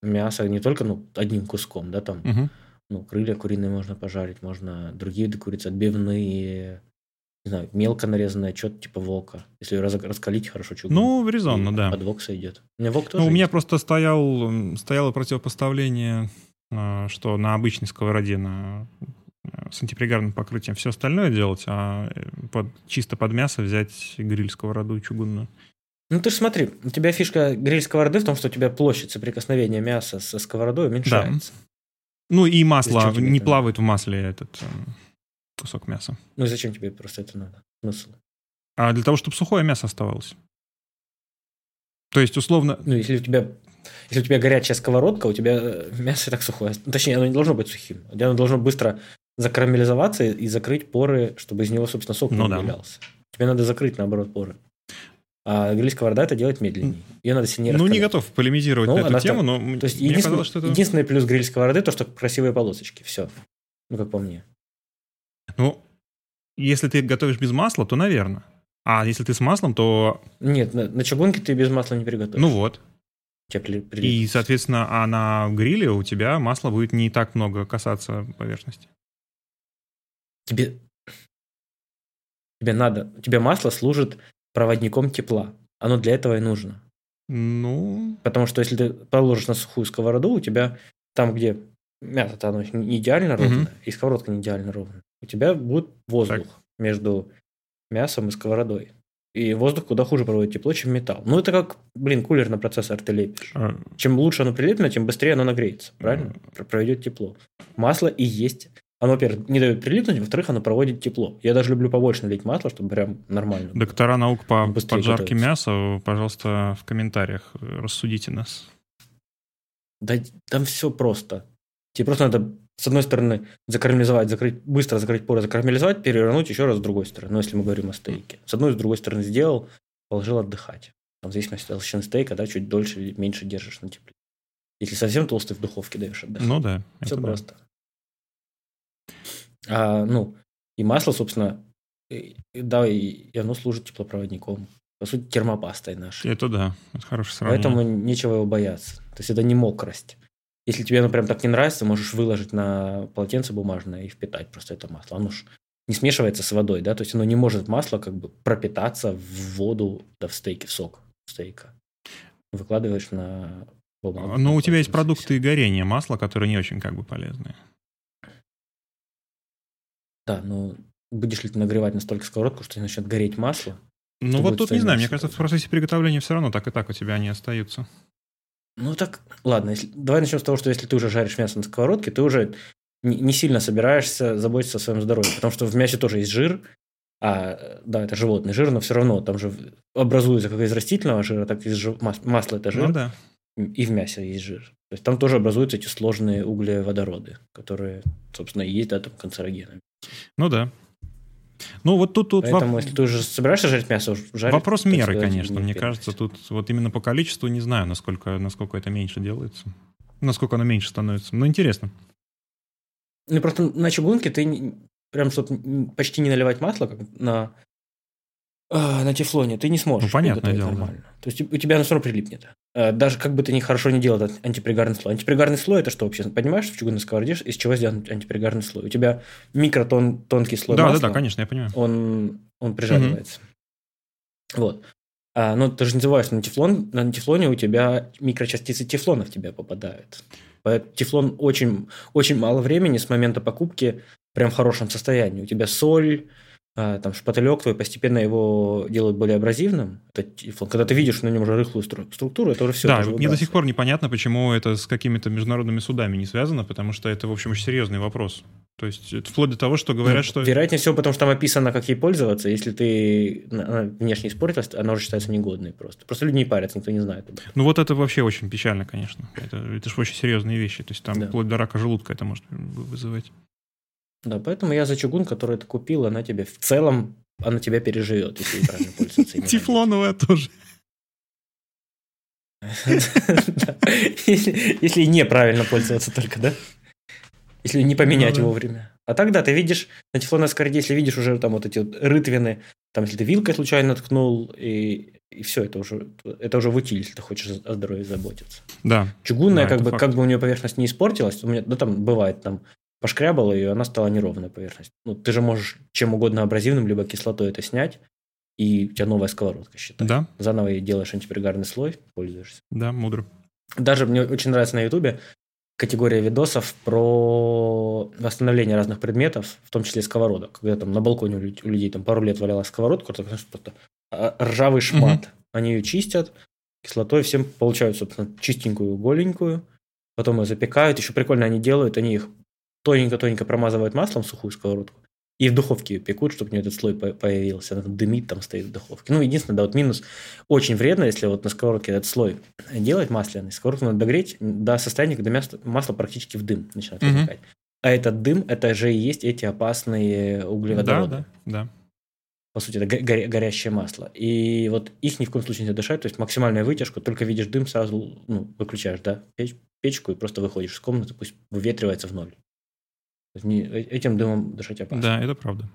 мяса. Не только ну, одним куском, да, там. Угу. Ну, крылья куриные можно пожарить, можно другие виды курицы, отбивные, не знаю, мелко нарезанное, что-то типа вока. Если раз, раскалить хорошо чугун. Ну, резонно, да. Под вок сойдет. У меня, вок тоже ну, у меня просто стоял, стояло противопоставление... что на обычной сковороде на... с антипригарным покрытием все остальное делать, а под... чисто под мясо взять гриль-сковороду чугунную. Ну, ты же смотри, у тебя фишка гриль-сковороды в том, что у тебя площадь соприкосновения мяса со сковородой уменьшается. Да. Ну, и масло, не плавает надо? В масле этот кусок мяса. Ну, и зачем тебе просто это надо? Смысл? А для того, чтобы сухое мясо оставалось. То есть, условно... Ну, если у тебя... Если у тебя горячая сковородка, у тебя мясо так сухое. Точнее, оно не должно быть сухим. Оно должно быстро закарамелизоваться и закрыть поры, чтобы из него, собственно, сок не выделялся. Ну, да. Тебе надо закрыть, наоборот, поры. А гриль-сковорода это делать медленнее. Ее надо сильнее раскалить. Ну, не готов полемизировать ну, на эту тему, так... но то есть, мне единствен... казалось, что это... Единственный плюс гриль-сковороды то, что красивые полосочки. Все. Ну, как по мне. Ну, если ты готовишь без масла, то, наверное. А если ты с маслом, то... Нет, на, на чугунке ты без масла не приготовишь. Ну, вот. И, соответственно, а на гриле у тебя масла будет не так много касаться поверхности. Тебе, тебе надо... Тебе масло служит проводником тепла. Оно для этого и нужно. Ну... Потому что если ты положишь на сухую сковороду, у тебя там, где мясо-то оно не идеально ровно, угу. и сковородка не идеально ровно, у тебя будет воздух так. между мясом и сковородой. И воздух куда хуже проводит тепло, чем металл. Ну, это как, блин, кулер на процессор ты лепишь. А... Чем лучше оно прилеплено, тем быстрее оно нагреется. Правильно? А... Проведет тепло. Масло и есть. Оно, во-первых, не дает прилипнуть, во-вторых, оно проводит тепло. Я даже люблю побольше налить масла, чтобы прям нормально. Доктора было. Наук по поджарке мяса, пожалуйста, в комментариях рассудите нас. Да там все просто. Тебе просто надо, с одной стороны, закарамелизовать, закрыть, быстро закрыть поры, закарамелизовать, перевернуть еще раз с другой стороны. Ну, если мы говорим о стейке. С одной и с другой стороны сделал, положил отдыхать. Там в зависимости от толщины стейка, да, чуть дольше или меньше держишь на тепле. Если совсем толстый, в духовке даешь отдыхать. Ну да. Все просто. Да. А, ну, и масло, собственно, и, да, и, и оно служит теплопроводником. По сути, термопастой нашей. Это да, это хорошее сравнение. Поэтому нечего его бояться. То есть это не мокрость. Если тебе оно прям так не нравится, можешь выложить на полотенце бумажное и впитать просто это масло. Оно же не смешивается с водой, да? То есть оно не может масло как бы пропитаться в воду, да, в стейке, в сок стейка. Выкладываешь на Полноценно. Но у тебя есть продукты горения масла, которые не очень как бы полезные. Да, но будешь ли ты нагревать настолько сковородку, что начнет гореть масло? Ну вот тут не знаю, мне кажется, в процессе приготовления все равно так и так у тебя они остаются. Ну так, ладно, если, давай начнем с того, что если ты уже жаришь мясо на сковородке, ты уже не, не сильно собираешься заботиться о своем здоровье, потому что в мясе тоже есть жир, а, да, это животный жир, но все равно там же образуется как из растительного жира, так и из жи- масла это жир, ну, да. И в мясе есть жир. То есть там тоже образуются эти сложные углеводороды, которые, собственно, и есть, да, там канцерогены. Ну да. Ну, вот тут, тут Поэтому, воп... если ты уже собираешься жарить мясо, жарить... Вопрос меры, сказать, конечно. Мне кажется, тут вот именно по количеству не знаю, насколько, насколько это меньше делается. Насколько оно меньше становится. Но интересно. Ну, просто на чугунке ты прям, чтобы почти не наливать масло, как на, на тефлоне, ты не сможешь. Ну, понятное дело. Нормально. Да. То есть, у тебя оно все равно прилипнет. Даже как бы ты ни хорошо не делал этот антипригарный слой. Антипригарный слой – это что вообще? Понимаешь, в чугунной сковороде из чего сделан антипригарный слой? У тебя микротон, тонкий слой да, масла. Да-да-да, конечно, я понимаю. Он, он прижаривается. Угу. Вот. А, но ты же не забываешь, на, тефлон, на тефлоне у тебя микрочастицы тефлона в тебя попадают. Поэтому тефлон очень, очень мало времени с момента покупки прям в хорошем состоянии. У тебя соль… Там шпателек твой постепенно его делают более абразивным. Это, когда ты видишь на нем уже рыхлую структуру, это уже все. Да, мне до сих пор непонятно, почему это с какими-то международными судами не связано, потому что это, в общем, очень серьезный вопрос. То есть, это вплоть до того, что говорят, ну, что... Вероятнее всего, потому что там описано, как ей пользоваться. Если ты внешне испортилась, она уже считается негодной просто. Просто люди не парятся, никто не знает. Ну, вот это вообще очень печально, конечно. Это, это же очень серьезные вещи. То есть, там да. Вплоть до рака желудка это может вызывать. Да, поэтому я за чугун, который ты купил, она тебе в целом, она тебя переживет, если правильно пользоваться. Тефлоновая тоже. Если неправильно пользоваться только, да? Если не поменять вовремя. А так, да, ты видишь, на тефлоновой сковороде, если видишь уже там вот эти вот рытвины, там, если ты вилкой случайно ткнул, и все, это уже это уже в утиль, если ты хочешь о здоровье заботиться. Да. Чугунная, как бы как бы у нее поверхность не испортилась, у меня, да, там бывает там... Пошкрябала ее, она стала неровной поверхностью. Ну, ты же можешь чем угодно абразивным, либо кислотой это снять, и у тебя новая сковородка, считай. Да. Заново ей делаешь антипригарный слой, пользуешься. Да, мудро. Даже мне очень нравится на Ютубе категория видосов про восстановление разных предметов, в том числе сковородок. Когда там на балконе у людей там пару лет валялась сковородка, просто ржавый шмат. Угу. Они ее чистят кислотой, всем получают, собственно, чистенькую, голенькую. Потом ее запекают. Еще прикольно они делают, они их тоненько-тоненько промазывают маслом сухую сковородку и в духовке ее пекут, чтобы у нее этот слой появился. Она там дымит, там стоит в духовке. Ну, единственное, да, вот минус. Очень вредно, если вот на сковородке этот слой делать масляный. Сковородку надо догреть до состояния, когда масло практически в дым начинает протекать. Mm-hmm. А этот дым, это же и есть эти опасные углеводороды. Да, да, да. По сути, это горя- горящее масло. И вот их ни в коем случае нельзя дышать. То есть, максимальная вытяжка. Только видишь дым, сразу ну, выключаешь, да, печку и просто выходишь из комнаты, пусть выветривается в ноль. Этим дымом дышать опасно. Да, это правда.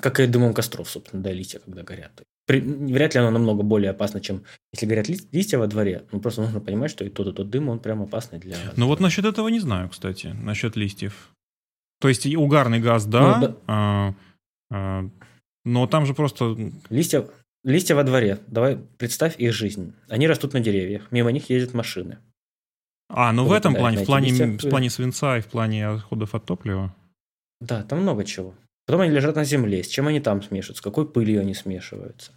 Как и дымом костров, собственно, да, листья, когда горят. При... Вряд ли оно намного более опасно, чем если горят ли... листья во дворе. Ну, просто нужно понимать, что и тот, и тот дым, он прям опасный для... Ну, вот насчет этого не знаю, кстати, насчет листьев. То есть, угарный газ, да, ну, да. А, а, но там же просто... Листья... листья во дворе. Давай представь их жизнь. Они растут на деревьях, мимо них ездят машины. А, ну в этом плане, в плане, в плане свинца и в плане отходов от топлива? Да, там много чего. Потом они лежат на земле, с чем они там смешиваются, с какой пылью они смешиваются.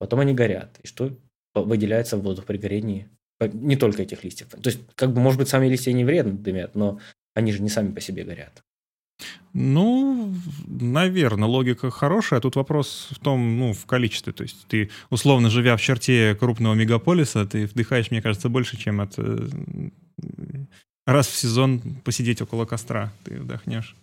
Потом они горят, и что выделяется в воздух при горении? Не только этих листьев. То есть, как бы, может быть, сами листья не вредно дымят, но они же не сами по себе горят. Ну, наверное, логика хорошая. Тут вопрос в том, ну, в количестве. То есть ты, условно, живя в черте крупного мегаполиса, ты вдыхаешь, мне кажется, больше, чем от раз в сезон посидеть около костра ты вдохнешь.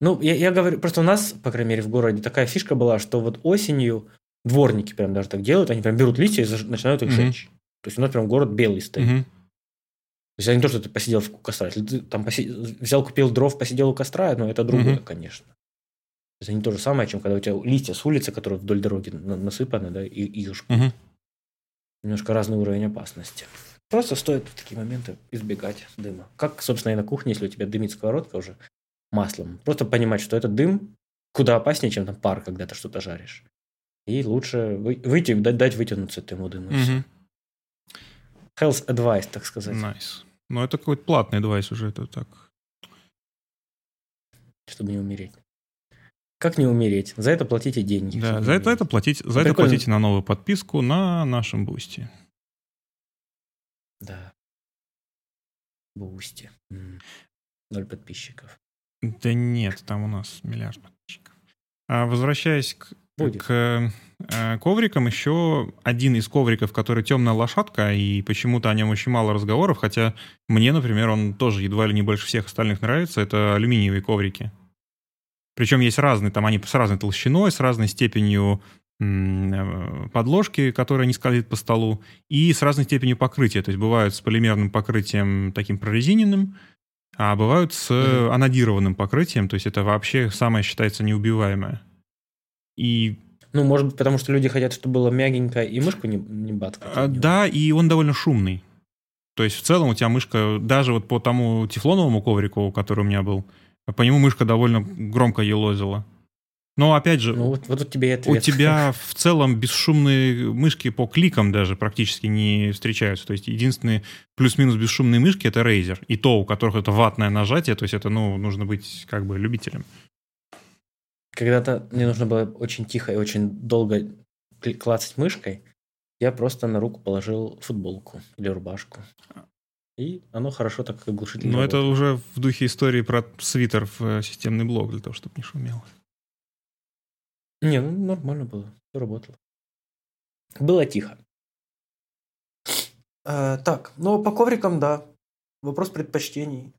Ну, я, я говорю, просто у нас, по крайней мере, в городе такая фишка была, что вот осенью дворники прям даже так делают, они прям берут листья и начинают их mm-hmm. жечь. То есть у нас прям город белый стоит. Mm-hmm. То есть, это не то, что ты посидел у костра. Если ты там поси... взял, купил дров, посидел у костра, но это другое, mm-hmm. конечно. То есть, это не то же самое, чем когда у тебя листья с улицы, которые вдоль дороги насыпаны, да, и, и уж mm-hmm. немножко разный уровень опасности. Просто стоит в такие моменты избегать дыма. Как, собственно, и на кухне, если у тебя дымит сковородка уже маслом. Просто понимать, что этот дым куда опаснее, чем там пар, когда ты что-то жаришь. И лучше выйти, дать, дать вытянуться этому дыму. Mm-hmm. Health advice, так сказать. Nice. Но это какой-то платный адвайс уже, это так. Чтобы не умереть. Как не умереть? За это платите деньги. Да, за это, это платить, за это платите на новую подписку на нашем Бусти. Да. Бусти. Ноль подписчиков. Да нет, там у нас миллиард подписчиков. А возвращаясь к, к э, коврикам, еще один из ковриков, который «Темная лошадка», и почему-то о нем очень мало разговоров, хотя мне, например, он тоже едва ли не больше всех остальных нравится, это алюминиевые коврики. Причем есть разные, там они с разной толщиной, с разной степенью м- подложки, которая не скользит по столу, и с разной степенью покрытия. То есть бывают с полимерным покрытием таким прорезиненным, а бывают с mm-hmm. анодированным покрытием, то есть это вообще самое считается неубиваемое. И... Ну, может быть, потому что люди хотят, чтобы было мягенько и мышку не, не баткать. А, да, и он довольно шумный. То есть в целом у тебя мышка, даже вот по тому тефлоновому коврику, который у меня был, по нему мышка довольно громко елозила. Но опять же, ну, вот, вот у, тебя и ответ. У тебя в целом бесшумные мышки по кликам даже практически не встречаются. То есть единственные плюс-минус бесшумные мышки — это Razer. И то, у которых это ватное нажатие, то есть это, ну, нужно быть как бы любителем. Когда-то мне нужно было очень тихо и очень долго клацать мышкой, я просто на руку положил футболку или рубашку. И оно хорошо так оглушительно. Но работает. Это уже в духе истории про свитер в системный блок, для того, чтобы не шумело. Не, ну нормально было, все работало. Было тихо. Э, так, ну по коврикам, да. Вопрос предпочтений.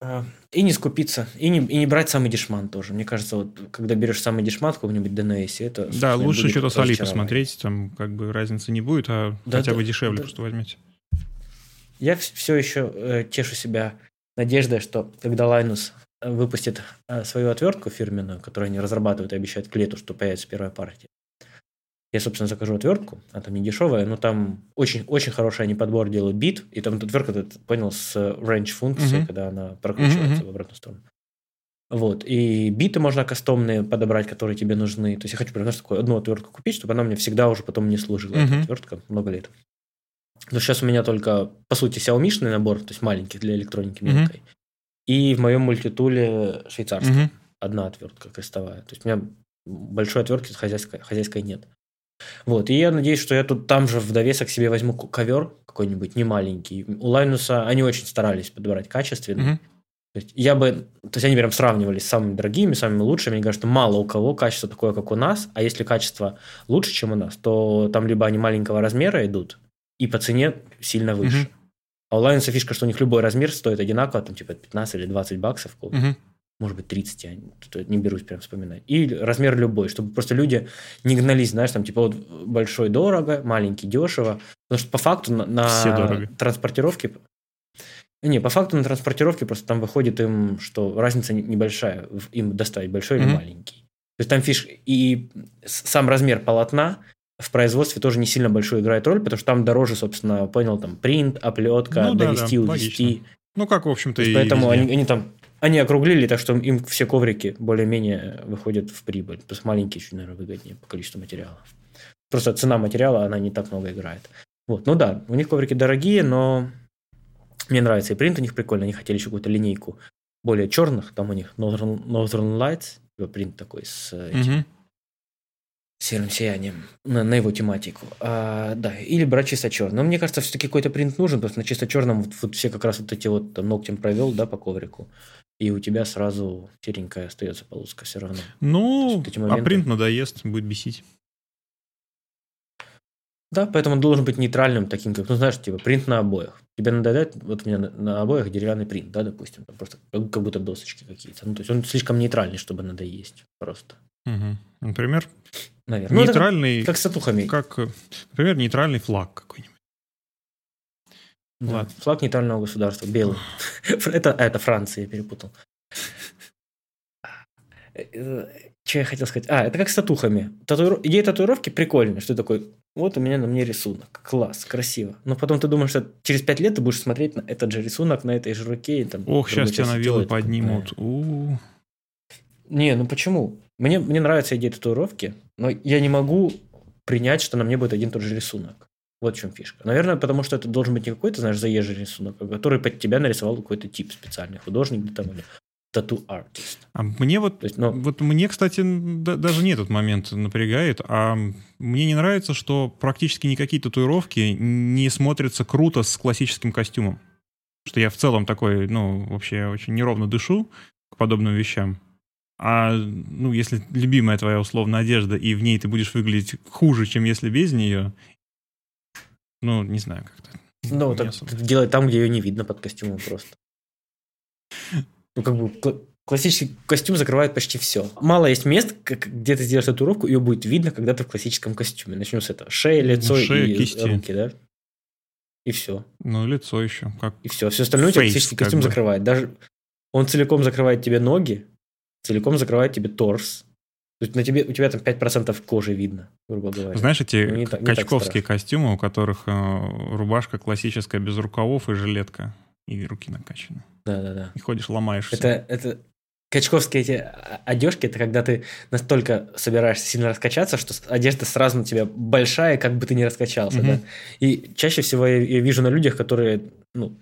Э, и не скупиться, и не, и не брать самый дешман тоже. Мне кажется, вот когда берешь самый дешман в каком-нибудь ДНСе, это... Да, лучше что-то с Али посмотреть, там как бы разницы не будет, а да, хотя да, бы дешевле да. Просто возьмете. Я все еще э, тешу себя надеждой, что когда Linus выпустит э, свою отвертку фирменную, которую они разрабатывают и обещают к лету, что появится первая партия. Я, собственно, закажу отвертку, она там не дешевая, но там очень-очень хороший они подбор делают бит, и там отвертка, ты понял, с range функцией, mm-hmm. когда она прокручивается mm-hmm. в обратную сторону. Вот, и биты можно кастомные подобрать, которые тебе нужны. То есть я хочу, например, такую одну отвертку купить, чтобы она мне всегда уже потом не служила, mm-hmm. эта отвертка, много лет. Но сейчас у меня только, по сути, Xiaomi-шный набор, то есть маленький для электроники мелкой, mm-hmm. и в моем мультитуле швейцарский. Mm-hmm. Одна отвертка крестовая. То есть у меня большой отвертки хозяйской, хозяйской нет. Вот. И я надеюсь, что я тут там же в довесок себе возьму ковер какой-нибудь немаленький. У Linus'а они очень старались подбирать качественный. Mm-hmm. То есть я бы, то есть они прям сравнивались с самыми дорогими, самыми лучшими. Они говорят, что мало у кого качество такое, как у нас. А если качество лучше, чем у нас, то там либо они маленького размера идут, и по цене сильно выше. Uh-huh. А у Linus'а фишка, что у них любой размер стоит одинаково, там типа пятнадцать или двадцать баксов, uh-huh. может быть тридцать, я не берусь прям вспоминать. И размер любой, чтобы просто люди не гнались, знаешь, там типа вот большой дорого, маленький дешево, потому что по факту на, на транспортировке... Не, по факту на транспортировке просто там выходит им, что разница небольшая, им доставить большой uh-huh. или маленький. То есть там фишка... И сам размер полотна в производстве тоже не сильно большую играет роль, потому что там дороже, собственно, понял, там принт, оплетка, ну, довести, да, да, увести. Логично. Ну, как, в общем-то, и... Поэтому они, они там, они округлили, так что им все коврики более-менее выходят в прибыль. Просто маленькие еще, наверное, выгоднее по количеству материалов. Просто цена материала, она не так много играет. Вот, ну да, у них коврики дорогие, но мне нравится и принт у них прикольный. Они хотели еще какую-то линейку более черных, там у них Northern, Northern Lights, принт такой с этим. Mm-hmm. серым сиянием на, на его тематику. А, да, или брать чисто черный. Но мне кажется, все-таки какой-то принт нужен, потому что на чисто черном вот, вот все как раз вот эти вот там, ногтем провел, да, по коврику, и у тебя сразу серенькая остается полоска все равно. Ну, вот моменты... а принт надоест, будет бесить. Да, поэтому он должен быть нейтральным таким, как, ну, знаешь, типа принт на обоях. Тебе надоедает, вот у меня на, на обоях деревянный принт, да, допустим, там просто как, как будто досочки какие-то. Ну, то есть он слишком нейтральный, чтобы надоесть просто. Угу. Например, Наверное. нейтральный, ну, как, как, как, например, нейтральный флаг какой-нибудь. Да, флаг нейтрального государства, белый. это, это Франция, я перепутал. Что я хотел сказать? А, это как с татухами. Тату... Идея татуировки прикольная, что ты такой, вот у меня на мне рисунок, класс, красиво. Но потом ты думаешь, что через пять лет ты будешь смотреть на этот же рисунок, на этой же руке. И там, ох, сейчас тебя на вилы поднимут. У-у-у. Не, ну почему? Мне, мне нравится идея татуировки, но я не могу принять, что на мне будет один и тот же рисунок. Вот в чем фишка. Наверное, потому что это должен быть не какой-то, знаешь, заезжий рисунок, который под тебя нарисовал какой-то тип специальный, художник или там, или тату-артист. А мне вот, есть, но... вот мне, кстати, да, даже не этот момент напрягает, а мне не нравится, что практически никакие татуировки не смотрятся круто с классическим костюмом. Что я в целом такой, ну, вообще очень неровно дышу к подобным вещам. А, ну, если любимая твоя условно одежда, и в ней ты будешь выглядеть хуже, чем если без нее, ну, не знаю, как-то. Ну, так делай там, где ее не видно под костюмом просто. Ну, как бы кл- классический костюм закрывает почти все. Мало есть мест, как, где ты сделаешь татуировку, ее будет видно, когда ты в классическом костюме. Начнем с этого. Шея, лицо, ну, шея, и кисти. Руки, да? И все. Ну, лицо еще. Как и все. Все остальное фейс, классический костюм бы. Закрывает. Даже он целиком закрывает тебе ноги, целиком закрывает тебе торс. То есть на тебе, у тебя там пять процентов кожи видно, грубо говоря. Знаешь, эти не к- качковские костюмы, у которых э, рубашка классическая без рукавов и жилетка, и руки накачаны. Да-да-да. И ходишь, ломаешься. Это, это... Качковские эти одежки, это когда ты настолько собираешься сильно раскачаться, что одежда сразу на тебя большая, как бы ты ни раскачался. Mm-hmm. Да? И чаще всего я, я вижу на людях, которые ну,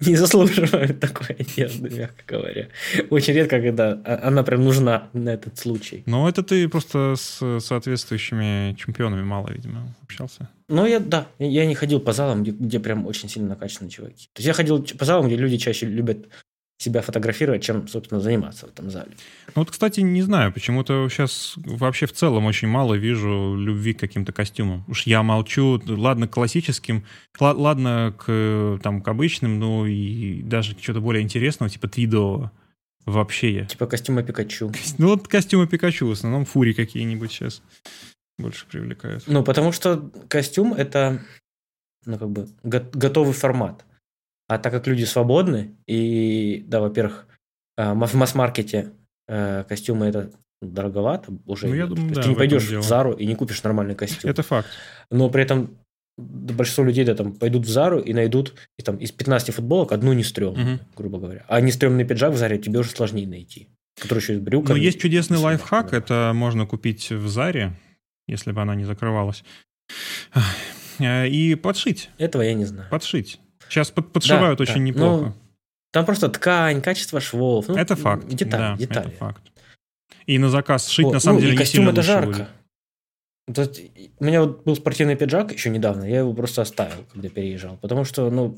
не заслуживают такой одежды, мягко говоря. Очень редко, когда она прям нужна на этот случай. Ну, это ты просто с соответствующими чемпионами мало, видимо, общался. Ну, я, да. Я не ходил по залам, где, где прям очень сильно накачаны чуваки. То есть я ходил по залам, где люди чаще любят... себя фотографировать, чем, собственно, заниматься в этом зале. Ну вот, кстати, не знаю, почему-то сейчас вообще в целом очень мало вижу любви к каким-то костюмам. Уж я молчу, ладно, к классическим, л- ладно, к, там, к обычным, но и даже что-то более интересного, типа твидового вообще я. Типа костюма Пикачу. Ну вот костюмы Пикачу, в основном фури какие-нибудь сейчас больше привлекают. Ну, потому что костюм — это, ну, как бы, го- готовый формат. А так как люди свободны, и, да, во-первых, в масс-маркете костюмы это дороговато уже. Ну, я думаю, да, ты не пойдешь в Зару и не купишь нормальный костюм. Это факт. Но при этом большинство людей да, там, пойдут в Зару и найдут и, там, из пятнадцати футболок одну нестрёмную, угу. грубо говоря. А нестрёмный пиджак в Заре тебе уже сложнее найти, который еще и с брюками. Но есть чудесный лайфхак, да. Это можно купить в Заре, если бы она не закрывалась, и подшить. Этого я не знаю. Подшить. Сейчас под, подшивают да, очень да. неплохо. Ну, там просто ткань, качество швов. Ну, это факт. Деталь, да, детали. Это факт. И на заказ шить вот. На самом ну, деле не сильно лучше. Костюм это жарко. Тут, у меня вот был спортивный пиджак еще недавно. Я его просто оставил, когда переезжал. Потому что ну,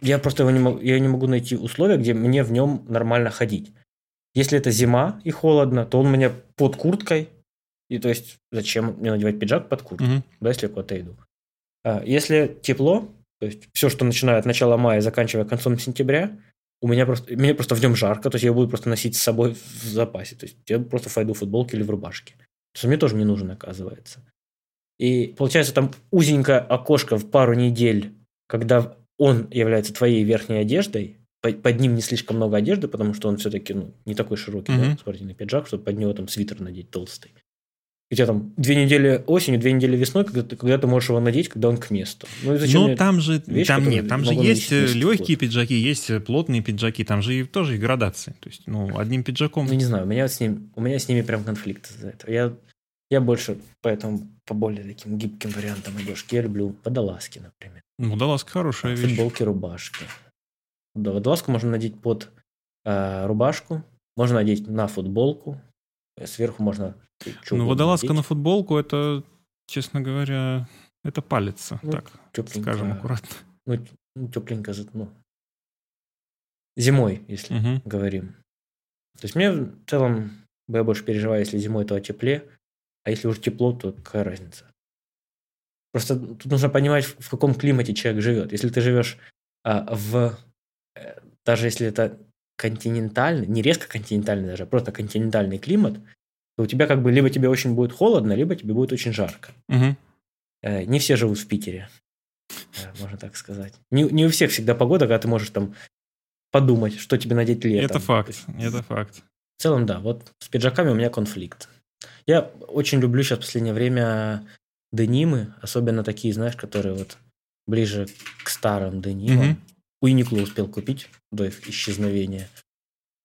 я просто его не, мог, я не могу найти условия, где мне в нем нормально ходить. Если это зима и холодно, то он у меня под курткой. И то есть зачем мне надевать пиджак под куртку, угу. да, если я куда-то иду. А, если тепло... То есть все, что начиная от начала мая, заканчивая концом сентября, у меня просто, мне просто в нем жарко, то есть я буду просто носить с собой в запасе. То есть я просто пойду в футболке или в рубашке. То есть мне тоже не нужен, оказывается. И получается там узенькое окошко в пару недель, когда он является твоей верхней одеждой, под ним не слишком много одежды, потому что он все-таки ну, не такой широкий, mm-hmm. да, спортивный пиджак, чтобы под него там свитер надеть толстый. У тебя там две недели осенью, две недели весной, когда ты, когда ты можешь его надеть, когда он к месту. Ну, ну там же, вещь, там, нет, там же есть легкие пиджаки, есть плотные пиджаки, там же и, тоже и градации. То есть, ну, одним пиджаком... Ну, не знаю, у меня, вот с, ним, у меня с ними прям конфликт из-за этого. Я, я больше поэтому по более таким гибким вариантам одежки. Я люблю водолазки, например. Ну, водолазка хорошая вещь. Футболки, рубашки. Да, водолазку можно надеть под э, рубашку, можно надеть на футболку. Сверху можно... Ну, водолазка надеть. На футболку, это, честно говоря, это палится. Ну, так, тепленько, скажем аккуратно. Ну, тепленько затяну. Зимой, если угу. говорим. То есть, мне в целом, я больше переживаю, если зимой, то о тепле. А если уже тепло, то какая разница? Просто тут нужно понимать, в каком климате человек живет. Если ты живешь а, в... Даже если это... континентальный, не резко континентальный даже, а просто континентальный климат, то у тебя как бы либо тебе очень будет холодно, либо тебе будет очень жарко. Угу. Не все живут в Питере, можно так сказать. Не, не у всех всегда погода, когда ты можешь там подумать, что тебе надеть летом. Это факт, есть, это факт. В целом, да, вот с пиджаками у меня конфликт. Я очень люблю сейчас в последнее время денимы, особенно такие, знаешь, которые вот ближе к старым денимам. Угу. У Uniqlo успел купить до их исчезновения.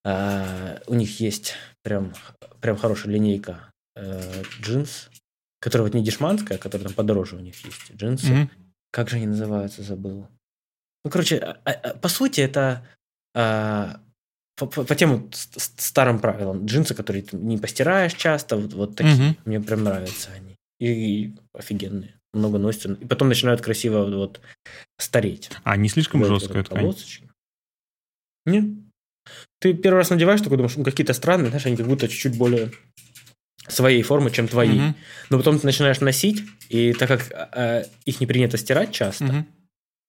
А, у них есть прям, прям хорошая линейка э, джинс, которая вот не дешманская, которая там подороже у них есть. Джинсы, mm-hmm. Как же они называются, забыл. Ну, короче, а- а- по сути, это а, по, по- по тем с- с- старым правилам. Джинсы, которые ты не постираешь часто, вот, вот такие. Мгм. Мне прям нравятся они. И, и офигенные. Много носятся. И потом начинают красиво вот стареть. А не слишком Бывает жесткая вот эта ткань? полосочка. Не. Ты первый раз надеваешь, такой думаешь, ну, какие-то странные, знаешь, они как будто чуть-чуть более своей формы, чем твои. Мгм. Но потом ты начинаешь носить, и так как а, а, их не принято стирать часто, Мгм.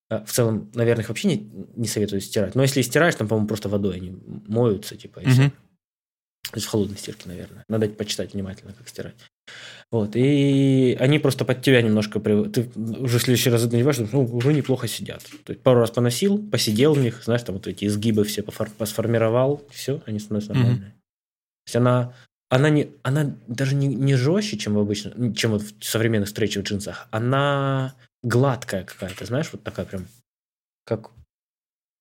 а, в целом, наверное, их вообще не, не советую стирать. Но если и стираешь, там, по-моему, просто водой они моются, типа, и всё. Мгм. То есть в холодной стирке, наверное. Надо почитать внимательно, как стирать. Вот. И они просто под тебя немножко... прив- Ты уже в следующий раз надеваешь, думаешь, ну, уже неплохо сидят. То есть пару раз поносил, посидел в них, знаешь, там вот эти изгибы все пофор- посформировал, все, они становятся Мгм. нормальные. То есть она, она, не, она даже не, не жестче, чем в обычном, чем вот в современных стрейчевых джинсах. Она гладкая какая-то, знаешь, вот такая прям, как...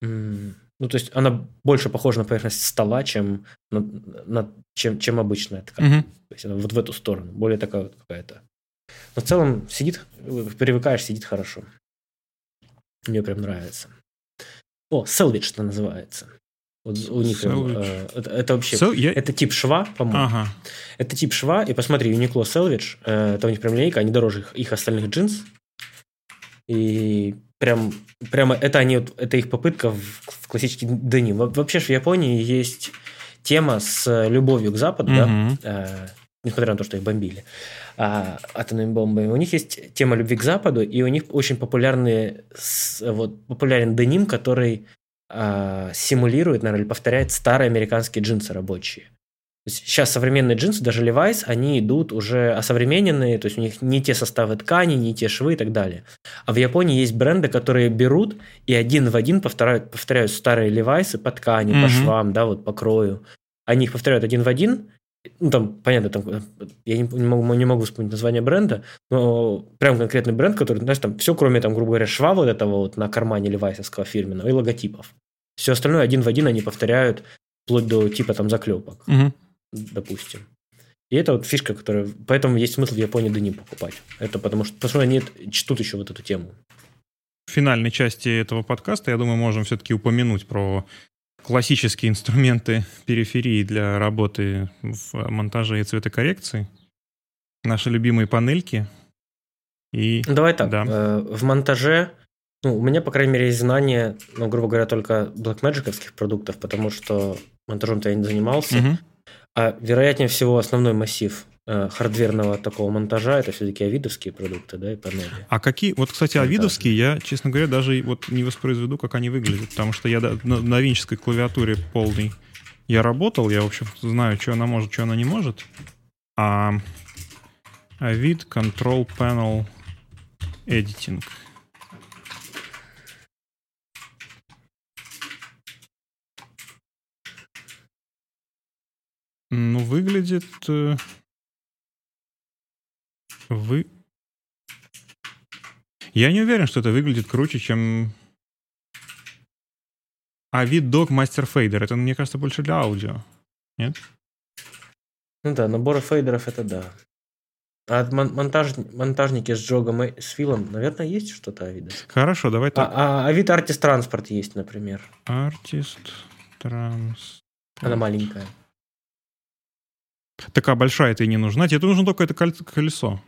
м, ну, то есть она больше похожа на поверхность стола, чем, на- на- чем, чем обычная ткань. Мгм. То есть она вот в эту сторону, более такая вот какая-то. Но в целом сидит, э, привыкаешь, сидит хорошо. Мне прям нравится. О, селвидж это называется. Вот у них прям, э, Селвидж. это, это вообще... Всё, я- Это тип шва, по-моему. Ага. Это тип шва, и посмотри, Uniqlo Selvedge, э, это у них прям линейка, они дороже их, их остальных джинс. И прям, прямо это они, вот- это их попытка в, в классический деним. Во- Вообще же в Японии есть тема с любовью к Западу, да, Мгм. э, несмотря на то, что их бомбили а, атомными бомбами. У них есть тема любви к Западу, и у них очень популярные, с- вот, популярен деним, который а, симулирует, наверное, или повторяет старые американские джинсы рабочие. Сейчас современные джинсы, даже Levi's, они идут уже осовремененные, то есть у них не те составы ткани, не те швы и так далее. А в Японии есть бренды, которые берут и один в один повторяют, повторяют старые Levi's по ткани, по Мгм. швам, да, вот по крою. Они их повторяют один в один. Ну, там, понятно, там, э, я не, не могу, не могу вспомнить название бренда, но прям конкретный бренд, который, знаешь, там все, кроме, там, грубо говоря, шва вот этого вот на кармане левайсовского фирменного и логотипов. Все остальное один в один они повторяют вплоть до типа там заклепок Мгм. допустим. И это вот фишка, которая... Поэтому есть смысл в Японии деним покупать. Это потому что, потому что они это- чтут еще вот эту тему. В финальной части этого подкаста, я думаю, можем все-таки упомянуть про классические инструменты периферии для работы в монтаже и цветокоррекции. Наши любимые панельки. И... Ну, давай так. Да. э, В монтаже... Ну, у меня, по крайней мере, есть знания, ну, грубо говоря, только блэкмэджиковских продуктов, потому что монтажом-то я не занимался. Мгм. А вероятнее всего основной массив э, хардверного такого монтажа это все-таки авидовские продукты, да, и панели. А какие... Вот, кстати, Монтажные. авидовские я, честно говоря, даже и вот не воспроизведу, как они выглядят, потому что я да- на, на винческой клавиатуре полной я работал, я, в общем, знаю, что она может, что она не может. А... Avid Control Panel Editing. Ну, выглядит... э, Вы... Я не уверен, что это выглядит круче, чем... Avid Dog Master Fader. Это, мне кажется, больше для аудио. Ну да, наборы фейдеров это да. А от мон- монтаж, монтажники с джогом и с филом, наверное, есть что-то авидовское. Хорошо, давай так. А, а, Авито Артис Транспорт есть, например. Артист транс. Она маленькая. Такая большая ты не нужна. Тебе нужно только это коль- колесо.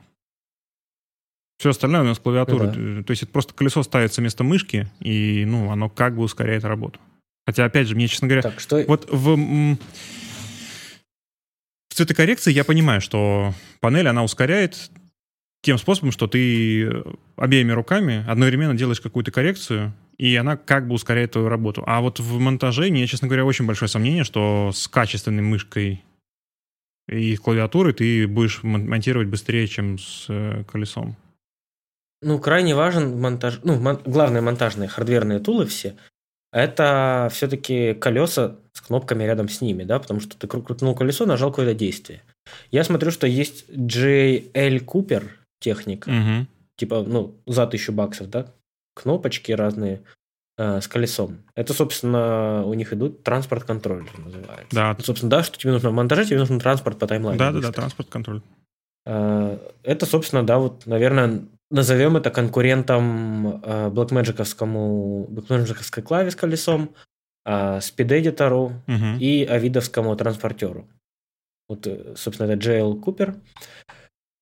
Все остальное у нас клавиатура. Э, То есть это просто колесо ставится вместо мышки, и ну, оно как бы ускоряет работу. Хотя, опять же, мне, честно говоря, Так, что... вот в, м, в цветокоррекции я понимаю, что панель, она ускоряет тем способом, что ты э, обеими руками одновременно делаешь какую-то коррекцию, и она как бы ускоряет твою работу. А вот в монтаже, мне, честно говоря, очень большое сомнение, что с качественной мышкой и клавиатурой ты будешь мон- монтировать быстрее, чем с э, колесом. Ну, крайне важен монтаж... Ну, мон- главные монтажные хардверные тулы все, это все-таки колеса с кнопками рядом с ними, да, потому что ты кру- крутнул колесо, нажал какое-то действие. Я смотрю, что есть джей эл Cooper техника, Мгм. типа, ну, за тысячу баксов, да, кнопочки разные э, с колесом. Это, собственно, у них идут транспорт-контроллер называется. Да. Собственно, да, что тебе нужно в монтаже, тебе нужен транспорт по таймлайну. Да-да-да, быстро. транспорт контроль. Э, Это, собственно, да, вот, наверное, назовем это конкурентом э, блэкмэджиковскому, блэкмэджиковской клаве с колесом, э, SpeedEditor uh-huh. и авидовскому трансфортеру. Вот, собственно, это джей эл Cooper.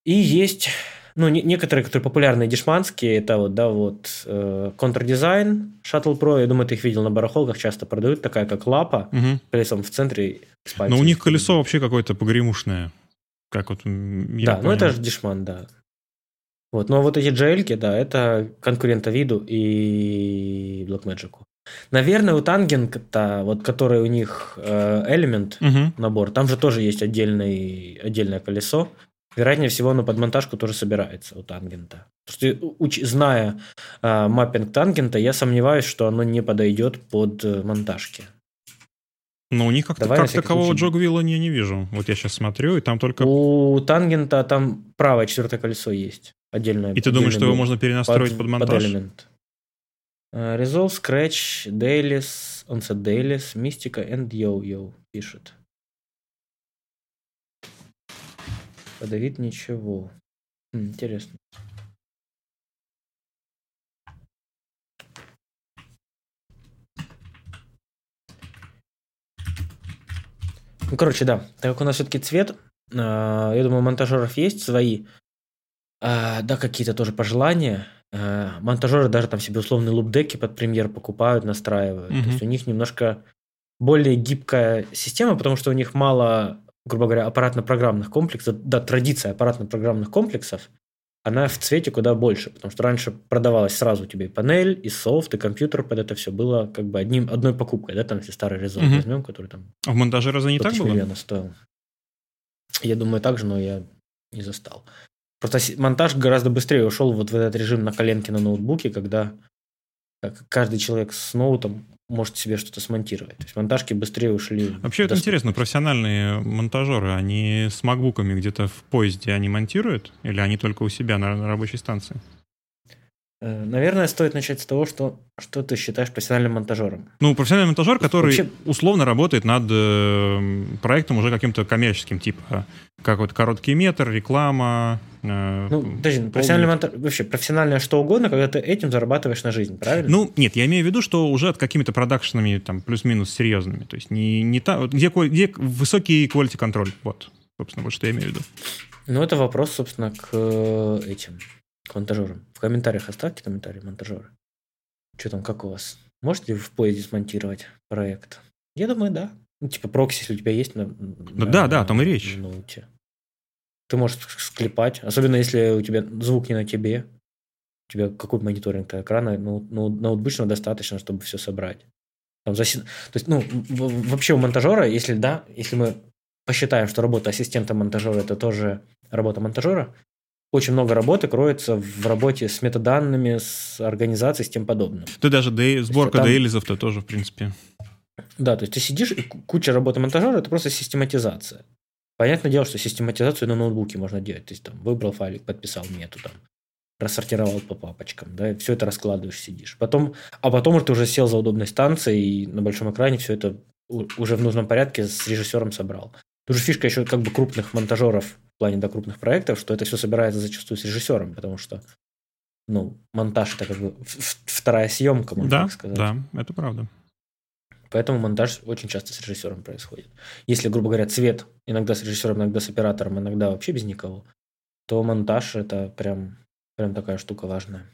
И есть, ну, не, некоторые, которые популярные дешманские, это вот, да, вот, э, Counter-Design, Shuttle Pro, я думаю, ты их видел на барахолках, часто продают, такая как лапа, uh-huh. колесом в центре. Но у них колесо вообще какое-то погремушное. Как вот, я да, понял. Ну это же дешман, да. Вот, но вот эти джей эл-ки, да, это конкурент Авиду и Blackmagic'у. Наверное, у Tangent, вот, который у них Element uh-huh. набор, там же тоже есть отдельный, отдельное колесо. Вероятнее всего, оно под монтажку тоже собирается у Tangent. Потому что, зная э, маппинг Tangent, я сомневаюсь, что оно не подойдет под монтажки. Но у них как-то, как такового джогвилла я не вижу. Вот я сейчас смотрю, и там только... У Тангента там правое четвертое колесо есть. Отдельное. И ты думаешь, что его можно перенастроить под, под монтаж? Под элемент. Uh, Resolve, Scratch, Dailies, Onset Dailies, Mystica and Yo-Yo пишет. Подавит ничего. Хм, интересно. Ну, короче, да, так как у нас все-таки цвет, э, я думаю, монтажеров есть свои, э, да, какие-то тоже пожелания. Э, монтажеры даже там себе условные лупдеки под премьер покупают, настраивают. Mm-hmm. То есть у них немножко более гибкая система, потому что у них мало, грубо говоря, аппаратно-программных комплексов. Да, традиция аппаратно-программных комплексов, она в цвете куда больше, потому что раньше продавалась сразу тебе и панель, и софт, и компьютер, под это все было как бы одним, одной покупкой, да, там все старые резоны угу. возьмем, которые там... А в монтаже разве не так было? Стоил. Я думаю, так же, но я не застал. Просто монтаж гораздо быстрее ушел вот в этот режим на коленке на ноутбуке, когда каждый человек с ноутом может себе что-то смонтировать. То есть монтажки быстрее ушли. Вообще это интересно, профессиональные монтажеры, они с макбуками где-то в поезде они монтируют? Или они только у себя на рабочей станции? Наверное, стоит начать с того, что, что ты считаешь профессиональным монтажером. Ну, профессиональный монтажер, который вообще... условно работает над проектом уже каким-то коммерческим, типа какой-то короткий метр, реклама... Ну, подожди, профессиональный монтаж, вообще профессиональное что угодно, когда ты этим зарабатываешь на жизнь, правильно? Ну, нет, я имею в виду, что уже от какими-то продакшенами там плюс-минус серьезными, то есть не, не та, где, где высокий quality control, вот, собственно, вот что я имею в виду. Ну, это вопрос, собственно, к этим, к монтажерам. В комментариях оставьте комментарии, монтажеры. Что там, как у вас? Можете в поезде смонтировать проект? Я думаю, да. Ну, типа прокси, если у тебя есть на... Да, на, да, на, да, там и речь. На ноуте. Ты можешь склепать, особенно если у тебя звук не на тебе. У тебя какой мониторинг экрана, но ну, ноутбучного достаточно, чтобы все собрать. Там заси... То есть, ну, вообще у монтажера, если да, если мы посчитаем, что работа ассистента монтажера это тоже работа монтажера, очень много работы кроется в работе с метаданными, с организацией, с тем подобным. Ты даже де... сборка дейлизов-то там... тоже, в принципе. Да, то есть ты сидишь, и куча работы монтажера это просто систематизация. Понятное дело, что систематизацию на ноутбуке можно делать. То есть, там, выбрал файлик, подписал мету, там, рассортировал по папочкам, да, и все это раскладываешь, сидишь. Потом, а потом ты уже сел за удобной станцией и на большом экране все это уже в нужном порядке с режиссером собрал. Тут же фишка еще как бы крупных монтажеров в плане до крупных проектов, что это все собирается зачастую с режиссером, потому что, ну, монтаж это как бы вторая съемка, можно да, так сказать. Да, это правда. Поэтому монтаж очень часто с режиссером происходит. Если, грубо говоря, цвет иногда с режиссером, иногда с оператором, иногда вообще без никого, то монтаж – это прям, прям такая штука важная.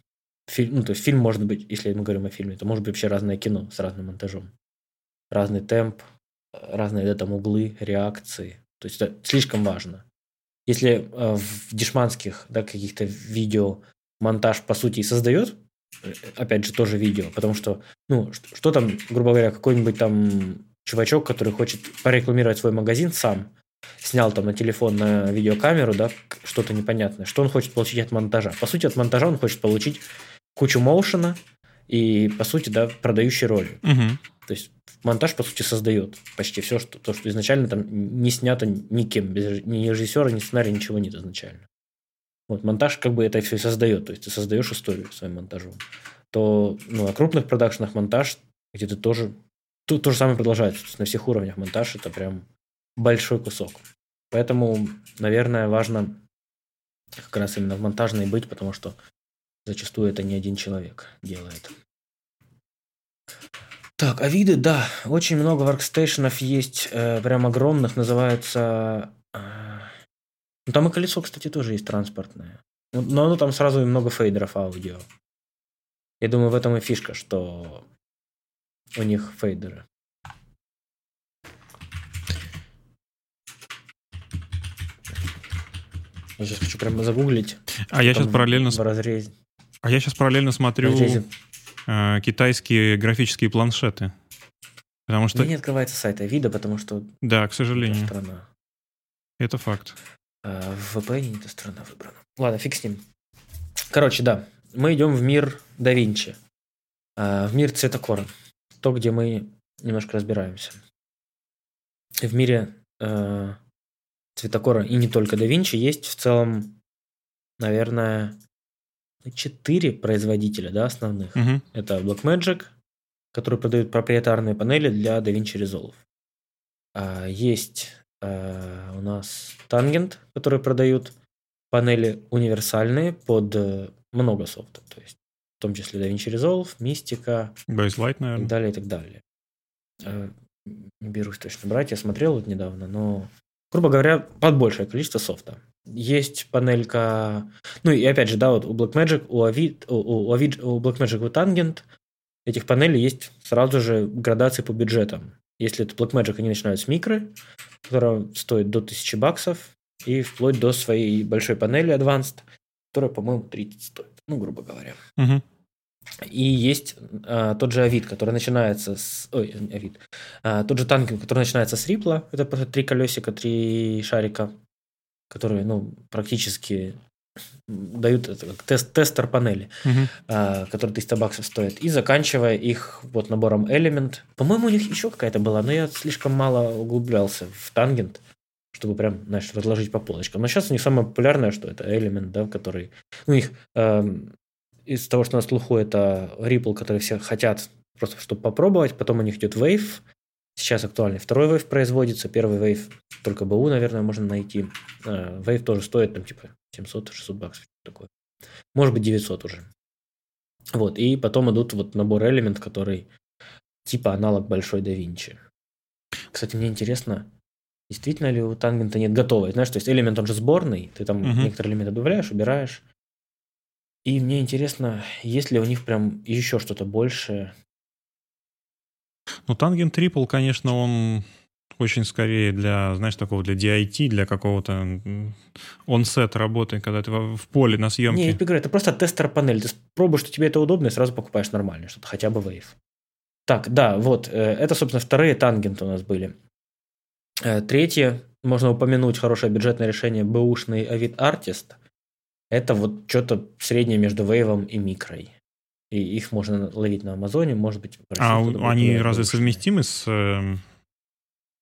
Фильм, ну, то есть фильм может быть, если мы говорим о фильме, то может быть вообще разное кино с разным монтажом. Разный темп, разные да, там, углы, реакции. То есть это слишком важно. Если э, в дешманских да, каких-то видео монтаж, по сути, и создает, опять же, тоже видео, потому что, ну, что, что там, грубо говоря, какой-нибудь там чувачок, который хочет порекламировать свой магазин сам, снял там на телефон, на видеокамеру, да, что-то непонятное, что он хочет получить от монтажа. По сути, от монтажа он хочет получить кучу моушена и, по сути, да, продающий ролик. Угу. То есть монтаж, по сути, создает почти все, что, то, что изначально там не снято никем, без, ни режиссера, ни сценария, ничего нет изначально. Вот, монтаж как бы это все и создает, то есть ты создаешь историю своим монтажом, то ну, на крупных продакшенах монтаж, где ты тоже, тут то же самое продолжается, то есть на всех уровнях монтаж это прям большой кусок. Поэтому, наверное, важно как раз именно в монтажной быть, потому что Зачастую это не один человек делает. Так, а виды, да, очень много воркстейшенов есть, э, прям огромных, называется... Э, ну, там и колесо, кстати, тоже есть транспортное. Но, но оно там сразу и много фейдеров аудио. Я думаю, в этом и фишка, что у них фейдеры. Я сейчас хочу прямо загуглить. А я сейчас параллельно... В разрезе. А я сейчас параллельно смотрю... китайские графические планшеты. Потому что... Не открывается сайт Авито, потому что... Да, к сожалению. Страна. Это факт. А в ви пи эн эта страна выбрана. Ладно, фиг с ним. Короче, да. Мы идем в мир да Винчи. А, в мир цветокора. То, где мы немножко разбираемся. В мире э, цветокора и не только да Винчи есть в целом, наверное... Четыре производителя, да, основных. Uh-huh. Это Blackmagic, который продает проприетарные панели для DaVinci Resolve. А, есть а, у нас Tangent, которые продают панели универсальные под а, много софта. То есть, в том числе DaVinci Resolve, Mystica, Baselight, наверное. И далее, и так далее. А, не берусь точно брать, я смотрел вот недавно, но, грубо говоря, под большее количество софта. Есть панелька... Ну и опять же, да, вот у Blackmagic, у, Avi... у, у, Avi... у Blackmagic, у Tangent этих панелей есть сразу же градации по бюджетам. Если это Blackmagic, они начинают с микры, которая стоит до тысячи баксов, и вплоть до своей большой панели Advanced, которая, по-моему, тридцать стоит, ну, грубо говоря. Угу. И есть а, тот же Авид, который начинается с... Ой, Авид. А, тот же Tangent, который начинается с Ripple, это просто три колесика, три шарика, которые, ну, практически дают это как тест, тестер панели, uh-huh. а, который триста баксов стоит, и заканчивая их вот набором Element. По-моему, у них еще какая-то была, но я слишком мало углублялся в Tangent, чтобы прям, знаешь, разложить по полочкам. Но сейчас у них самое популярное, что это Element, да, который... У них э, из того, что на слуху, это Ripple, который все хотят просто, чтобы попробовать. Потом у них идет Wave. Сейчас актуальный второй Wave производится, первый Wave только БУ, наверное, можно найти. Wave тоже стоит там типа семьсот-шестьсот баксов, что-то такое. Может быть, девятьсот уже. Вот, и потом идут вот набор Element, который типа аналог большой да Винчи. Кстати, мне интересно, действительно ли у Тангента нет готовой? Знаешь, то есть Element, он же сборный, ты там uh-huh. некоторые элементы добавляешь, убираешь. И мне интересно, есть ли у них прям еще что-то большее. Ну, Tangent Triple, конечно, он очень скорее для, знаешь, такого, для ди ай ти, для какого-то он-сет работы, когда ты в поле на съемке. Не, я тебе говорю, это просто тестер-панель. Ты пробуешь, что тебе это удобно, и сразу покупаешь нормальное что-то, хотя бы Wave. Так, да, вот. Это, собственно, вторые Tangent у нас были. Третье, можно упомянуть, хорошее бюджетное решение, бэушный Avid Artist. Это вот что-то среднее между Wave и микрой. И их можно ловить на Амазоне, может быть... А они разве больше. совместимы с,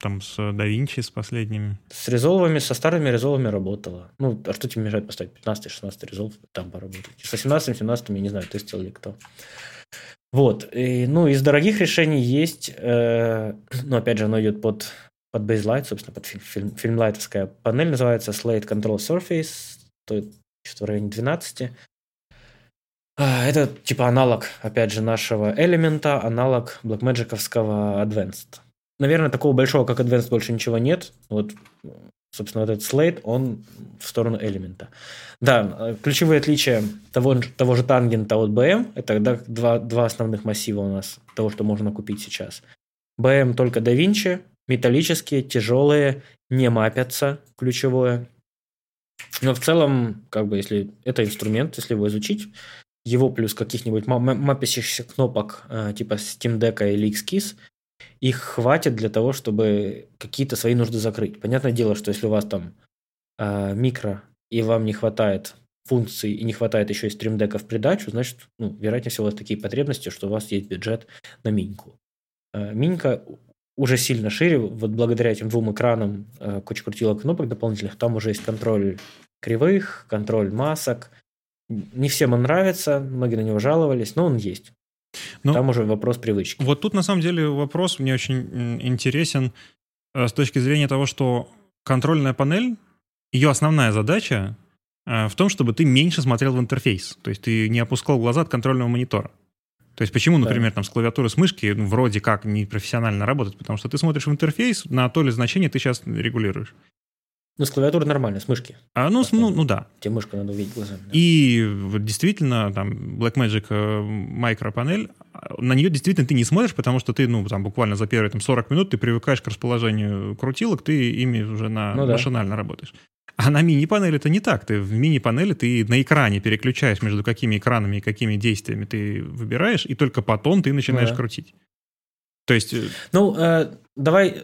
там, с DaVinci, с последними? С резолвами, со старыми резолвами работало. Ну, а что тебе мешает поставить пятнадцать-шестнадцать резолв, там поработать? С восемнадцать-семнадцать, я не знаю, тестил ли кто. Вот. И, ну, из дорогих решений есть... Э, ну, опять же, оно идет под, под Baselight, собственно, под фильм, фильмлайтовская панель, называется Slate Control Surface, стоит что-то в районе двенадцати. Это типа аналог, опять же, нашего элемента, аналог Blackmagic-овского Advanced. Наверное, такого большого, как Advanced, больше ничего нет. Вот, собственно, вот этот слейт, он в сторону элемента. Да, ключевые отличия того, того же Tangent от би эм, это да, два, два основных массива у нас, того, что можно купить сейчас. би эм только DaVinci, металлические, тяжелые, не мапятся, ключевое. Но в целом, как бы, если это инструмент, если его изучить, его плюс каких-нибудь мапящихся кнопок типа Steam Deck или X-Keys, их хватит для того, чтобы какие-то свои нужды закрыть. Понятное дело, что если у вас там э, микро, и вам не хватает функций, и не хватает еще и Steam Deck'а в придачу, значит, ну, вероятнее всего, у вас такие потребности, что у вас есть бюджет на миньку. Э, минька уже сильно шире, вот благодаря этим двум экранам, э, куча крутилок кнопок дополнительных, там уже есть контроль кривых, контроль масок. Не всем он нравится, многие на него жаловались, но он есть. Ну, там уже вопрос привычки. Вот тут, на самом деле, вопрос мне очень интересен с точки зрения того, что контрольная панель, ее основная задача — в том, чтобы ты меньше смотрел в интерфейс. То есть ты не опускал глаза от контрольного монитора. То есть почему, например, там, с клавиатуры, с мышки ну, вроде как непрофессионально работать? Потому что ты смотришь в интерфейс, на то ли значение ты сейчас регулируешь. Ну, с клавиатуры нормально, с мышки. А, ну, с, ну, ну, да. Тебе мышку надо увидеть глазами. Да. И действительно, там, Blackmagic микропанель, на нее действительно ты не смотришь, потому что ты, ну, там, буквально за первые там, сорок минут ты привыкаешь к расположению крутилок, ты ими уже на, ну, да. машинально работаешь. А на мини-панели это не так. Ты в мини-панели ты на экране переключаешь между какими экранами и какими действиями ты выбираешь, и только потом ты начинаешь да. крутить. То есть... Ну, э, давай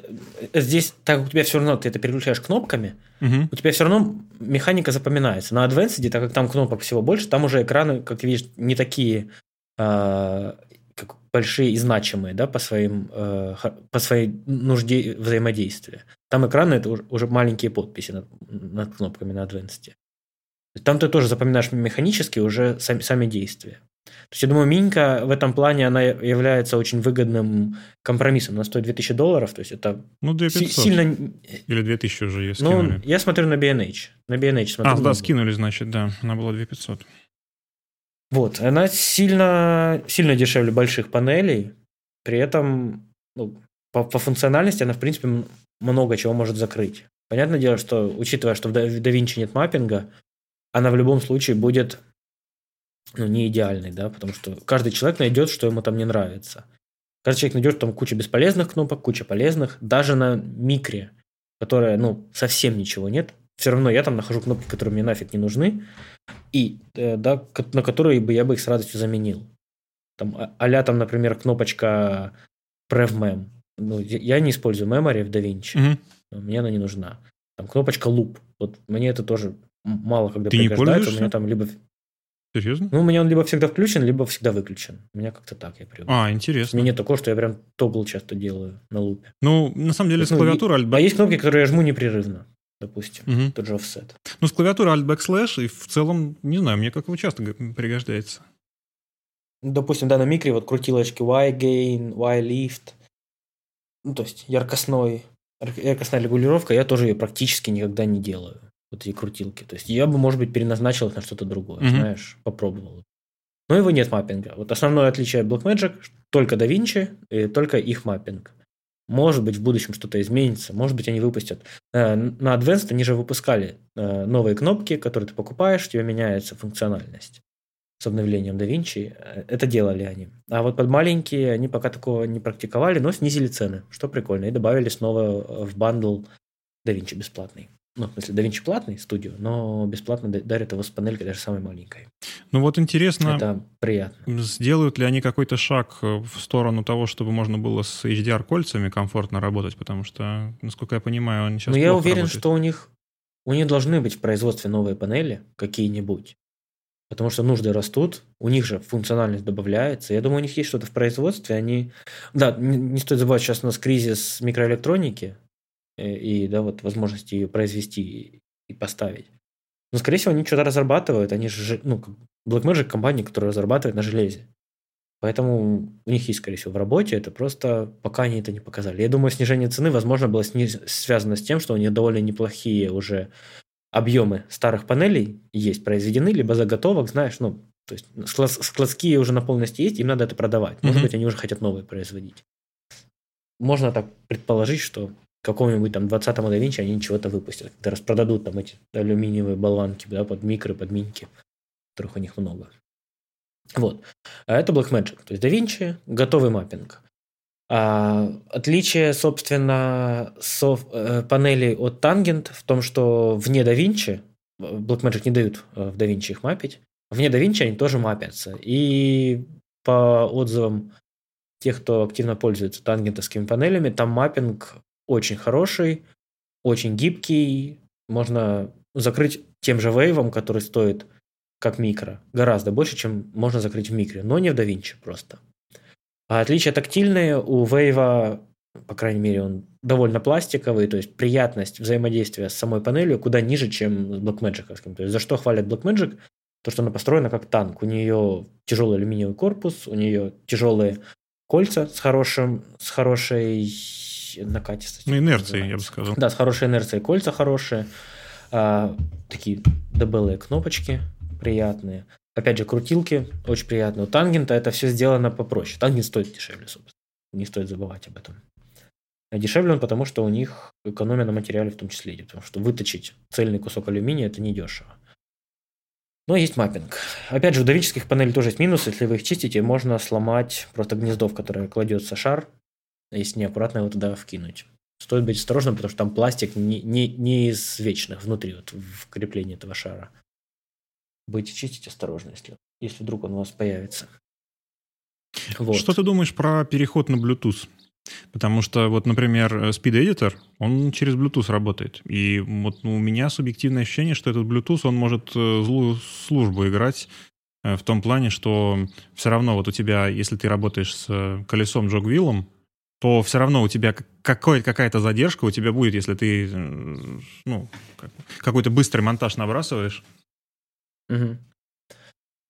здесь, так как у тебя все равно ты это переключаешь кнопками, угу. у тебя все равно механика запоминается. На Advanced, так как там кнопок всего больше, там уже экраны, как ты видишь, не такие э, как большие и значимые, да, по, своим, э, по своей нужде взаимодействия. Там экраны – это уже маленькие подписи над, над кнопками на Advanced. Там ты тоже запоминаешь механически уже сами, сами действия. То есть, я думаю, Минька в этом плане, она является очень выгодным компромиссом. Она стоит две тысячи долларов, то есть это ну, две тысячи пятьсот. Сильно... Или две тысячи уже ее скинули. Ну, я смотрю на би эн эйч. На би эн эйч смотрю. А, да, скинули, значит, да. Она была две тысячи пятьсот. Вот, она сильно, сильно дешевле больших панелей. При этом ну, по, по функциональности она, в принципе, много чего может закрыть. Понятное дело, что, учитывая, что в DaVinci нет маппинга, она в любом случае будет... ну, не идеальный, да, потому что каждый человек найдет, что ему там не нравится. Каждый человек найдет там кучу бесполезных кнопок, кучу полезных, даже на микре, которая, ну, совсем ничего нет. Все равно я там нахожу кнопки, которые мне нафиг не нужны, и, да, на которые бы я бы их с радостью заменил. Там, а-ля там, например, кнопочка PrevMem. Ну, я не использую memory в DaVinci, mm-hmm. мне она не нужна. Там кнопочка Loop. Вот мне это тоже мало когда пригождается. У меня там либо... Серьезно? Ну, у меня он либо всегда включен, либо всегда выключен. У меня как-то так я привык. А, интересно. У меня нет такого, что я прям тогл часто делаю на лупе. Ну, на самом деле, есть, с клавиатуры... Ну, альт... А есть кнопки, которые я жму непрерывно, допустим. Угу. Тот же offset. Ну, с клавиатуры Alt-Backslash, и в целом, не знаю, мне как-то часто пригождается. Допустим, да, на микре вот крутилочки Y-Gain, Y-Lift. Ну, то есть, яркостной, яркостная регулировка, я тоже ее практически никогда не делаю. Вот эти крутилки. То есть я бы, может быть, переназначил их на что-то другое, mm-hmm. знаешь, попробовал. Но его нет маппинга. Вот основное отличие от Blackmagic только DaVinci и только их маппинг. Может быть, в будущем что-то изменится, может быть, они выпустят. На Advanced они же выпускали новые кнопки, которые ты покупаешь, у тебя меняется функциональность с обновлением DaVinci. Это делали они. А вот под маленькие они пока такого не практиковали, но снизили цены, что прикольно, и добавили снова в бандл DaVinci бесплатный. Ну, в смысле, DaVinci платный, студию, но бесплатно дарят его с панелькой даже самой маленькой. Ну, вот интересно, это приятно. Сделают ли они какой-то шаг в сторону того, чтобы можно было с эйч ди ар-кольцами комфортно работать, потому что, насколько я понимаю, он сейчас плохо работает. Но я уверен, что у них, у них должны быть в производстве новые панели какие-нибудь, потому что нужды растут, у них же функциональность добавляется. Я думаю, у них есть что-то в производстве. Они... Да, не стоит забывать, сейчас у нас кризис микроэлектроники, и да, вот возможности ее произвести и поставить. Но, скорее всего, они что-то разрабатывают. Они же, ну, Blackmagic компания, которая разрабатывает на железе. Поэтому у них есть, скорее всего, в работе. Это просто пока они это не показали. Я думаю, снижение цены, возможно, было сниз... связано с тем, что у них довольно неплохие уже объемы старых панелей есть произведены, либо заготовок, знаешь, ну, то есть складские уже на полности есть, им надо это продавать. Может mm-hmm. быть, они уже хотят новые производить. Можно так предположить, что какому-нибудь там двадцатому DaVinci они чего-то выпустят, когда распродадут там эти алюминиевые болванки, да, под микро, под миньки, которых у них много. Вот. А это Blackmagic, то есть DaVinci, готовый маппинг. А, отличие, собственно, соф, э, панелей от Tangent в том, что вне DaVinci, Blackmagic не дают в DaVinci их маппить, вне DaVinci они тоже мапятся. И по отзывам тех, кто активно пользуется тангентовскими панелями, там маппинг очень хороший, очень гибкий. Можно закрыть тем же вейвом, который стоит как микро. Гораздо больше, чем можно закрыть в микре. Но не в DaVinci просто. А отличия тактильные. У вейва, по крайней мере, он довольно пластиковый. То есть приятность взаимодействия с самой панелью куда ниже, чем с Blackmagic. То есть за что хвалят Blackmagic? То, что она построена как танк. У нее тяжелый алюминиевый корпус, у нее тяжелые кольца с, хорошим, с хорошей... накатистостью. Ну, инерцией, я бы сказал. Да, с хорошей инерцией, кольца хорошие. А, такие дебелые кнопочки приятные. Опять же, крутилки очень приятные. У Тангента это все сделано попроще. Тангент стоит дешевле, собственно. Не стоит забывать об этом. А дешевле он, потому что у них экономия на материале в том числе идет. Потому что выточить цельный кусок алюминия это недешево. Но есть маппинг. Опять же, у довических панелей тоже есть минус. Если вы их чистите, можно сломать просто гнездо, в которое кладется шар. Если неаккуратно его туда вкинуть. Стоит быть осторожным, потому что там пластик не, не, не из вечных внутри, вот, в креплении этого шара. Будете чистить осторожно, если, если вдруг он у вас появится. Вот. Что ты думаешь про переход на Bluetooth? Потому что, вот, например, Speed Editor, он через Bluetooth работает. И вот у меня субъективное ощущение, что этот Bluetooth, он может злую службу играть в том плане, что все равно вот у тебя, если ты работаешь с колесом джогвиллом, то все равно у тебя какой, какая-то задержка у тебя будет, если ты ну, какой-то быстрый монтаж набрасываешь. Угу.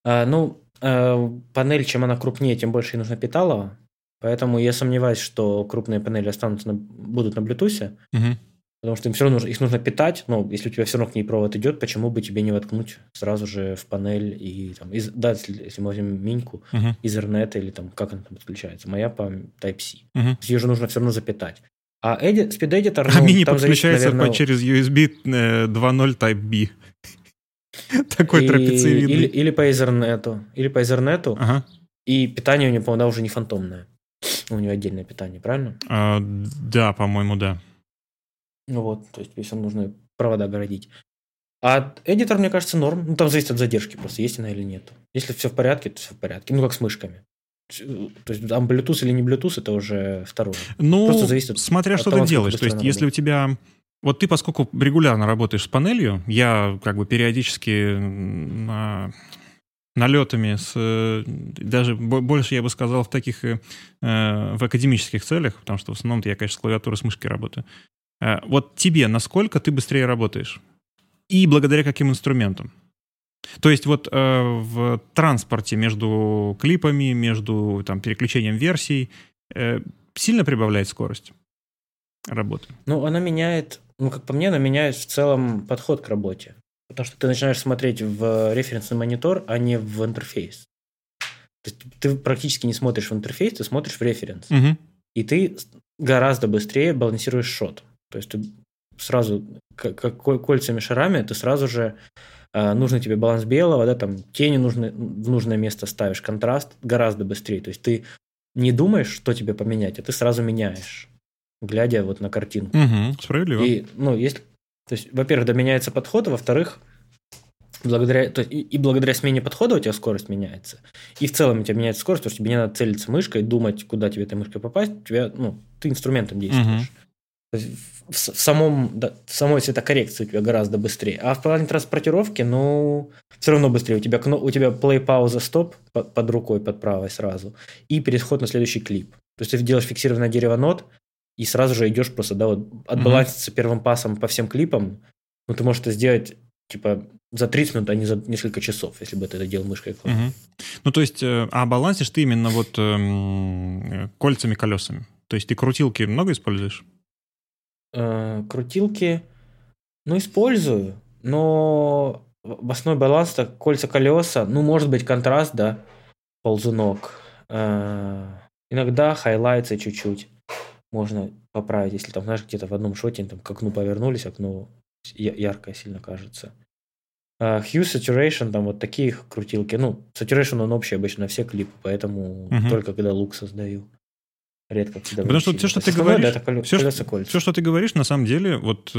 А, ну, а, панель, чем она крупнее, тем больше ей нужно питалово. Поэтому я сомневаюсь, что крупные панели останутся на, будут на Bluetooth, угу. Потому что им все равно нужно, их нужно питать, но если у тебя все равно к ней провод идет, почему бы тебе не воткнуть сразу же в панель и там, из, да, если, если мы возьмем миньку, угу. Ethernet или там как она там подключается, моя по Type-C. Угу. Ее же нужно все равно запитать. А эди, Speed Editor... А ну, мини подключается зависит, наверное, по, через ю эс би два точка ноль Type-B. Такой трапециевидный. Или, или по Ethernet. Или по Ethernet. Ага. И питание у него, по-моему, да, уже не фантомное. У него отдельное питание, правильно? А, да, по-моему, да. Ну вот, то есть если вам нужно провода городить. А Editor, мне кажется, норм. Ну, там зависит от задержки просто, есть она или нет. Если все в порядке, то все в порядке. Ну, как с мышками. То есть там Bluetooth или не Bluetooth, это уже второе. Ну, просто зависит от, смотря от что того, ты делаешь. То есть если у тебя... Вот ты, поскольку регулярно работаешь с панелью, я как бы периодически на... налетами, с, даже больше, я бы сказал, в таких, в академических целях, потому что в основном я, конечно, с клавиатуры, с мышкой работаю. Вот тебе насколько ты быстрее работаешь? И благодаря каким инструментам? То есть вот в транспорте между клипами, между там, переключением версий сильно прибавляет скорость работы? Ну, она меняет, ну, как по мне, она меняет в целом подход к работе. Потому что ты начинаешь смотреть в референсный монитор, а не в интерфейс. То есть ты практически не смотришь в интерфейс, ты смотришь в референс. Угу. И ты гораздо быстрее балансируешь шот. То есть ты сразу как кольцами, шарами, ты сразу же э, нужен тебе баланс белого, да, там тени нужны, в нужное место ставишь, контраст гораздо быстрее. То есть ты не думаешь, что тебе поменять, а ты сразу меняешь, глядя вот на картинку. Угу, справедливо. И, ну, если... То есть, во-первых, да, меняется подход, а во-вторых, благодаря, то есть, и, и благодаря смене подхода у тебя скорость меняется, и в целом у тебя меняется скорость, потому что тебе не надо целиться мышкой, думать, куда тебе этой мышкой попасть, у тебя, ну, ты инструментом действуешь. Uh-huh. То есть, в, в, самом, да, в самой цветокоррекции у тебя гораздо быстрее, а в плане транспортировки, ну, все равно быстрее. У тебя, у тебя play, пауза, стоп под, под рукой, под правой сразу, и переход на следующий клип. То есть, ты делаешь фиксированное дерево нот, и сразу же идешь просто, да, вот отбаланситься mm-hmm. первым пасом по всем клипам, ну, ты можешь это сделать, типа, за тридцать минут, а не за несколько часов, если бы ты это делал мышкой. Mm-hmm. Ну, то есть, а балансишь ты именно вот э, кольцами-колесами? То есть, ты крутилки много используешь? Э, крутилки, ну, использую, но в основе баланса кольца-колеса, ну, может быть, контраст, да, ползунок, э, иногда хайлайтсы чуть-чуть. Можно поправить, если там, знаешь, где-то в одном шоте там, к окну повернулись, окно яркое сильно кажется. Uh, Hue, Saturation, там вот такие крутилки. Ну, Saturation, он общий обычно на все клипы, поэтому uh-huh. только когда лук создаю. Редко когда... Потому что все, что ты говоришь, да, все, что, все, что ты говоришь, на самом деле, вот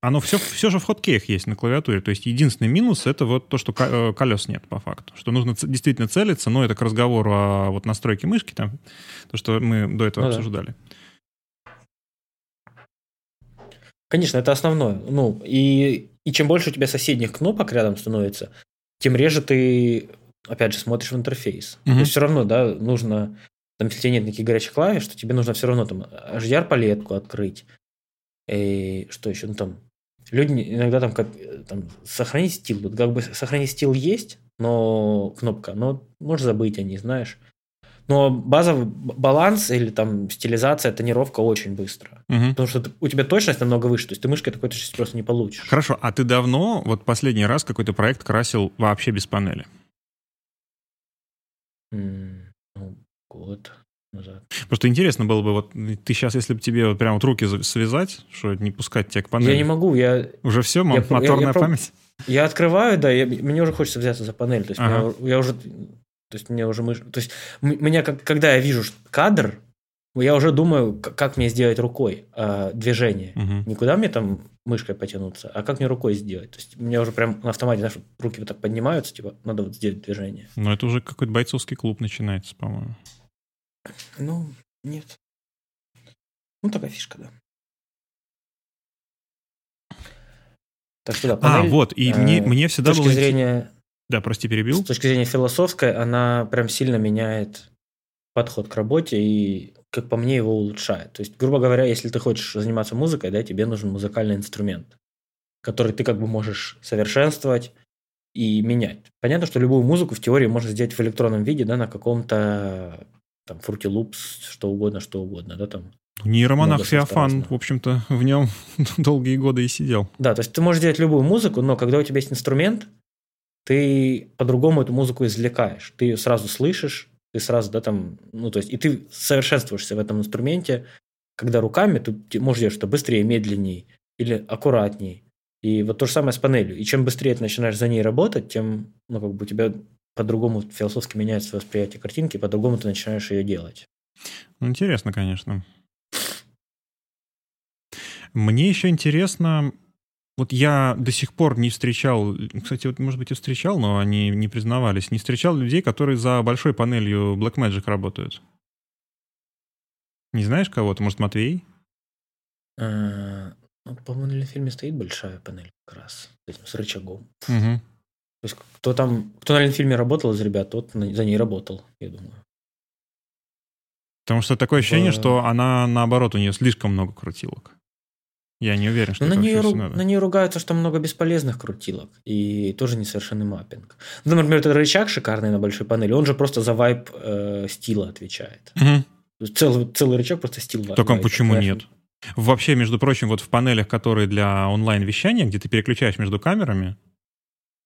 оно все, все же в хоткеях есть на клавиатуре. То есть единственный минус — это вот то, что колес нет по факту. Что нужно действительно целиться, но это к разговору о вот, настройке мышки, там, то, что мы до этого ну, обсуждали. Да. Конечно, это основное. Ну, и, и чем больше у тебя соседних кнопок рядом становится, тем реже ты, опять же, смотришь в интерфейс. Mm-hmm. То есть все равно, да, нужно, там, если у тебя нет никаких горячих клавиш, то тебе нужно все равно там эйч ди ар-палетку открыть. И что еще? Ну, там, люди иногда там, как, там сохранить стил. Тут как бы сохранить стил есть, но кнопка, но можешь забыть о ней, знаешь. Но базовый баланс или там стилизация, тонировка очень быстро. Угу. Потому что у тебя точность намного выше. То есть ты мышкой такой точности просто не получишь. Хорошо. А ты давно, вот последний раз какой-то проект красил вообще без панели? М-м, ну, год назад. Просто интересно было бы, вот ты сейчас, если бы тебе вот прям вот руки связать, что не пускать тебя к панели. Я не могу. Я... Уже все? Мо- я, моторная я, я память? Проб... Я открываю, да. Я... Мне уже хочется взяться за панель. То есть ага. я, я уже... То есть, мне уже мыш... То есть, меня, когда я вижу кадр, я уже думаю, как мне сделать рукой э, движение. Угу. Не куда мне там мышкой потянуться, а как мне рукой сделать. То есть, у меня уже прям на автомате, знаешь, руки вот так поднимаются, типа, надо вот сделать движение. Ну, это уже какой-то бойцовский клуб начинается, по-моему. Ну, нет. Ну, такая фишка, да. Так что, да, панель, а, вот, и э, мне, мне всегда было... С точки было... зрения... Да, прости, перебил. С точки зрения философской, она прям сильно меняет подход к работе и, как по мне, его улучшает. То есть, грубо говоря, если ты хочешь заниматься музыкой, да, тебе нужен музыкальный инструмент, который ты как бы можешь совершенствовать и менять. Понятно, что любую музыку в теории можно сделать в электронном виде, да, на каком-то там Fruity Loops, что угодно, что угодно, да, там. Нейромонах Феофан, в общем-то, в нем долгие годы и сидел. Да, то есть ты можешь делать любую музыку, но когда у тебя есть инструмент, ты по-другому эту музыку извлекаешь. Ты ее сразу слышишь, ты сразу, да, там, ну, то есть, и ты совершенствуешься в этом инструменте, когда руками ты можешь делать что быстрее, медленнее или аккуратнее. И вот то же самое с панелью. И чем быстрее ты начинаешь за ней работать, тем, ну, как бы у тебя по-другому философски меняется восприятие картинки, по-другому ты начинаешь ее делать. Ну, интересно, конечно. Мне еще интересно... Вот я до сих пор не встречал, кстати, вот, может быть, и встречал, но они не признавались, не встречал людей, которые за большой панелью Blackmagic работают. Не знаешь кого-то? Может, Матвей? А, ну, по-моему, на фильме стоит большая панель как раз, с рычагом. Угу. То есть, кто там, кто на фильме работал из ребят, тот за ней работал, я думаю. Потому что такое ощущение, а... что она, наоборот, у нее слишком много крутилок. Я не уверен, что но это на нее, ру... надо. На нее ругаются, что много бесполезных крутилок. И тоже несовершенный маппинг. Ну, например, этот рычаг шикарный на большой панели, он же просто за вайб э, стила отвечает. Угу. Целый, целый рычаг просто стил вайб. Так он почему нет? Вообще, между прочим, вот в панелях, которые для онлайн-вещания, где ты переключаешь между камерами,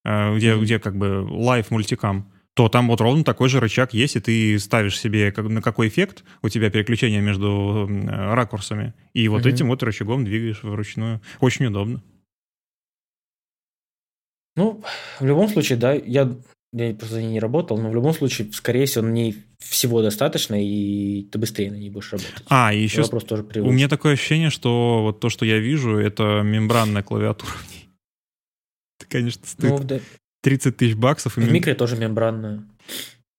э, где, где как бы лайв-мультикам, то там вот ровно такой же рычаг есть, и ты ставишь себе, как, на какой эффект у тебя переключение между ракурсами, и вот mm-hmm. этим вот рычагом двигаешь вручную. Очень удобно. Ну, в любом случае, да, я, я просто не работал, но в любом случае, скорее всего, на ней всего достаточно, и ты быстрее на ней будешь работать. А, и еще вопрос с... тоже привычный. У меня такое ощущение, что вот то, что я вижу, это мембранная клавиатура в ней. Это, конечно, стыд. Ну, да. тридцать тысяч баксов. И в микре мем... тоже мембранная.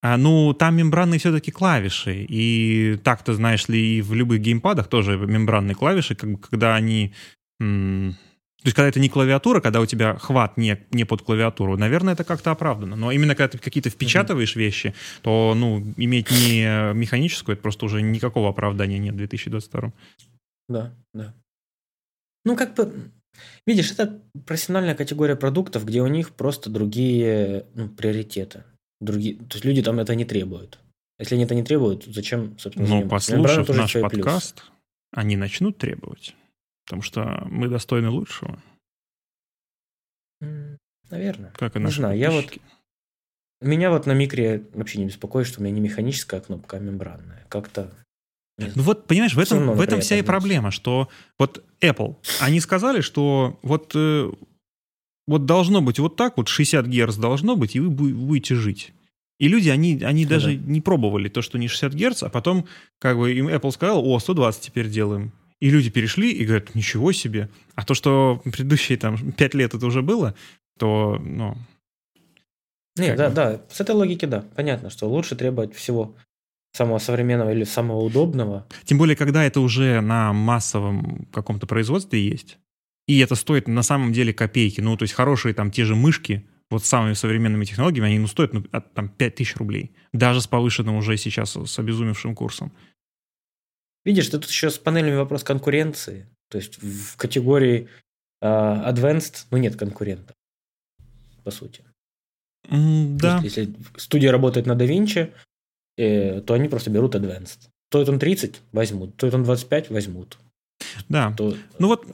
А, ну, там мембранные все-таки клавиши. И так-то, знаешь ли, и в любых геймпадах тоже мембранные клавиши, как бы, когда они... М- То есть, когда это не клавиатура, когда у тебя хват не, не под клавиатуру, наверное, это как-то оправдано. Но именно когда ты какие-то впечатываешь mm-hmm. вещи, то, ну, иметь не механическую, это просто уже никакого оправдания нет в две тысячи двадцать втором. Да, да. Ну, как бы... Видишь, это профессиональная категория продуктов, где у них просто другие, ну, приоритеты. Другие, то есть люди там это не требуют. Если они это не требуют, зачем, собственно, заниматься? Ну, послушав наш подкаст, плюс. Они начнут требовать. Потому что мы достойны лучшего. Наверное. Как и наши не знаю, я вот Меня вот на микре вообще не беспокоит, что у меня не механическая кнопка, а мембранная. Как-то... Ну вот, понимаешь, в этом, в этом вся и проблема, что вот Apple, они сказали, что вот, вот должно быть вот так, вот шестьдесят герц должно быть, и вы будете жить. И люди, они, они даже да. не пробовали то, что не шестьдесят герц, а потом как бы им Apple сказал, о, сто двадцать теперь делаем. И люди перешли и говорят, ничего себе. А то, что предыдущие там пять лет это уже было, то, ну... Нет, да, бы. да, с этой логики, да, понятно, что лучше требовать всего... самого современного или самого удобного. Тем более, когда это уже на массовом каком-то производстве есть. И это стоит на самом деле копейки. Ну, то есть хорошие там те же мышки вот с самыми современными технологиями, они ну, стоят ну, от, там, пять тысяч рублей. Даже с повышенным уже сейчас, с обезумевшим курсом. Видишь, ты тут еще с панельными вопрос конкуренции. То есть в категории э, advanced, ну, нет конкурентов, по сути. Mm, да. Есть, если студия работает на DaVinci, то они просто берут advanced. Стоит он тридцать, возьмут. Стоит он двадцать пять, возьмут. Да. То... Ну вот,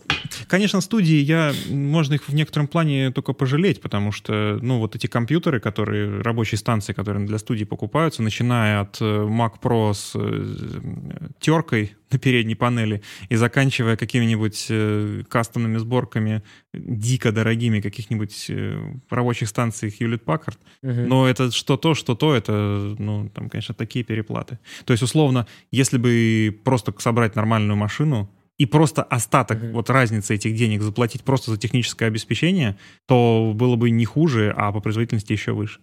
конечно, студии, я, можно их в некотором плане только пожалеть, потому что, ну, вот эти компьютеры, которые, рабочие станции, которые для студии покупаются, начиная от Mac Pro с э, теркой на передней панели и заканчивая какими-нибудь э, кастомными сборками дико дорогими каких-нибудь э, рабочих станций Hewlett-Packard. Uh-huh. Но это что то, что то, это, ну, там, конечно, такие переплаты. То есть, условно, если бы просто собрать нормальную машину, и просто остаток, mm-hmm. вот разницы этих денег заплатить просто за техническое обеспечение, то было бы не хуже, а по производительности еще выше.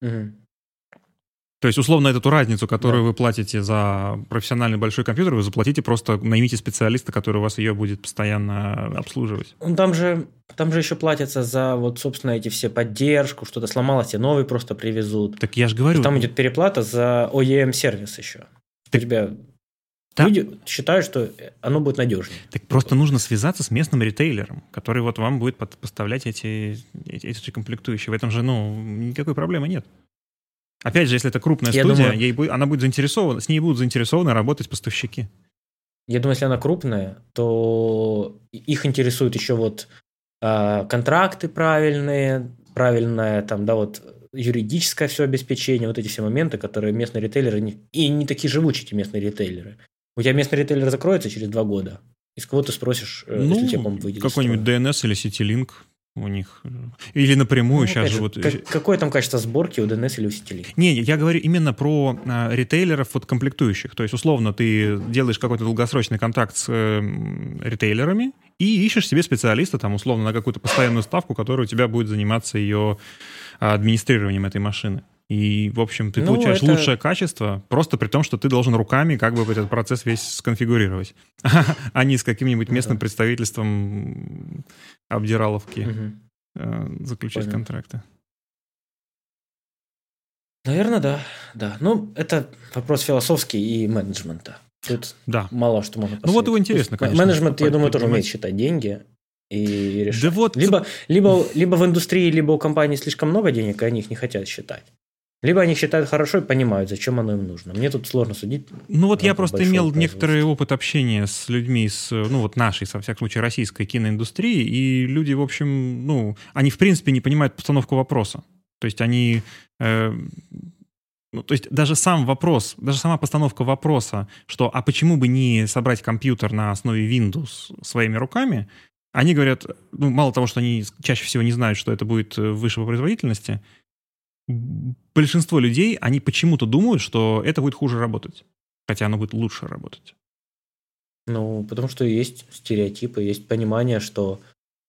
Mm-hmm. То есть, условно, эту разницу, которую yeah. вы платите за профессиональный большой компьютер, вы заплатите, просто наймите специалиста, который у вас ее будет постоянно обслуживать. Ну, там же, там же еще платятся за, вот, собственно, эти все поддержку, что-то сломалось, и новый просто привезут. Так я же говорю. Там идет переплата за о и эм-сервис еще. Так... У тебя... Да? Люди считают, что оно будет надежнее. Так просто нужно связаться с местным ритейлером, который вот вам будет поставлять эти, эти, эти комплектующие. В этом же, ну, никакой проблемы нет. Опять же, если это крупная я студия, думаю, ей будет, она будет заинтересована, с ней будут заинтересованы работать поставщики. Я думаю, если она крупная, то их интересуют еще вот э, контракты правильные, правильное там, да, вот юридическое все обеспечение, вот эти все моменты, которые местные ритейлеры, не, и не такие живучие эти местные ритейлеры. У тебя местный ритейлер закроется через два года, из кого ты спросишь, ну, если тебе комп выйдет? Какой-нибудь ди эн эс или Ситилинк у них. Или напрямую, ну, сейчас же. Вот... Как, какое там качество сборки у ди эн эс или у Ситилинк? Не, я говорю именно про а, ритейлеров вот, комплектующих. То есть, условно, ты делаешь какой-то долгосрочный контакт с э, ритейлерами и ищешь себе специалиста, там, условно, на какую-то постоянную ставку, которая у тебя будет заниматься ее администрированием этой машины. И, в общем, ты, ну, получаешь это... лучшее качество, просто при том, что ты должен руками как бы этот процесс весь сконфигурировать, а не с каким-нибудь местным представительством обдираловки заключать контракты. Наверное, да. да. Ну, это вопрос философский и менеджмента. Тут мало что можно посмотреть. Ну, вот его интересно, конечно. Менеджмент, я думаю, тоже умеет считать деньги. И решать. Да вот... либо, либо, либо в индустрии, либо у компании слишком много денег, и они их не хотят считать. Либо они считают хорошо и понимают, зачем оно им нужно. Мне тут сложно судить. Ну вот я просто имел некоторый опыт общения с людьми из, ну вот нашей, во всяком случае, российской киноиндустрии, и люди, в общем, ну, они в принципе не понимают постановку вопроса. То есть они... Э, ну, то есть даже сам вопрос, даже сама постановка вопроса, что а почему бы не собрать компьютер на основе Windows своими руками, они говорят, ну, мало того, что они чаще всего не знают, что это будет выше по производительности, большинство людей, они почему-то думают, что это будет хуже работать, хотя оно будет лучше работать. Ну, потому что есть стереотипы, есть понимание, что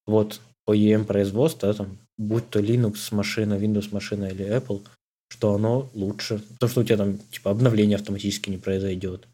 вот о и эм-производство, да, там, будь то Linux-машина, Windows-машина или Apple, что оно лучше, потому что у тебя там типа обновление автоматически не произойдет.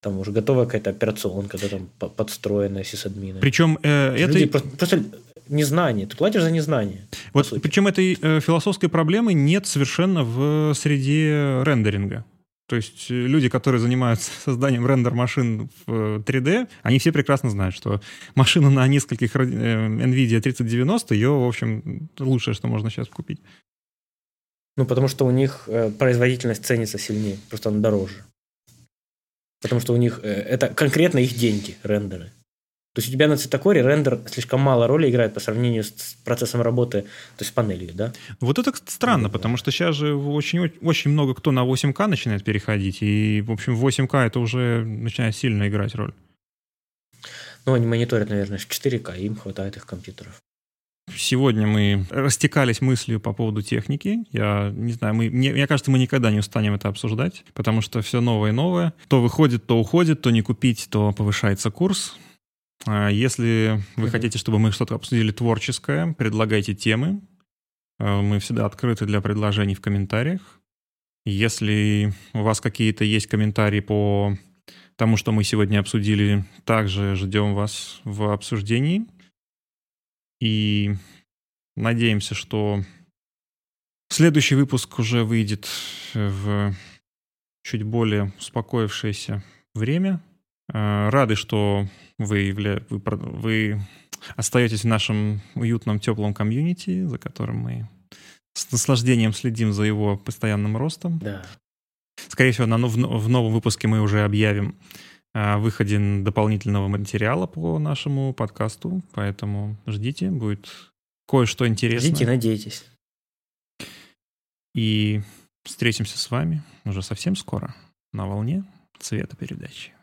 Там уже готовая какая-то операционка, да, там подстроенная сисадмина. Причем э, это... Люди просто, просто незнание. Ты платишь за незнание. Вот, причем этой э, философской проблемы нет совершенно в среде рендеринга. То есть люди, которые занимаются созданием рендер-машин в три дэ, они все прекрасно знают, что машину на нескольких NVIDIA тридцать девяносто, ее, в общем, лучшее, что можно сейчас купить. Ну, потому что у них э, производительность ценится сильнее, просто она дороже. Потому что у них это конкретно их деньги, рендеры. То есть у тебя на цветокоре рендер слишком мало роли играет по сравнению с процессом работы, то есть с панелью, да? Вот это странно, да. Потому что сейчас же очень, очень много кто на восемь ка начинает переходить, и, в общем, восемь ка это уже начинает сильно играть роль. Ну, они мониторят, наверное, в четыре ка, и им хватает их компьютеров. Сегодня мы растекались мыслью по поводу техники. Я не знаю, мы, мне, мне кажется, мы никогда не устанем это обсуждать, потому что все новое и новое. То выходит, то уходит, то не купить, то повышается курс. Если вы mm-hmm. хотите, чтобы мы что-то обсудили творческое, предлагайте темы. Мы всегда открыты для предложений в комментариях. Если у вас какие-то есть комментарии по тому, что мы сегодня обсудили, также ждем вас в обсуждении. И надеемся, что следующий выпуск уже выйдет в чуть более успокоившееся время. Рады, что вы, вы, вы остаетесь в нашем уютном, теплом комьюнити, за которым мы с наслаждением следим за его постоянным ростом. Да. Скорее всего, на, в, в новом выпуске мы уже объявим о выходе дополнительного материала по нашему подкасту, поэтому ждите, будет кое-что интересное. Ждите, надейтесь. И встретимся с вами уже совсем скоро на волне цвета передачи.